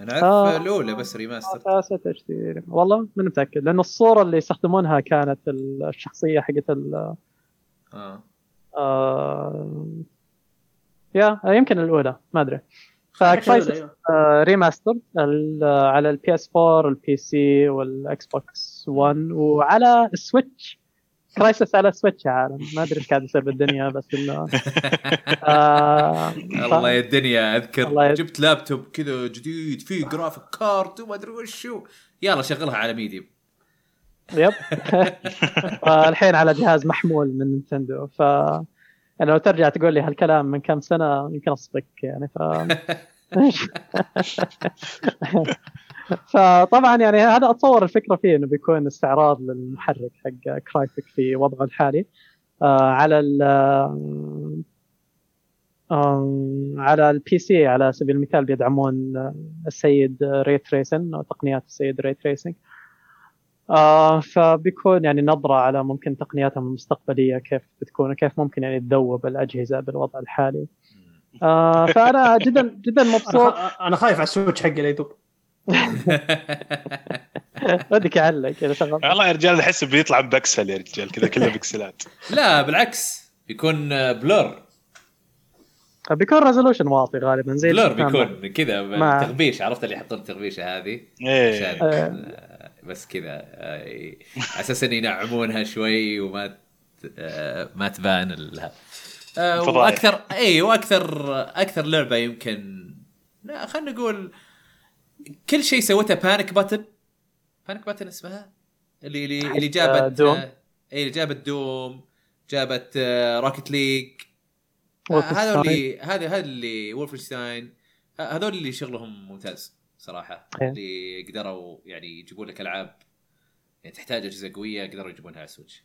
انا عارف الاولى بس ريماستر اساسا تشتري والله ما متاكد لانه الصوره اللي يستخدمونها كانت الشخصيه حقت ال يا يمكن الاولى ما ادري فكفايه ريماستر على البي اس 4 والبي سي والاكس بوكس 1 وعلى السويتش كرايسس على سويتش عالم ما ادري ايش قاعد يصير بالدنيا بس انه الله يا الدنيا اذكر جبت لابتوب كذا جديد فيه جرافيك كارد وما ادري وش هو يلا شغلها على ميديم يب الحين على جهاز محمول من نينتندو ف يعني لو ترجع تقول لي هالكلام من كم سنه يمكن اصدق يعني فطبعا يعني هذا اتصور الفكره فيه انه بيكون استعراض للمحرك حق كرايتك في وضعه الحالي على ال على البي سي على سبيل المثال بيدعمون السيد ري تريسن او تقنيات السيد ري تريسن فبيكون يعني نظرة على ممكن تقنياتهم المستقبلية كيف بتكون وكيف ممكن يعني تذوب الأجهزة بالوضع الحالي فأنا جدا جدا مبسوط أنا خايف على السويتش حقي لا يذوب ودك أعلق كذا شغل والله يا رجال أحس بيطلع بكسل يا رجال كذا كله بكسلات لا بالعكس يكون بلور بيكون ريزولوشن واطي غالبا زي بلور بيكون كذا تغبيش عرفت اللي يحطون التغبيشة هذه بس كذا أساساً ينعمونها شوي وما ما تبان لها وأكثر أي وأكثر لعبة يمكن لا خلنا نقول كل شيء سوته بانيك باتن اسمها اللي جابت اللي جابت دوم جابت راكت ليج هذا اللي وولفنشتاين هذول اللي شغلهم ممتاز صراحة اللي قدروا يعني يجيبون لك ألعاب يعني تحتاج أجهزة قوية قدروا يجيبونها على السويتش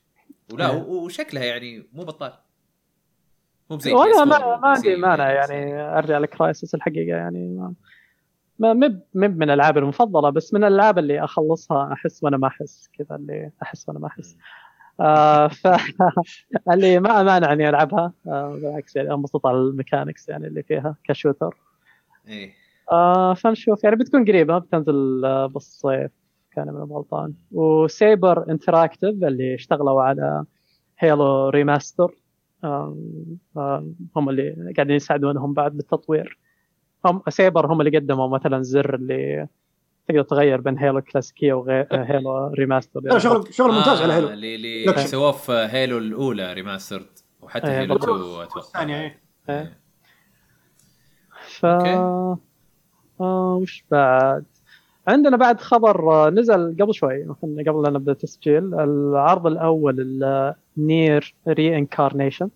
ولا وشكلها يعني مو بطال مو زي والله ما عندي مانع يعني أرجع لكرايسس الحقيقة يعني ما مب من الألعاب المفضلة بس من الألعاب اللي أخلصها أحس وأنا ما أحس كذا اللي أحس وأنا ما أحس اللي ما مانع إني ألعبها بالعكس يعني أنبسط على الميكانيكس يعني اللي فيها كشوتر إيه فنشوف يعني بتكون قريبة بتنزل بالصيف كان من الغلطان وسايبر انتراكتيف اللي اشتغلوا على هيلو ريماستر هم اللي قاعدين يساعدونهم بعد بالتطوير هم سايبر هم اللي قدموا مثلا زر اللي تقدر تغير بين هيلو كلاسيكية وهيلو ريماستر يعني شغل ممتاز على هيلو اللي سواه في هيلو الأولى ريماستر وحتى هيلو 2 اتوقع وش بعد عندنا بعد خبر نزل قبل شوي قبل لا نبدأ تسجيل العرض الأول النير رينكارنيشن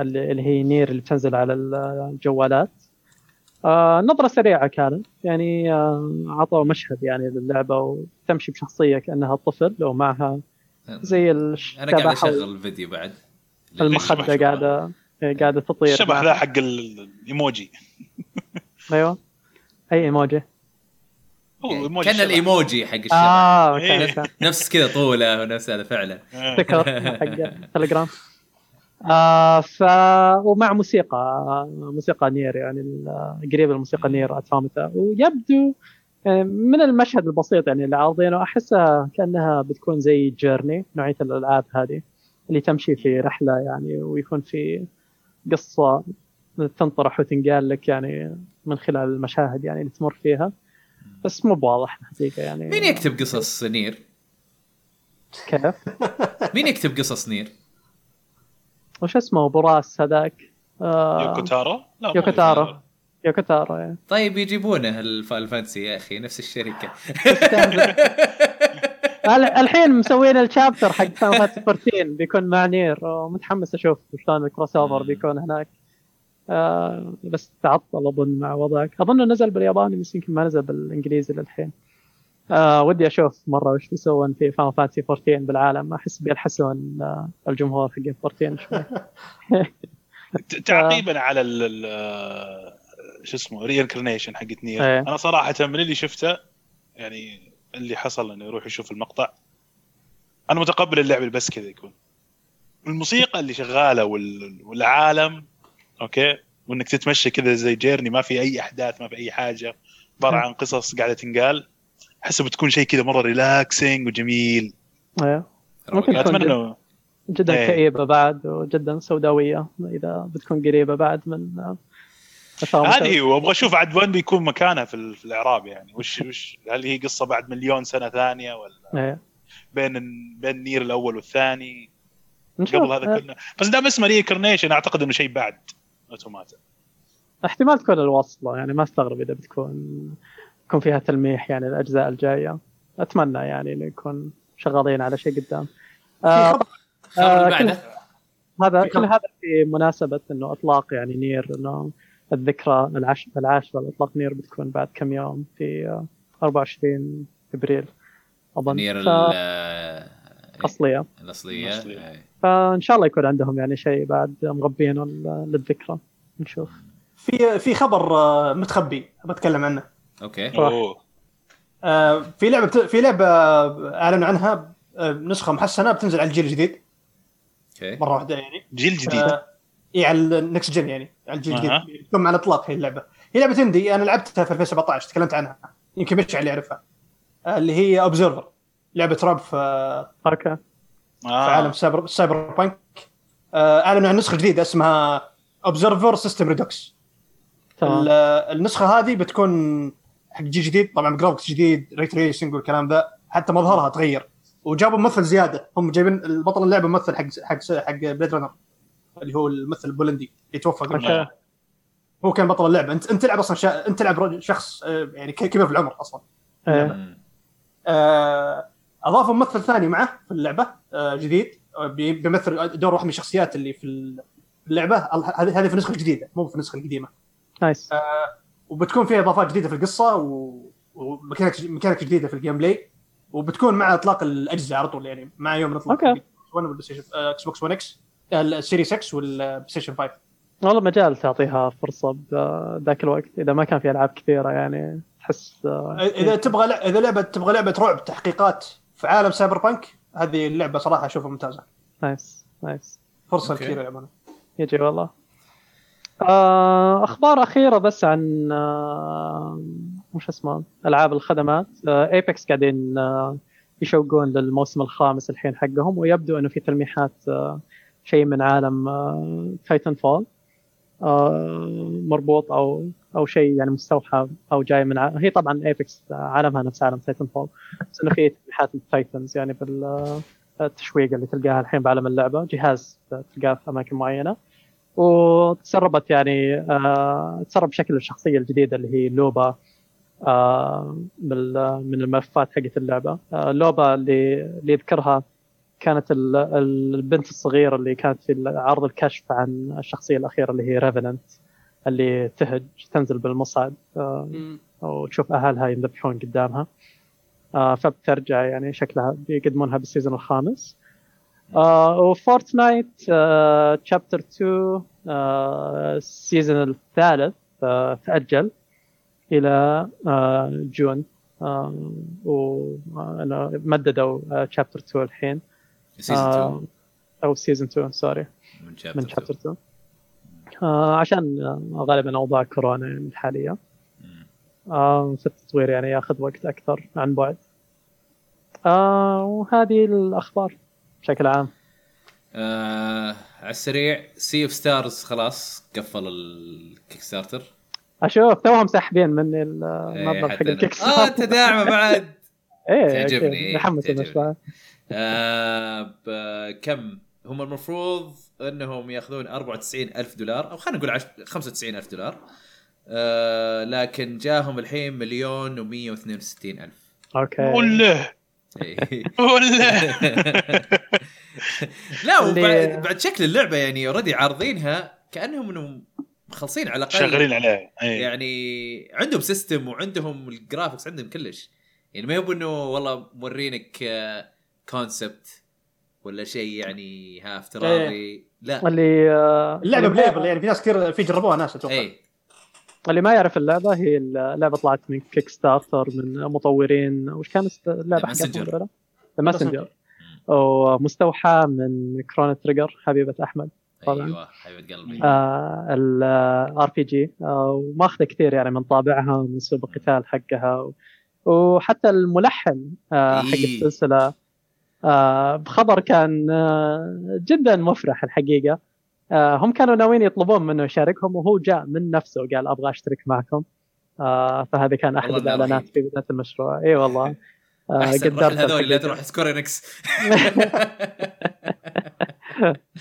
اللي هي نير اللي بتنزل على الجوالات نظرة سريعة كان يعني عطوا مشهد يعني للعبة وتمشي بشخصية كأنها طفل ومعها زي أنا قاعد أشغل الفيديو بعد المخدة قاعدة تطير شبه ذا حق الإيموجي أيوة أي إيموجي؟ كان الإيموجي حق الشباب نفس كذا طوله ونفس هذا فعلا تذكر حق تليجرام ومع موسيقى نير يعني قريب الموسيقى نير أتفهمتها ويبدو من المشهد البسيط يعني اللي عارضينه أحسها كأنها بتكون زي جيرني نوعية الألعاب هذه اللي تمشي في رحلة يعني ويكون في قصة تنطرح وتنقال لك يعني من خلال المشاهد يعني اللي تمر فيها بس مو واضح حقيقة يعني مين يكتب قصص نير؟ كيف؟ مين يكتب قصص نير؟ وش اسمه براس هذاك؟ يوكوتارو يعني. طيب يجيبونه الفانتسي يا أخي نفس الشركة الحين مسوين الشابتر حق فانتسي 14 بيكون مع نير ومتحمس أشوف شلون الكروس أوفر بيكون هناك بس تعطل أظن مع وضعك أظنه نزل بالياباني بس يمكن ما نزل بالإنجليزي للحين ودي أشوف مرة وش بيسوون في فان فانتسي 14 بالعالم أحس بيلحسون الجمهور حق 14 شوي تعقيبا على شو اسمه رينكارنيشن حقت نير أنا صراحة من اللي شفته يعني اللي حصل إنه يروح يشوف المقطع أنا متقبل اللعب بس كذا يكون الموسيقى اللي شغالة والعالم أوكي وإنك تتمشى كذا زي جيرني ما في أي أحداث ما في أي حاجة عباره عن قصص قاعده تنقال. حسب بتكون شيء كذا مره ريلاكسينج وجميل. ايوه اتمنى جدا كئيبه بعد وجدا سوداويه اذا بتكون قريبه بعد من هذه. وابغى اشوف عاد وين بيكون مكانها في الاعراب يعني. وش هل هي قصه بعد مليون سنه ثانيه ولا بين نير الاول والثاني قبل هذا كله؟ بس دام اسمه ريكرنيشن اعتقد انه شيء بعد اوتوماتا. احتمال تكون الوصله يعني، ما استغرب اذا بتكون فيها تلميح يعني الاجزاء الجايه. اتمنى يعني نكون شغالين على شيء قدام. هذا في مناسبه انه اطلاق يعني نير، انه الذكرى العاشره لاطلاق نير بتكون بعد كم يوم في 24 ابريل اظن. نير الاصليه فان شاء الله يكون عندهم يعني شيء بعد مغبينه للذكرى. نشوف في خبر متخبي بتكلم عنه. اوكي. في لعبه اعلنوا عنها نسخه محسنه بتنزل على الجيل الجديد. اوكي. مره واحده يعني جيل جديد. على النكست جن يعني، على الجيل الجديد. تم على الاطلاق. هي اللعبه اندي، انا لعبتها في 2017 تكلمت عنها، يمكن مشعل اللي يعرفها، اللي هي اوبزرفر، لعبه رعب في عالم سايبر بانك. اعلنوا عن نسخه جديده اسمها اوبزرفر سيستم ريدوكس. النسخه هذه بتكون حق جيل جديد طبعا، جرافيكس جديد، ري تريسنج والكلام ذا، حتى مظهرها تغير. وجابوا ممثل زياده، هم جايبين البطل اللعبه ممثل حق بليد رانر اللي هو الممثل البولندي يتوفى. هو كان بطل اللعبه. انت تلعب اصلا انت تلعب شخص يعني كبير في العمر اصلا. اضافوا ممثل ثاني معه في اللعبه جديد بيمثل دور واحد من الشخصيات اللي في اللعبه. هذه في النسخه الجديده مو في النسخه القديمه. نايس. وبتكون فيها اضافات جديده في القصه وميكانيك جديده في الجيم بلاي، وبتكون مع اطلاق الاجزاء على طول يعني مع يوم اطلاق وانا بالبلايستيشن اكس بوكس 1 اكس السيريس اكس والبلايستيشن 5. والله مجال تعطيها فرصه بذاك الوقت اذا ما كان في العاب كثيره يعني. تحس اذا تبغى لعبه رعب تحقيقات في عالم سايبر بانك، هذه اللعبه صراحه اشوفها ممتازه. نايس فرصه كثيره يا عمنا يجي والله. اخبار اخيره بس عن مش اسمه العاب الخدمات. ايبكس قاعدين يشوقون للموسم الخامس الحين حقهم، ويبدو انه في تلميحات شيء من عالم تايتن فول مربوط او شيء يعني مستوحى او جاي من هي طبعا ايبكس عالمها نفس عالم تايتن فول، بس انه في تلميحات التايتنز يعني بالتشويق اللي تلقاها الحين بعالم اللعبه. جهاز تلقاه في اماكن معينه، وتسربت يعني تسرب شكل الشخصيه الجديده اللي هي لوبا من الملفات حقت اللعبه. لوبا اللي يذكرها كانت البنت الصغيره اللي كانت في عرض الكشف عن الشخصيه الاخيره اللي هي ريفننت، اللي تنزل بالمصعد وتشوف اهلها يذبحون قدامها. فبترجع يعني شكلها بيقدمونها بالسيزون الخامس. وفورتنايت تشابتر 2 السيزون الثالث تأجل إلى جون، وأنا مددوا تشابتر 2 الحين أو سيزون 2 سوري من تشابتر 2 عشان غالبا أوضاع كورونا الحالية في التطوير يعني يأخذ وقت أكثر عن بعد. وهذه الأخبار بشكل عام. على السريع سي اوف ستارز خلاص قفل الكيك ستارتر. اشوف توهم ساحبين من المنظمه حق الكيك ستارتر. تداعمه بعد. تعجبني متحمس لها. كم هم المفروض انهم ياخذون $94,000 او خلينا نقول $95,000، لكن جاهم الحين 1,162,000. اوكي. لا وبعد شكل اللعبه يعني اوريدي عارضينها كانهم انهم مخلصين على الاقل شغالين عليها يعني. عندهم سيستم وعندهم الجرافيكس، عندهم كلش يعني. ما يبغوا انه والله مورينك كونسبت ولا شيء يعني ها افتراضي. لا اللعبه بليبل يعني في ناس كثير في جربوها ناس اتوقع. اللي ما يعرف اللعبه، هي اللعبه طلعت من كيك ستارتر من مطورين وش كانت اللعبه حقتهم الماسنجر، ومستوحى من كرونو تريجر حبيبه احمد. طبعا. ايوه حبيبه قلبي. الار بي جي وماخذه كثير يعني من طابعها ومن اسلوب القتال حقها، وحتى الملحن حق السلسله بخبر كان جدا مفرح الحقيقه. هم كانوا ناويين يطلبون منه يشاركهم وهو جاء من نفسه وقال ابغى اشترك معكم. فهذا كان احد الاعلانات في بدايه المشروع. اي والله قدرت هذول لا تروح سكورينكس.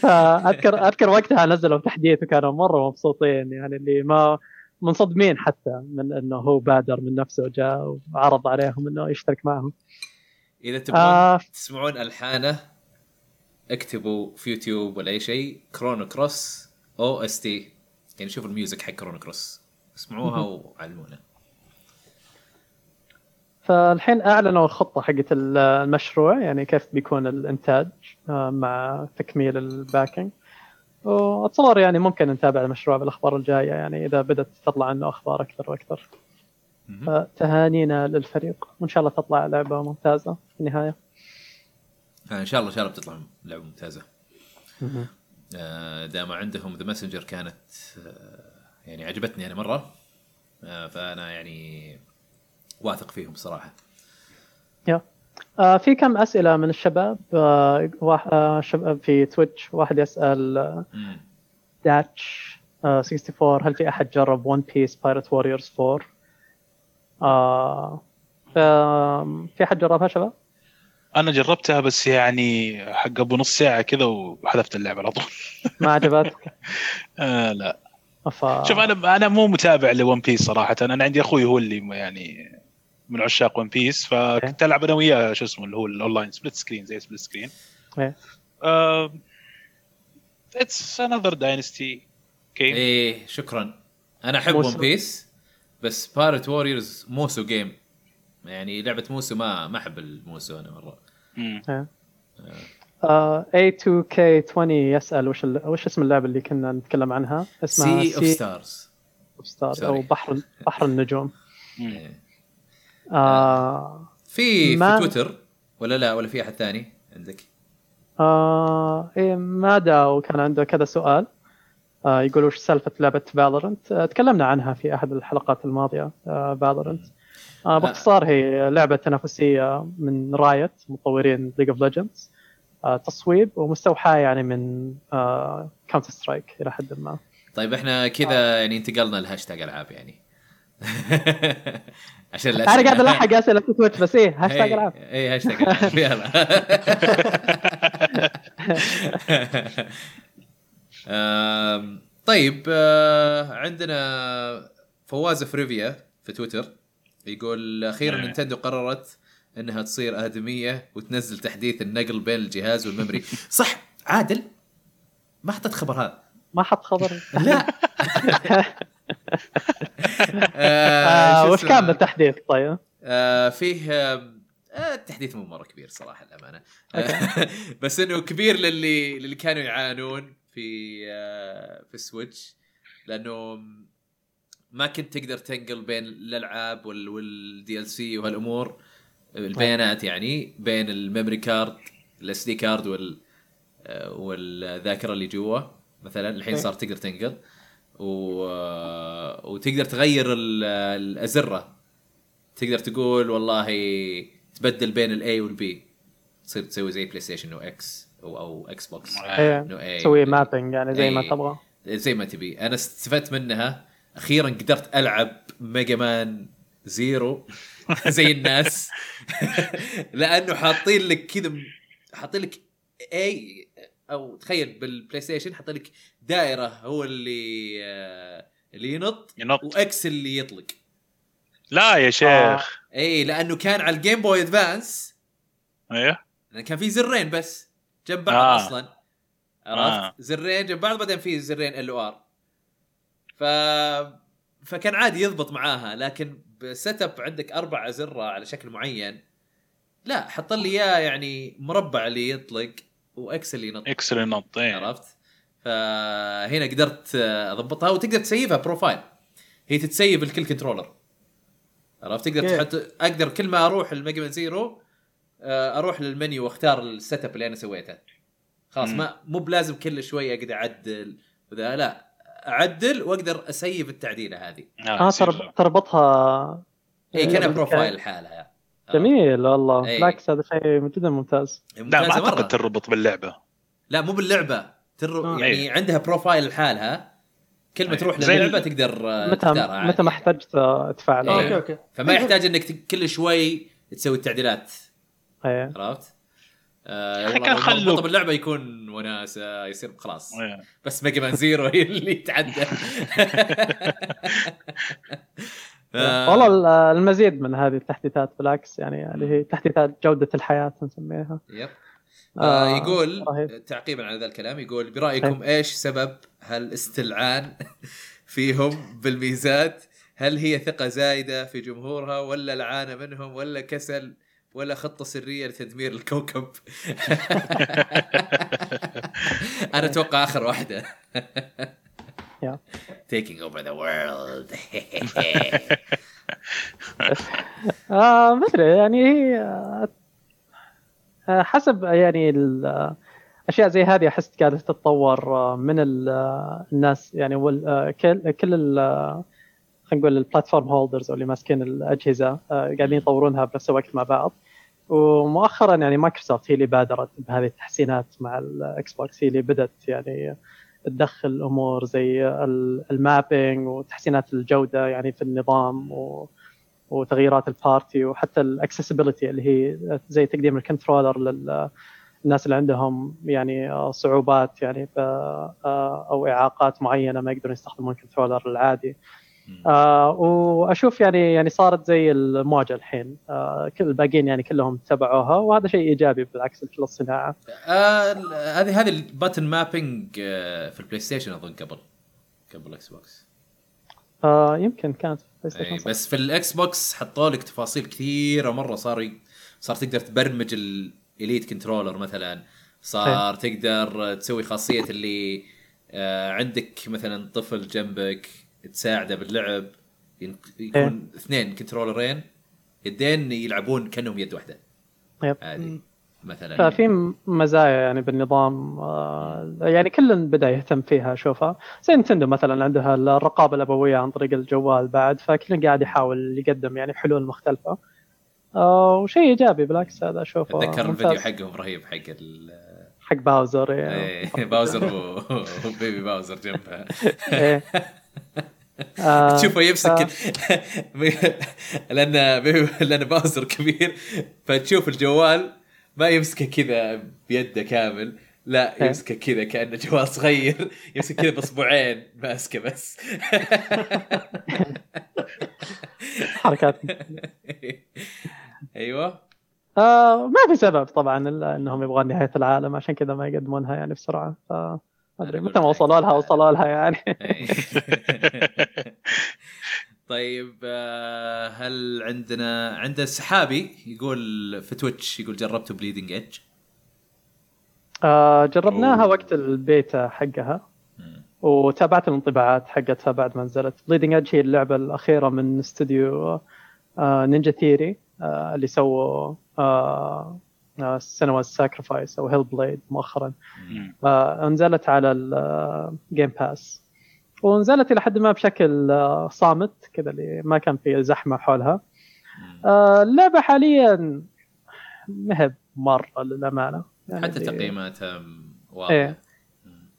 اذكر وقتها نزلوا تحديث وكانوا مره مبسوطين يعني، اللي ما منصدمين حتى من انه هو بادر من نفسه وجاء وعرض عليهم انه يشترك معهم. اذا تبون تسمعون الحانه اكتبوا في يوتيوب ولا اي شيء كرونو كروس او اس تي، يعني شوفوا الميوزك حق كرونو كروس اسمعوها وعلمونا. فالحين اعلنوا الخطه حقت المشروع، يعني كيف بيكون الانتاج مع تكميل الباكينج، واتصور يعني ممكن نتابع المشروع بالاخبار الجايه يعني اذا بدت تطلع عنه اخبار اكثر واكثر. تهانينا للفريق، وان شاء الله تطلع لعبه ممتازه في النهايه. ان شاء الله بتطلع لعبه ممتازه. دام عندهم ذا ماسنجر كانت يعني عجبتني انا مره، فانا يعني واثق فيهم صراحه. في كم اسئله من الشباب، شباب في تويتش. واحد يسال داتش 64 هل في احد جرب ون بيس بايرت ووريرز 4؟ في احد جربها شباب؟ انا جربتها بس يعني حق ابو نص ساعه كذا وحذفت اللعبه على طول. ما عجبتك؟ لا شوف انا مو متابع لون بيس صراحه، انا عندي اخوي هو اللي يعني من عشاق ون بيس، فكنت العب انا وياه شو اسمه اللي هو الاونلاين سبليت سكرين زي سبليت سكرين. اتس انذر داينستي. ايه شكرا، انا احب ون بيس بس بارت ووريرز موسو جيم، يعني لعبه موسو ما احب الموسو انا مره. A2K20 يسأل وش اسم اللعبة اللي كنا نتكلم عنها؟ اسمها Sea of Stars أو بحر النجوم. في تويتر ولا في أحد ثاني عندك؟ إيه ماذا، وكان عنده كذا سؤال. يقول وش سالفة لعبة Valorant؟ تكلمنا عنها في أحد الحلقات الماضية. Valorant باختصار هي لعبة تنافسية من رايت مطورين League of Legends، تصويب ومستوحاه يعني من كاونتر سترايك الى حد ما. طيب احنا كذا يعني انتقلنا للهاشتاج العاب يعني. عشان لا انا قاعد الحق اسئله تويتش بس ايه هاشتاج العاب. ايه هاشتاج العاب يلا. طيب عندنا فواز فريفيا في تويتر يقول اخيرا نينتندو قررت انها تصير آدمية وتنزل تحديث النقل بين الجهاز والميموري. صح عادل ما حطت خبر هذا، ما حط خبر. لا وش كان التحديث؟ طيب فيه التحديث مو مره كبير صراحه الامانه. بس انه كبير للي كانوا يعانون في السويتش، لانه ما كنت تقدر تنقل بين الالعاب والدي ال سي وهالامور البيانات، يعني بين الميموري كارد الاس دي كارد والذاكره اللي جوا مثلا. الحين صار تقدر تنقل وتقدر تغير الازره، تقدر تقول والله تبدل بين الاي والبي، تصير تسوي زي بلاي ستيشن نو اكس او اكس بوكس نو اي، تسوي مابينج يعني زي ما تبغى زي ما تبي. انا استفدت منها اخيرا، قدرت العب ميجا مان زيرو زي الناس. لانه حاطين لك كذا، حاطين لك اي او تخيل بالبلاي ستيشن حاطين لك دائره هو اللي ينط واكس اللي يطلق. لا يا شيخ اي لانه كان على الجيم بوي ادفانس ايه كان في زرين بس جنب بعض اصلا، عرفت زرين جنب بعض بعدين في زرين ال او ار، فكان عادي يضبط معاها. لكن بسيت اب عندك 4 أزرة على شكل معين، لا حط لي اياه يعني مربع اللي يطلق واكس اللي ينط عرفت. فهنا قدرت اضبطها، وتقدر تسيبها بروفايل، هي تتسيب لكل كنترولر عرفت. تقدر تحط اقدر كل ما اروح الميجا مان زيرو اروح للمنيو واختار السيت اب اللي انا سويته، خلاص ما مو بلازم كل شوية أقدر أعدل وذا، لا أعدل وأقدر أسيب التعديلة هذه. تربطها إيه كنا بروفايل حالها يعني. جميل والله بالعكس هذا شيء جدا ممتاز. لا ما أعتقد تربط باللعبة. لا مو باللعبة يعني عندها بروفايل حالها، كل ما تروح للعبة تقدر متى ما احتجت تفعل. أوكي. فما يحتاج إنك كل شوي تسوي التعديلات. عرفت؟ كان خلوا طب اللعبة يكون وناسة يصير خلاص بس ما كمان زيرو هي اللي تعدى. والله المزيد من هذه التحديثات بالعكس يعني اللي هي تحديثات جودة الحياة نسميها. يقول تعقيبا على ذا الكلام، يقول برأيكم إيش سبب هالاستلعان فيهم بالميزات؟ هل هي ثقة زايدة في جمهورها، ولا لعانة منهم، ولا كسل، ولا خطة سرية لتدمير الكوكب؟ أنا أتوقع آخر واحدة. Taking over the world. مثل يعني حسب يعني الأشياء زي هذه أحس قاعدة تتطور من الناس يعني، كل نقول البلاتفورم هولدرز أو اللي ماسكين الأجهزة قاعدين يطورونها بنفس الوقت مع بعض. ومؤخرا يعني مايكروسوفت هي اللي بادرت بهذه التحسينات مع الإكس بوكس، هي اللي بدأت يعني تدخل أمور زي المابينج وتحسينات الجودة يعني في النظام وتغييرات البارتي، وحتى الأكسسبيليتي اللي هي زي تقديم الكنترولر للناس اللي عندهم يعني صعوبات يعني أو إعاقات معينة ما يقدرون يستخدمون الكنترولر العادي. وأشوف يعني صارت زي المواجهة الحين، كل الباقين يعني كلهم تبعوها، وهذا شيء إيجابي بالعكس لكل الصناعة. هذه الباتن مابينج في البلاي ستيشن أظن قبل الإكس بوكس. يمكن كانت بس في الإكس بوكس حطوا لك تفاصيل كثيرة مرة، صار تقدر تبرمج الإليت كنترولر مثلا، صار تقدر تسوي خاصية اللي عندك مثلا طفل جنبك تساعده باللعب، يكون اثنين كنترولرين يدين يلعبون كأنهم يد واحدة عادي مثلا. ففي مزايا يعني بالنظام يعني كل بدأ يهتم فيها. شوفها زي نتندو مثلا عندها الرقابة الأبوية عن طريق الجوال بعد، فكل قاعد يحاول يقدم يعني حلول مختلفة وشيء إيجابي بالعكس هذا أشوفه. أتذكر الفيديو حقهم رهيب حق باوزر يعني. باوزر وبيبي باوزر جنبها تشوفه يمسك لأن باوزر كبير، فتشوف الجوال ما يمسكه كذا بيده كامل، لا يمسكه كذا كأنه جوال صغير، يمسك كذا بصبعين ماسكه بس حركات. أيوة ما في سبب طبعا إلا أنهم يبغون نهاية العالم، عشان كذا ما يقدمونها يعني بسرعة. أدري متى ما وصلوا لها يعني. طيب هل عند سحابي يقول في تويتش، يقول جربتوا بليدنج إيدج؟ جربناها وقت البيتا حقها وتابعت الانطباعات حقتها بعد ما نزلت. بليدنج إيدج هي اللعبة الأخيرة من استوديو نينجا ثيري اللي سووا سنوا ساكرفايس أو هيل بلايد مؤخرا. انزلت على الجيم باس ونزلت إلى حد ما بشكل صامت كذا، اللي ما كان في زحمة حولها. اللعبة حاليا مهب مرة للأمانة يعني، حتى تقييماتها واضحة.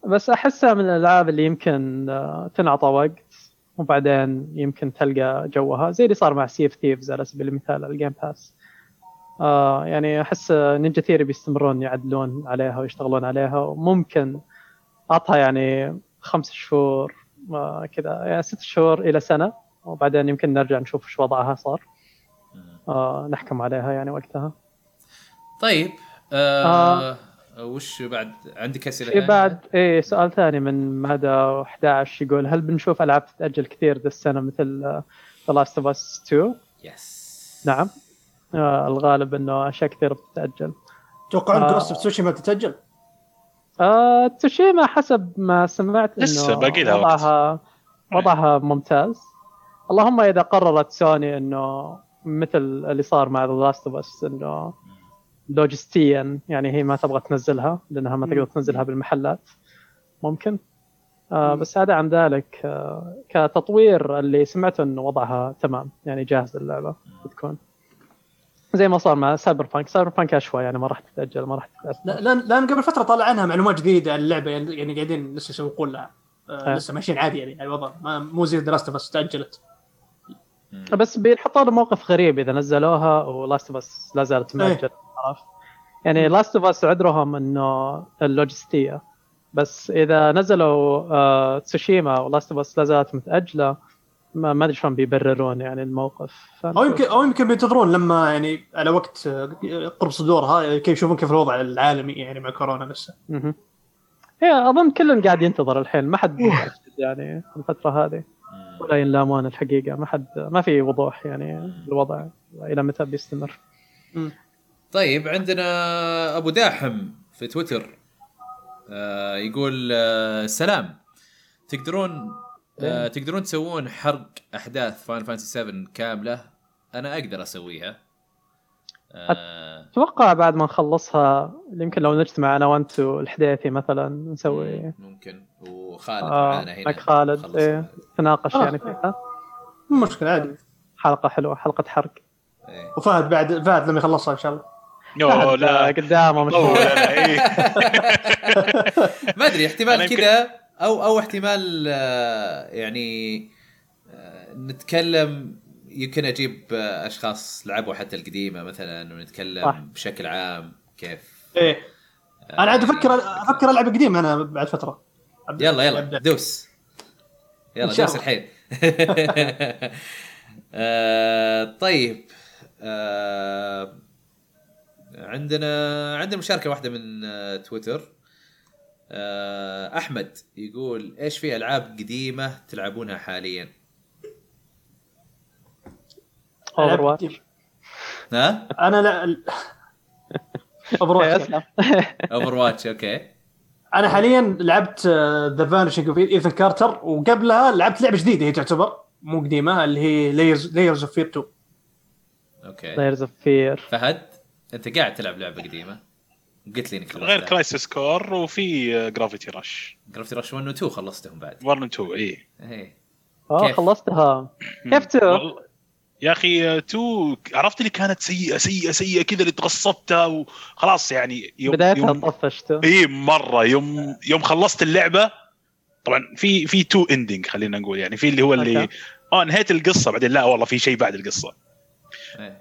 بس أحسها من الألعاب اللي يمكن تنعطى وقت وبعدين يمكن تلقى جوها، زي اللي صار مع سي اف ثيفز على سبيل المثال على الجيم باس. يعني أحس نينجا ثيري بيستمرون يعدلون عليها ويشتغلون عليها، وممكن أعطها يعني 5 شهور كذا يعني 6 شهور إلى سنة، وبعدين يمكن نرجع نشوف شو وضعها صار نحكم عليها يعني وقتها. طيب وش بعد عندك أسئلة؟ بعد سؤال ثاني من مادة 11 يقول هل بنشوف ألعاب تتأجل كثير ذا السنة مثل The Last of Us 2؟ نعم الغالب انه اشياء كثير بتتاجل. توقعون جوست اوف تسوشيما بتتاجل؟ تسوشيما حسب ما سمعت انه وضعها ممتاز، اللهم اذا قررت سوني انه مثل اللي صار مع The Last of Us انه لوجستيا يعني هي ما تبغى تنزلها لأنها ما تقدر تنزلها بالمحلات ممكن. بس هذا عن ذلك كتطوير اللي سمعت أنه وضعها تمام يعني جاهز للعبة بتكون زي ما صار مع سايبر بانك أشوى يعني ما راح تتأجل ما راح تتأجل. لأن قبل فترة طلع عنها معلومات جديدة عن اللعبة يعني قاعدين لسه يسوقون لها لسه ماشيين عادي يعني الوضع مو زي دراسته بس تأجلت. بس بينحطوا له موقف غريب إذا نزلوها ولاست بس لا زالت مأجلة عرفت يعني لاست بس عذرهم إنه اللوجستية بس إذا نزلوا تسوشيما ولاست بس لا زالت متأجلة ما أدري شلون بيبررون يعني الموقف أو يمكن بينتظرون لما يعني على وقت قرب صدورها كيف يشوفون كيف الوضع العالمي يعني مع كورونا لسه. إيه أظن كلهم قاعد ينتظر الحين ما حد يعني الفترة هذه ولا ينلامون الحقيقة ما حد ما في وضوح يعني الوضع إلى متى بيستمر. طيب عندنا أبو داحم في تويتر يقول سلام تقدرون تسوون حرق أحداث فاين فانتسي 7 كاملة؟ أنا أقدر أسويها أتوقع بعد ما نخلصها يمكن لو نجتمع أنا وأنت الحداثي مثلا نسوي ممكن وخالد معنا هنا خالد تناقش يعني فيها مشكلة عادي حلقة حلوة حلقة حرق وفهد بعد لما يخلصها إن شاء الله لا قدامه مش ما أدري احتمال كده أو احتمال يعني نتكلم يمكن أجيب أشخاص لعبوا حتى القديمة مثلاً ونتكلم بشكل عام كيف. إيه أنا عاد أفكر ألعب قديم أنا بعد فترة. يلا دوس الحين. طيب عندنا مشاركة واحدة من تويتر أحمد يقول إيش في ألعاب قديمة تلعبونها حالياً؟ أوفرواتش أنا لا أوفرواتش أوكي أنا حاليا لعبت The Vanishing of Ethan Carter وقبلها لعبت لعبة جديدة هي تعتبر مو قديمة اللي هي Layers of Fear 2. أوكي Layers of Fear. فهد أنت قاعد تلعب لعبة قديمة قلت لي إنك غير Crisis Core وفي Gravity Rush 1 و 2 خلصتهم بعد 1 و 2 إيه خلصتها كيف يا أخي تو عرفت اللي كانت سيئة كذا اللي تغصبتها وخلاص يعني بدايتها طفشته إيه مرة يوم خلصت اللعبة طبعا في تو إندينج خلينا نقول يعني في اللي هو اللي نهيت القصة بعدين لا والله في شيء بعد القصة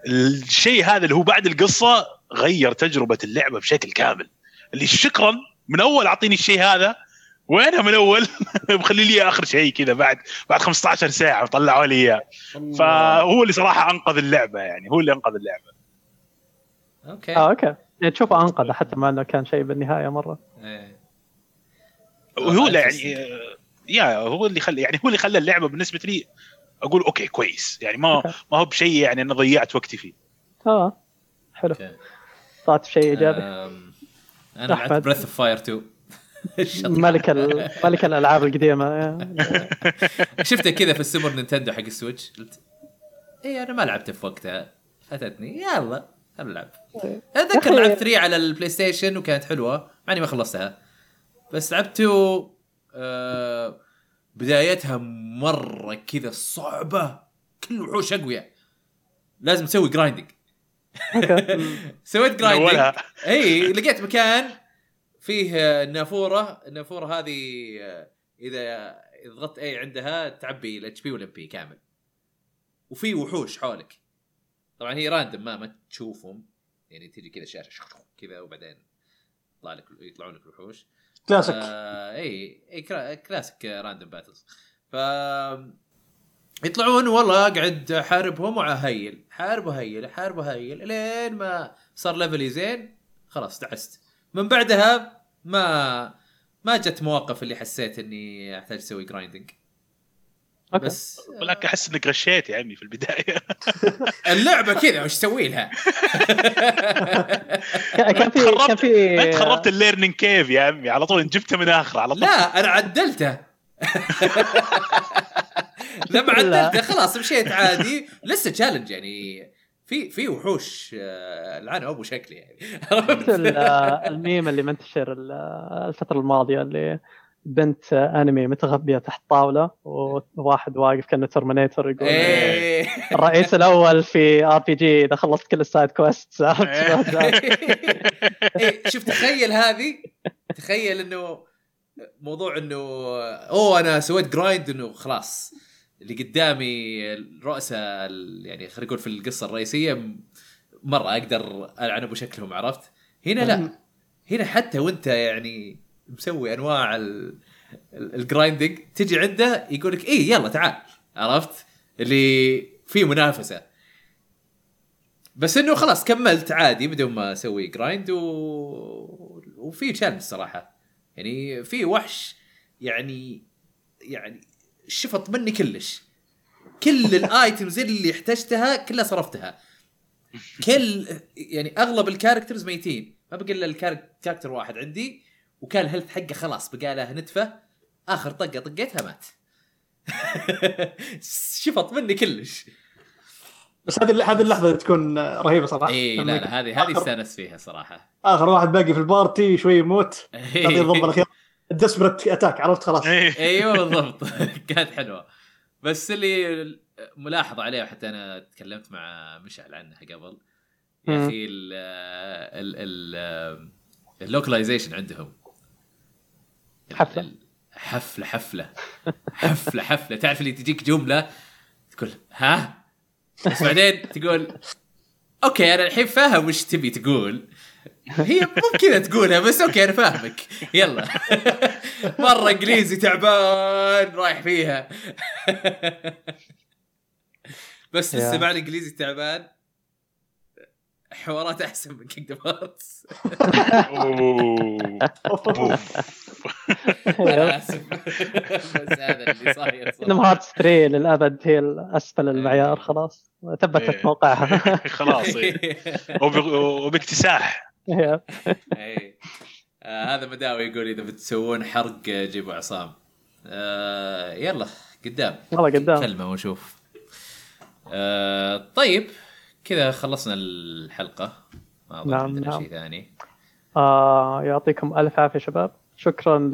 الشيء هذا اللي هو بعد القصة غير تجربة اللعبة بشكل كامل اللي شكرا من أول أعطيني الشيء هذا وأنا من أول بخلي لي آخر شيء كذا بعد 15 ساعة وطلعوا لي إياه فهو اللي صراحة أنقذ اللعبة يعني هو اللي أنقذ اللعبة. أوكي تشوف أنقذ حتى ما إنه كان شيء بالنهاية مرة. وهو يعني هو اللي خلى اللعبة بالنسبة لي أقول أوكي كويس يعني ما هو بشيء يعني أنا ضيعت وقتي فيه. حلو طلعت شيء إيجابي. أنا لعبت بريث أوف فاير 2 ملك الألعاب القديمة شفتها كذا في السوبر نينتندو حق السويتش قلت إيه أنا ما لعبت في وقتها أتتني يلا ألعب أتذكر لعبت 3 على البلاي ستيشن وكانت حلوة معني ما خلصتها بس لعبته بدايتها مرة كذا صعبة كل وحوش أقوياء لازم تسوي جرايندينج سويت جرايندينج أي لقيت مكان فيه النافورة هذه إذا ضغطت أي عندها تعبي الاتش بي والام بي كامل وفي وحوش حولك طبعا هي راندم ما تشوفهم يعني تيجي كذا شاشة كذا وبعدين يطلعون لك الوحوش كلاسيك اي كلاسيك راندم باتلز ف يطلعون والله قاعد حاربهم وعهيل حارب وهيل لين ما صار ليفلي زين خلاص تعست من بعدها ما جت مواقف اللي حسيت اني احتاج اسوي جرايندينج بس ولكن احس انك غشيت يا عمي في البدايه اللعبه كذا وش اسوي لها كان في انت خربت الليرنينج كيف يا عمي على طول جبتها من اخر على طول لا انا عدلته لما عدلته خلاص مشيت عادي لسه تشالنج يعني في وحوش العنب ابو شكلي يعني. الميم اللي منتشر الفتره الماضيه اللي بنت انمي متغبيه تحت طاوله وواحد واقف كانه ترمينيتور يقول الرئيس الاول في ار بي جي اذا خلصت كل السايد كويست. شوف تخيل هذه، تخيل انه موضوع انه انا سويت جرايند انه خلاص اللي قدامي الرؤساء يعني خلينا نقول في القصه الرئيسيه مره اقدر العنب وشكلهم، عرفت؟ هنا لا، هنا حتى وانت يعني مسوي انواع الجرايندنج تجي عنده يقولك ايه يلا تعال، عرفت؟ اللي فيه منافسه، بس انه خلاص كملت عادي بدون ما اسوي جرايند وفي تشالنج صراحه. يعني في وحش يعني شفط مني كل الايتمز اللي احتجتها كلها صرفتها، كل يعني اغلب الكاركترز ميتين، ما بقى الا الكاركتر واحد عندي وكان الهيلث حقه خلاص بقى له نتفه، اخر طقه طقيتها مات. شفط مني كلش. بس هذه اللحظه تكون رهيبه صراحه. اي لا هذه استانس فيها صراحه. اخر واحد باقي في البارتي شوي يموت تعطيه ضربه الاخيره الدسبرت اتاك، عرفت؟ خلاص ايوه بالضبط. كانت حلوه. بس اللي ملاحظه عليه وحتى انا تكلمت مع مشعل عنها قبل يا اخي، اللوكلايزيشن عندهم حفلة. تعرف اللي تجيك جملة تقول ها، بس بعدين تقول اوكي انا الحين فاهم وش تبي تقول، هي ممكن تقولها بس اوكي انا فاهمك يلا. مرة انجليزي تعبان رايح فيها. بس لسه مع الانجليزي تعبان حوارات احسن من كينغدم هارتس. انا اسف بس هذا اللي صاير. كينغدم هارتس 3 للابد هي الاسفل المعيار، خلاص ثبتت موقعها خلاص وباكتساح. اي هذا مداوي يقول اذا بتسوون حرق جيبوا عصام. يلا قدام والله قدام كلمه ونشوف. طيب كذا خلصنا الحلقة. نعم. شيء ثاني. يعطيكم ألف عافية شباب، شكرا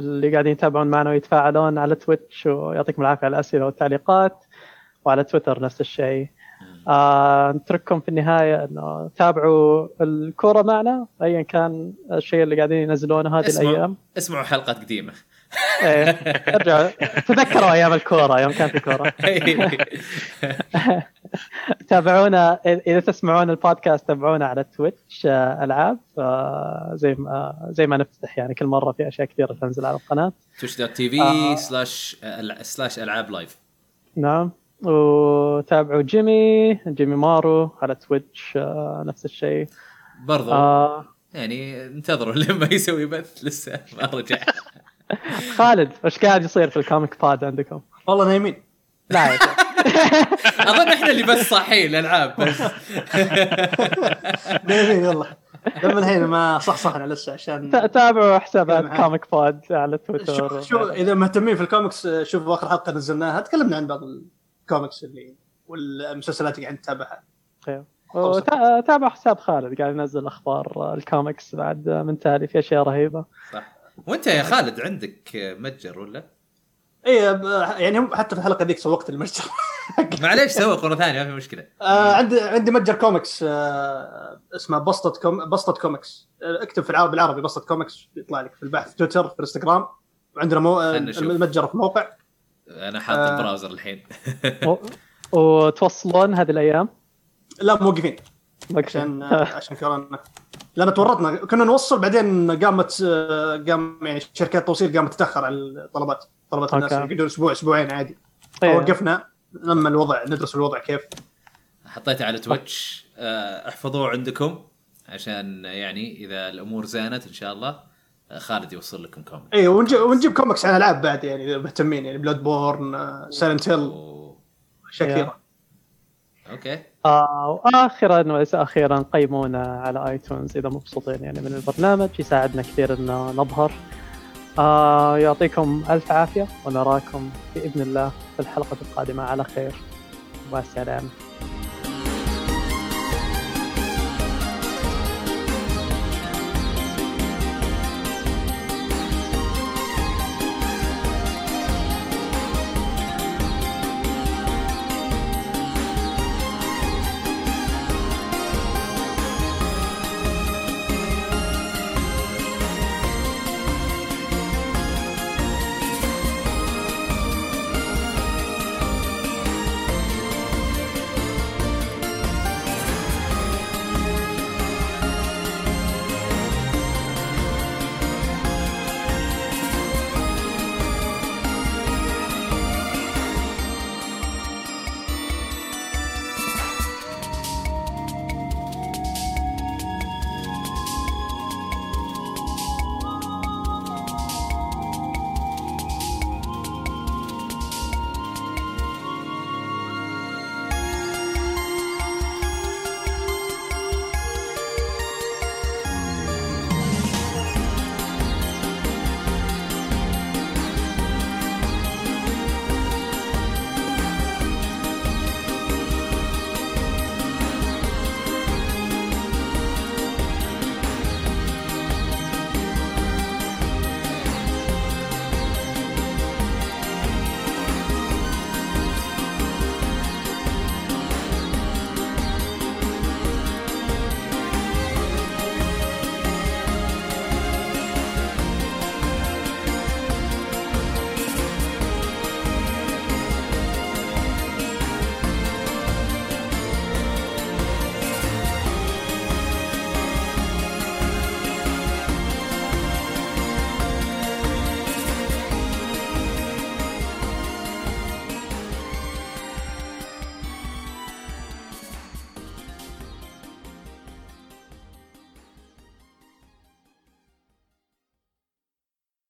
اللي قاعدين يتابعون معنا ويتفاعلون على تويتش، ويعطيكم العافية على الأسئلة والتعليقات، وعلى تويتر نفس الشيء. نترككم في النهاية إنه تابعوا الكورة معنا أيا كان الشيء اللي قاعدين ينزلونه هذه الأيام. اسمعوا حلقات قديمة. ارجعوا تذكروا أيام الكورة، يوم كان في كورة. تابعونا إذا تسمعون البودكاست، تابعونا على تويتش ألعاب زي ما نفتح يعني كل مرة في أشياء كثيرة تنزل على القناة twitch.tv/alablive. نعم، وتابعوا جيمي مارو على تويتش نفس الشيء برضو. يعني انتظروا لما يسوي بث، لسه ما رجع. خالد وش قاعد يصير في الكوميك باد عندكم؟ والله نايمين. لا أظن إحنا اللي بس صاحين الألعاب بس. والله لما الحين ما صحنا لسه. عشان تابعوا حسابات كوميك بود على تويتر. شو إذا مهتمين في الكوميكس، شوفوا آخر حلقة نزلناها تكلمنا عن بعض الكوميكس اللي والمسلسلات اللي قاعد نتابعها. تابع حساب خالد قاعد ينزل أخبار الكوميكس بعد من تالي، في أشياء رهيبة. صح. وأنت يا خالد عندك متجر ولا؟ ايه يعني حتى في الحلقه ذيك سوقت المتجر. معليش سوق مره ثانيه ما في مشكله. عندي متجر كوميكس اسمه بسطت كوميكس. اكتب في بالعربي بسطت كوميكس يطلع لك في البحث في تويتر في انستغرام، وعندنا المتجر في موقع. انا حاط البراوزر الحين. وتوصلون هذه الايام؟ لا موقفين عشان كورونا، لأن تورطنا كنا نوصل بعدين قام يعني شركات التوصيل قامت تتأخر على طلبات الناس يقعدون أسبوع أسبوعين عادي. وقفنا لما الوضع ندرس الوضع كيف. حطيته على تويتش، احفظوه عندكم عشان يعني إذا الأمور زانت إن شاء الله خالد يوصل لكم كوميكس. إيه ونجيب كوميكس عن ألعاب بعد يعني إذا مهتمين، يعني بلود بورن، سايلنت هيل، شكيرا. اوكي. واخيرا قيمونا على ايتونز اذا مبسوطين يعني من البرنامج، يساعدنا كثير ان نظهر. يعطيكم الف عافيه، ونراكم باذن الله في الحلقه القادمه على خير. والسلام.